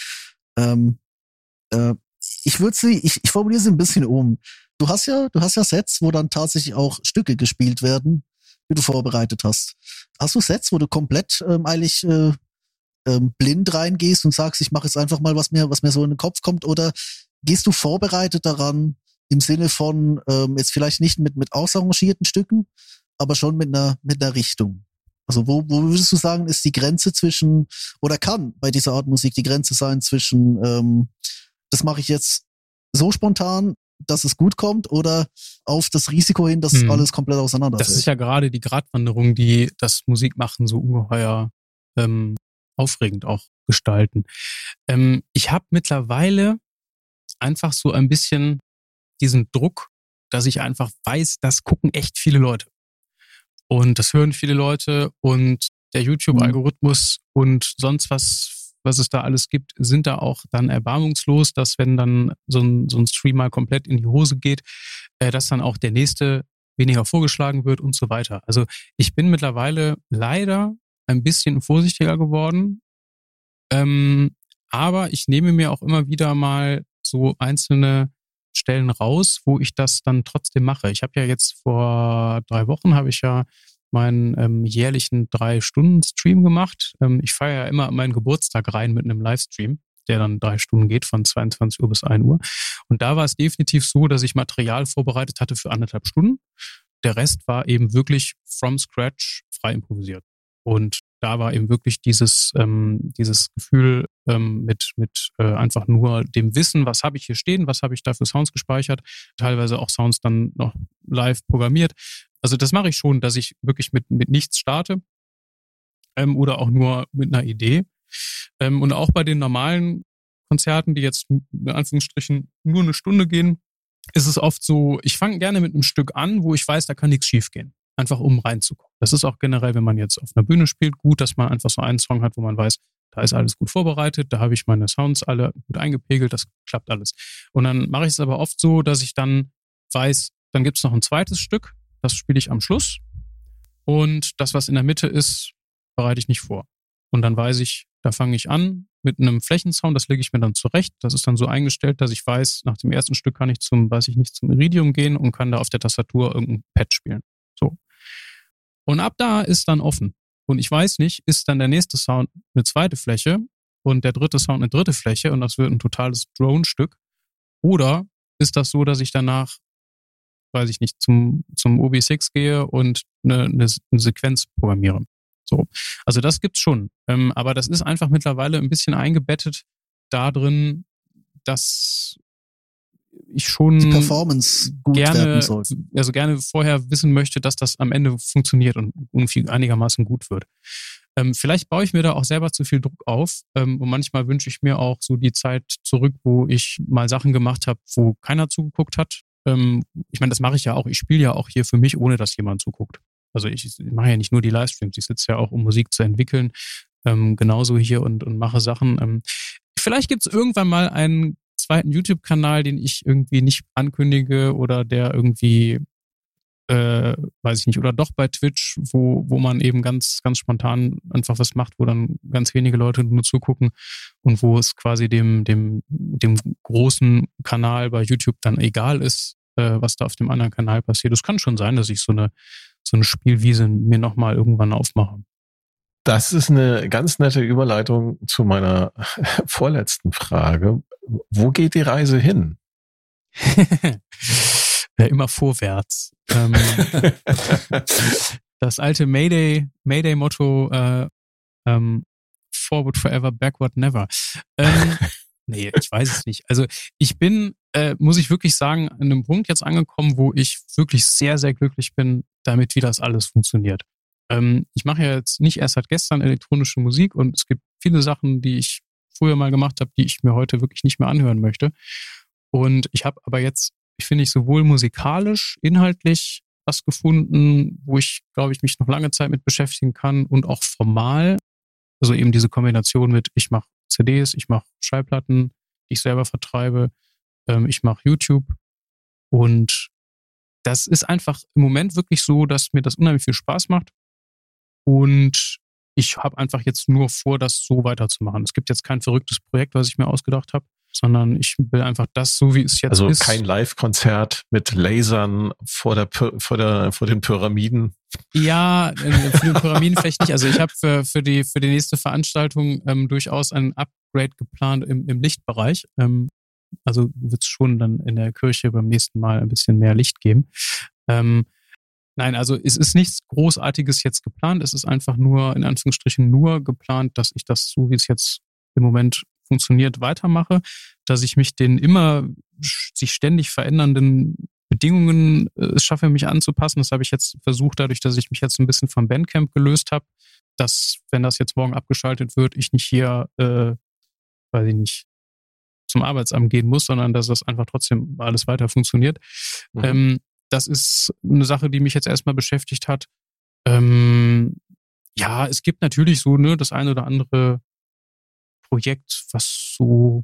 ich formuliere sie ein bisschen um. Du hast ja Sets, wo dann tatsächlich auch Stücke gespielt werden, die du vorbereitet hast. Hast du Sets, wo du komplett eigentlich blind reingehst und sagst, ich mache jetzt einfach mal, was mir so in den Kopf kommt, oder gehst du vorbereitet daran, im Sinne von jetzt vielleicht nicht mit ausarrangierten Stücken, aber schon mit einer Richtung. Also wo würdest du sagen, ist die Grenze zwischen, oder kann bei dieser Art Musik die Grenze sein zwischen, das mache ich jetzt so spontan, dass es gut kommt, oder auf das Risiko hin, dass alles komplett auseinanderfällt? Das ist ja gerade die Gratwanderung, die das Musikmachen so ungeheuer aufregend auch gestalten. Ich habe mittlerweile einfach so ein bisschen diesen Druck, dass ich einfach weiß, das gucken echt viele Leute. Und das hören viele Leute und der YouTube-Algorithmus und sonst was es da alles gibt, sind da auch dann erbarmungslos, dass wenn dann so ein Stream mal komplett in die Hose geht, dass dann auch der nächste weniger vorgeschlagen wird und so weiter. Also ich bin mittlerweile leider ein bisschen vorsichtiger geworden, aber ich nehme mir auch immer wieder mal so einzelne Stellen raus, wo ich das dann trotzdem mache. Ich habe ja jetzt vor 3 Wochen meinen jährlichen 3-Stunden-Stream gemacht. Ich feiere ja immer meinen Geburtstag rein mit einem Livestream, der dann 3 Stunden geht, von 22 Uhr bis 1 Uhr. Und da war es definitiv so, dass ich Material vorbereitet hatte für 1,5 Stunden. Der Rest war eben wirklich from scratch frei improvisiert. Und da war eben wirklich dieses Gefühl mit einfach nur dem Wissen, was habe ich hier stehen, was habe ich da für Sounds gespeichert, teilweise auch Sounds dann noch live programmiert. Also das mache ich schon, dass ich wirklich mit nichts starte oder auch nur mit einer Idee. Und auch bei den normalen Konzerten, die jetzt in Anführungsstrichen nur 1 Stunde gehen, ist es oft so, ich fange gerne mit einem Stück an, wo ich weiß, da kann nichts schief gehen. Einfach um reinzukommen. Das ist auch generell, wenn man jetzt auf einer Bühne spielt, gut, dass man einfach so einen Song hat, wo man weiß, da ist alles gut vorbereitet, da habe ich meine Sounds alle gut eingepegelt, das klappt alles. Und dann mache ich es aber oft so, dass ich dann weiß, dann gibt es noch ein zweites Stück, das spiele ich am Schluss und das, was in der Mitte ist, bereite ich nicht vor. Und dann weiß ich, da fange ich an mit einem Flächensound, das lege ich mir dann zurecht. Das ist dann so eingestellt, dass ich weiß, nach dem ersten Stück kann ich zum Iridium gehen und kann da auf der Tastatur irgendein Pad spielen. So. Und ab da ist dann offen. Und ich weiß nicht, ist dann der nächste Sound eine zweite Fläche und der dritte Sound eine dritte Fläche und das wird ein totales Drone-Stück. Oder ist das so, dass ich danach, weiß ich nicht, zum OB6 gehe und eine Sequenz programmiere. So. Also das gibt's schon. Aber das ist einfach mittlerweile ein bisschen eingebettet darin, dass ich schon die Performance gut werden soll. Also gerne vorher wissen möchte, dass das am Ende funktioniert und irgendwie einigermaßen gut wird. Vielleicht baue ich mir da auch selber zu viel Druck auf. Und manchmal wünsche ich mir auch so die Zeit zurück, wo ich mal Sachen gemacht habe, wo keiner zugeguckt hat. Ich meine, das mache ich ja auch. Ich spiele ja auch hier für mich, ohne dass jemand zuguckt. Also ich mache ja nicht nur die Livestreams. Ich sitze ja auch, um Musik zu entwickeln. Genauso hier und mache Sachen. Vielleicht gibt es irgendwann mal einen zweiten YouTube-Kanal, den ich irgendwie nicht ankündige oder der irgendwie, weiß ich nicht, oder doch bei Twitch, wo man eben ganz, ganz spontan einfach was macht, wo dann ganz wenige Leute nur zugucken und wo es quasi dem großen Kanal bei YouTube dann egal ist, was da auf dem anderen Kanal passiert. Es kann schon sein, dass ich so eine Spielwiese mir nochmal irgendwann aufmache. Das ist eine ganz nette Überleitung zu meiner vorletzten Frage. Wo geht die Reise hin? Ja, immer vorwärts. Das alte Mayday-Motto Forward Forever, Backward Never. Nee, ich weiß es nicht. Also ich bin, muss ich wirklich sagen, an einem Punkt jetzt angekommen, wo ich wirklich sehr, sehr glücklich bin, damit wie das alles funktioniert. Ich mache ja jetzt nicht erst seit gestern elektronische Musik und es gibt viele Sachen, die ich früher mal gemacht habe, die ich mir heute wirklich nicht mehr anhören möchte. Und ich habe aber jetzt, ich finde sowohl musikalisch, inhaltlich was gefunden, wo ich, glaube ich, mich noch lange Zeit mit beschäftigen kann und auch formal. Also eben diese Kombination mit, ich mache CDs, ich mache Schallplatten, ich selber vertreibe, ich mache YouTube. Und das ist einfach im Moment wirklich so, dass mir das unheimlich viel Spaß macht. Und ich habe einfach jetzt nur vor, das so weiterzumachen. Es gibt jetzt kein verrücktes Projekt, was ich mir ausgedacht habe, sondern ich will einfach das so, wie es jetzt ist. Also kein Live-Konzert mit Lasern vor den Pyramiden? Ja, für die Pyramiden vielleicht nicht. Also ich habe für die nächste Veranstaltung durchaus ein Upgrade geplant im Lichtbereich. Also wird es schon dann in der Kirche beim nächsten Mal ein bisschen mehr Licht geben. Nein, also es ist nichts Großartiges jetzt geplant. Es ist einfach nur, in Anführungsstrichen, nur geplant, dass ich das so, wie es jetzt im Moment funktioniert, weitermache. Dass ich mich den immer sich ständig verändernden Bedingungen schaffe, mich anzupassen. Das habe ich jetzt versucht, dadurch, dass ich mich jetzt ein bisschen vom Bandcamp gelöst habe. Dass, wenn das jetzt morgen abgeschaltet wird, ich nicht hier, weiß ich nicht, zum Arbeitsamt gehen muss, sondern dass das einfach trotzdem alles weiter funktioniert. Mhm. Das ist eine Sache, die mich jetzt erstmal beschäftigt hat. Ja, es gibt natürlich so das ein oder andere Projekt, was so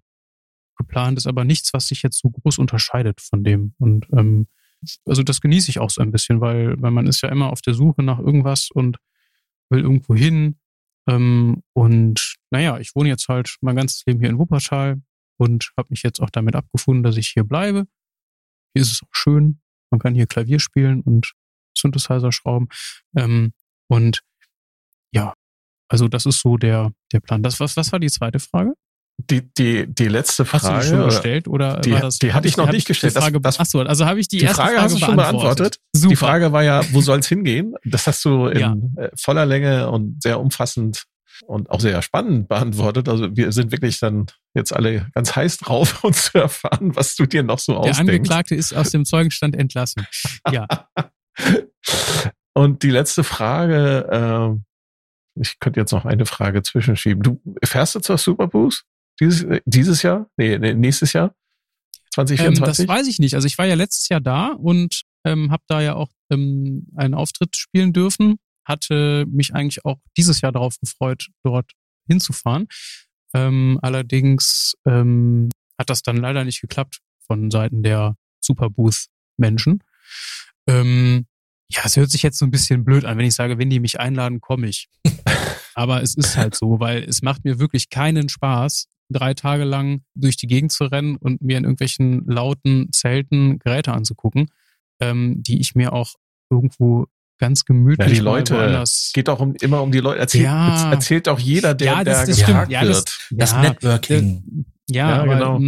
geplant ist, aber nichts, was sich jetzt so groß unterscheidet von dem. Und also das genieße ich auch so ein bisschen, weil man ist ja immer auf der Suche nach irgendwas und will irgendwo hin. Und naja, ich wohne jetzt halt mein ganzes Leben hier in Wuppertal und habe mich jetzt auch damit abgefunden, dass ich hier bleibe. Hier ist es auch schön. Man kann hier Klavier spielen und Synthesizer schrauben. Und ja, also das ist so der Plan. Was war die zweite Frage? Die letzte Frage. Hast du die schon gestellt? Oder die, war das, die hatte ich noch nicht gestellt. Achso, also habe ich die erste Frage hast du schon beantwortet. Super. Die Frage war ja, wo soll es hingehen? Das hast du in voller Länge und sehr umfassend und auch sehr spannend beantwortet. Also wir sind wirklich dann jetzt alle ganz heiß drauf, uns zu erfahren, was du dir noch so ausdenkst. Der Angeklagte ist aus dem Zeugenstand entlassen. Ja. Und die letzte Frage, ich könnte jetzt noch eine Frage zwischenschieben. Du fährst du zur Superboost? Dieses Jahr? Nee, nächstes Jahr? 2024? Das weiß ich nicht. Also ich war ja letztes Jahr da und habe da ja auch einen Auftritt spielen dürfen. Hatte mich eigentlich auch dieses Jahr darauf gefreut, dort hinzufahren. Allerdings hat das dann leider nicht geklappt von Seiten der Superbooth-Menschen. Ja, es hört sich jetzt so ein bisschen blöd an, wenn ich sage, wenn die mich einladen, komme ich. Aber es ist halt so, weil es macht mir wirklich keinen Spaß, 3 Tage lang durch die Gegend zu rennen und mir in irgendwelchen lauten Zelten Geräte anzugucken, die ich mir auch irgendwo ganz gemütlich. Ja, die Leute, es geht auch immer um die Leute. Erzählt auch jeder, der gefragt wird. Das Networking. Ja, genau.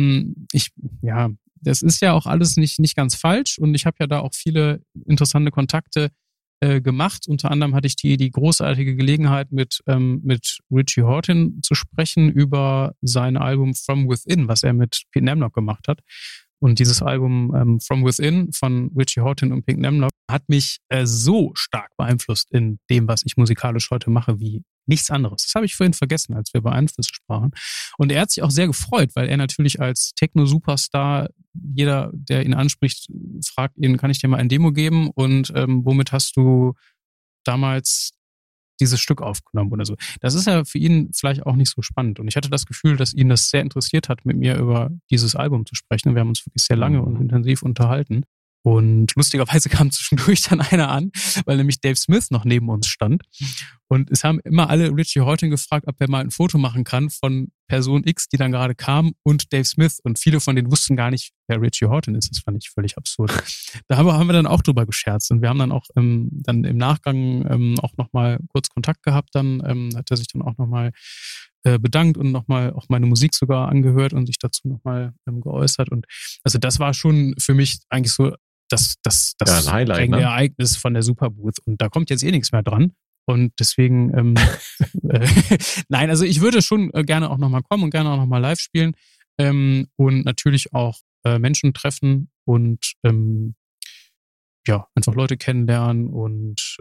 Das ist ja auch alles nicht ganz falsch und ich habe ja da auch viele interessante Kontakte gemacht. Unter anderem hatte ich die großartige Gelegenheit, mit Richie Hawtin zu sprechen über sein Album From Within, was er mit Pete Namlock gemacht hat. Und dieses Album From Within von Richie Hawtin und Pete Namlock hat mich so stark beeinflusst in dem, was ich musikalisch heute mache, wie nichts anderes. Das habe ich vorhin vergessen, als wir über Einflüsse sprachen. Und er hat sich auch sehr gefreut, weil er natürlich als Techno-Superstar, jeder, der ihn anspricht, fragt ihn, kann ich dir mal ein Demo geben? Und womit hast du damals dieses Stück aufgenommen oder so? Das ist ja für ihn vielleicht auch nicht so spannend. Und ich hatte das Gefühl, dass ihn das sehr interessiert hat, mit mir über dieses Album zu sprechen. Und wir haben uns wirklich sehr lange und intensiv unterhalten. Und lustigerweise kam zwischendurch dann einer an, weil nämlich Dave Smith noch neben uns stand. Und es haben immer alle Richie Hawtin gefragt, ob er mal ein Foto machen kann von Person X, die dann gerade kam, und Dave Smith. Und viele von denen wussten gar nicht, wer Richie Hawtin ist. Das fand ich völlig absurd. Da haben wir dann auch drüber gescherzt. Und wir haben dann auch dann im Nachgang auch nochmal kurz Kontakt gehabt. Dann hat er sich dann auch nochmal bedankt und nochmal auch meine Musik sogar angehört und sich dazu nochmal geäußert. Und also das war schon für mich eigentlich so das eigene Ereignis von der Superbooth. Und da kommt jetzt nichts mehr dran. Und deswegen, nein, also ich würde schon gerne auch nochmal kommen und gerne auch nochmal live spielen und natürlich auch Menschen treffen und einfach Leute kennenlernen und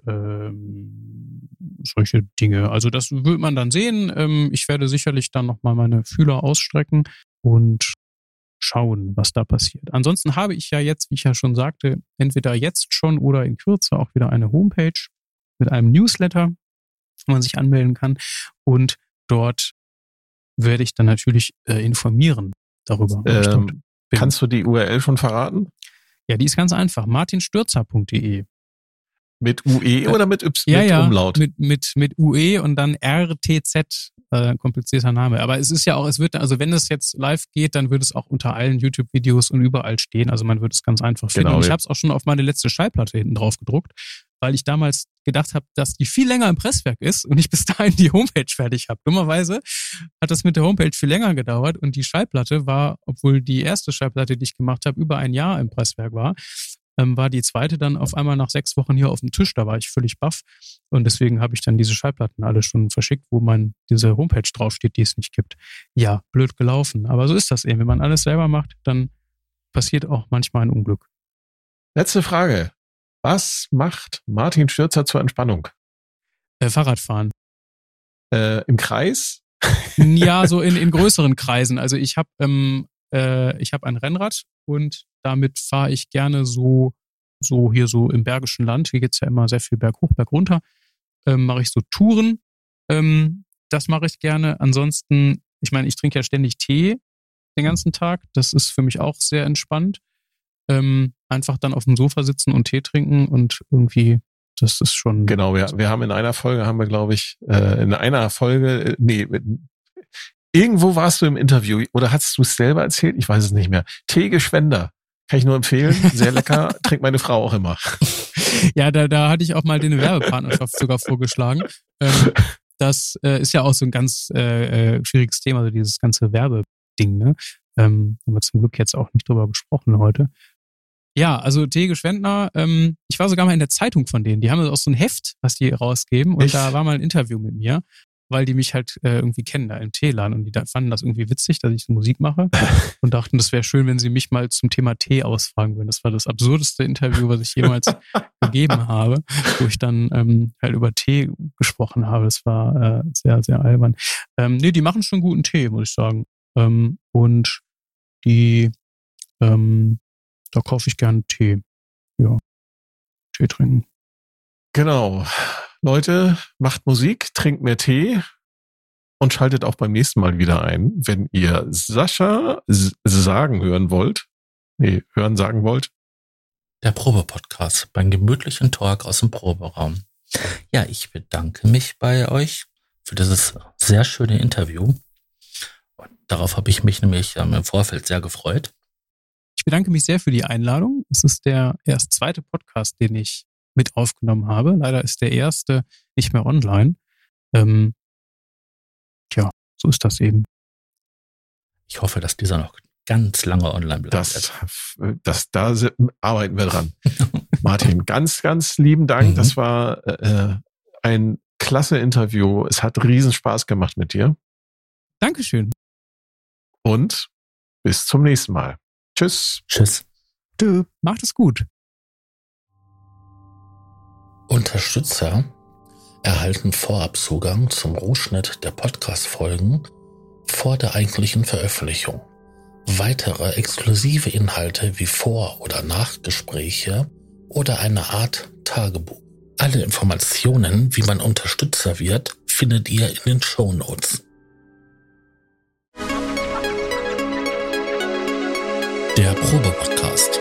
solche Dinge. Also das wird man dann sehen. Ich werde sicherlich dann nochmal meine Fühler ausstrecken und schauen, was da passiert. Ansonsten habe ich ja jetzt, wie ich ja schon sagte, entweder jetzt schon oder in Kürze auch wieder eine Homepage mit einem Newsletter, wo man sich anmelden kann. Und dort werde ich dann natürlich informieren darüber. Kannst du die URL schon verraten? Ja, die ist ganz einfach. martinstürzer.de. Mit UE oder mit Y? Ja, Umlaut? Mit UE und dann RTZ. Komplizierter Name. Aber es ist ja auch, es wird, also wenn es jetzt live geht, dann wird es auch unter allen YouTube-Videos und überall stehen. Also man wird es ganz einfach finden. Genau, und ich habe es auch schon auf meine letzte Schallplatte hinten drauf gedruckt, weil ich damals gedacht habe, dass die viel länger im Presswerk ist und ich bis dahin die Homepage fertig habe. Dummerweise hat das mit der Homepage viel länger gedauert und die Schallplatte war, obwohl die erste Schallplatte, die ich gemacht habe, über ein Jahr im Presswerk war die zweite dann auf einmal nach 6 Wochen hier auf dem Tisch. Da war ich völlig baff. Und deswegen habe ich dann diese Schallplatten alle schon verschickt, wo diese Homepage draufsteht, die es nicht gibt. Ja, blöd gelaufen. Aber so ist das eben. Wenn man alles selber macht, dann passiert auch manchmal ein Unglück. Letzte Frage. Was macht Martin Stürtzer zur Entspannung? Fahrradfahren. Im Kreis? Ja, so in größeren Kreisen. Also ich habe ein Rennrad und damit fahre ich gerne so hier so im Bergischen Land. Hier geht es ja immer sehr viel berghoch, bergunter. Mache ich so Touren. Das mache ich gerne. Ansonsten, ich meine, ich trinke ja ständig Tee den ganzen Tag. Das ist für mich auch sehr entspannt. Einfach dann auf dem Sofa sitzen und Tee trinken und irgendwie, das ist schon... Genau, wir haben in einer Folge, irgendwo warst du im Interview oder hast du es selber erzählt? Ich weiß es nicht mehr. Teegeschwender. Kann ich nur empfehlen. Sehr lecker. Trinkt meine Frau auch immer. Ja, da hatte ich auch mal den Werbepartnerschaft sogar vorgeschlagen. Das ist ja auch so ein ganz schwieriges Thema, also dieses ganze Werbeding, ne? Haben wir zum Glück jetzt auch nicht drüber gesprochen heute. Ja, also T.G. Schwendner, ich war sogar mal in der Zeitung von denen. Die haben auch so ein Heft, was die rausgeben. Und da war mal ein Interview mit mir, weil die mich halt irgendwie kennen da im Teeladen. Und die fanden das irgendwie witzig, dass ich Musik mache. Und dachten, das wäre schön, wenn sie mich mal zum Thema Tee ausfragen würden. Das war das absurdeste Interview, was ich jemals gegeben habe, wo ich dann halt über Tee gesprochen habe. Das war sehr, sehr albern. Nee, die machen schon guten Tee, muss ich sagen. Und die... Da kaufe ich gerne Tee. Ja, Tee trinken. Genau. Leute, macht Musik, trinkt mehr Tee und schaltet auch beim nächsten Mal wieder ein, wenn ihr Sascha hören sagen wollt. Der Probe-Podcast beim gemütlichen Talk aus dem Proberaum. Ja, ich bedanke mich bei euch für dieses sehr schöne Interview. Und darauf habe ich mich nämlich im Vorfeld sehr gefreut. Ich bedanke mich sehr für die Einladung. Es ist der zweite Podcast, den ich mit aufgenommen habe. Leider ist der erste nicht mehr online. Tja, so ist das eben. Ich hoffe, dass dieser noch ganz lange online bleibt. Da arbeiten wir dran. Martin, ganz, ganz lieben Dank. Mhm. Das war ein klasse Interview. Es hat riesen Spaß gemacht mit dir. Dankeschön. Und bis zum nächsten Mal. Tschüss. Tschüss. Du, macht es gut. Unterstützer erhalten Vorabzugang zum Rohschnitt der Podcast-Folgen vor der eigentlichen Veröffentlichung. Weitere exklusive Inhalte wie Vor- oder Nachgespräche oder eine Art Tagebuch. Alle Informationen, wie man Unterstützer wird, findet ihr in den Shownotes. Der Probe-Podcast.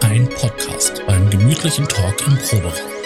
Ein Podcast beim gemütlichen Talk im Proberaum.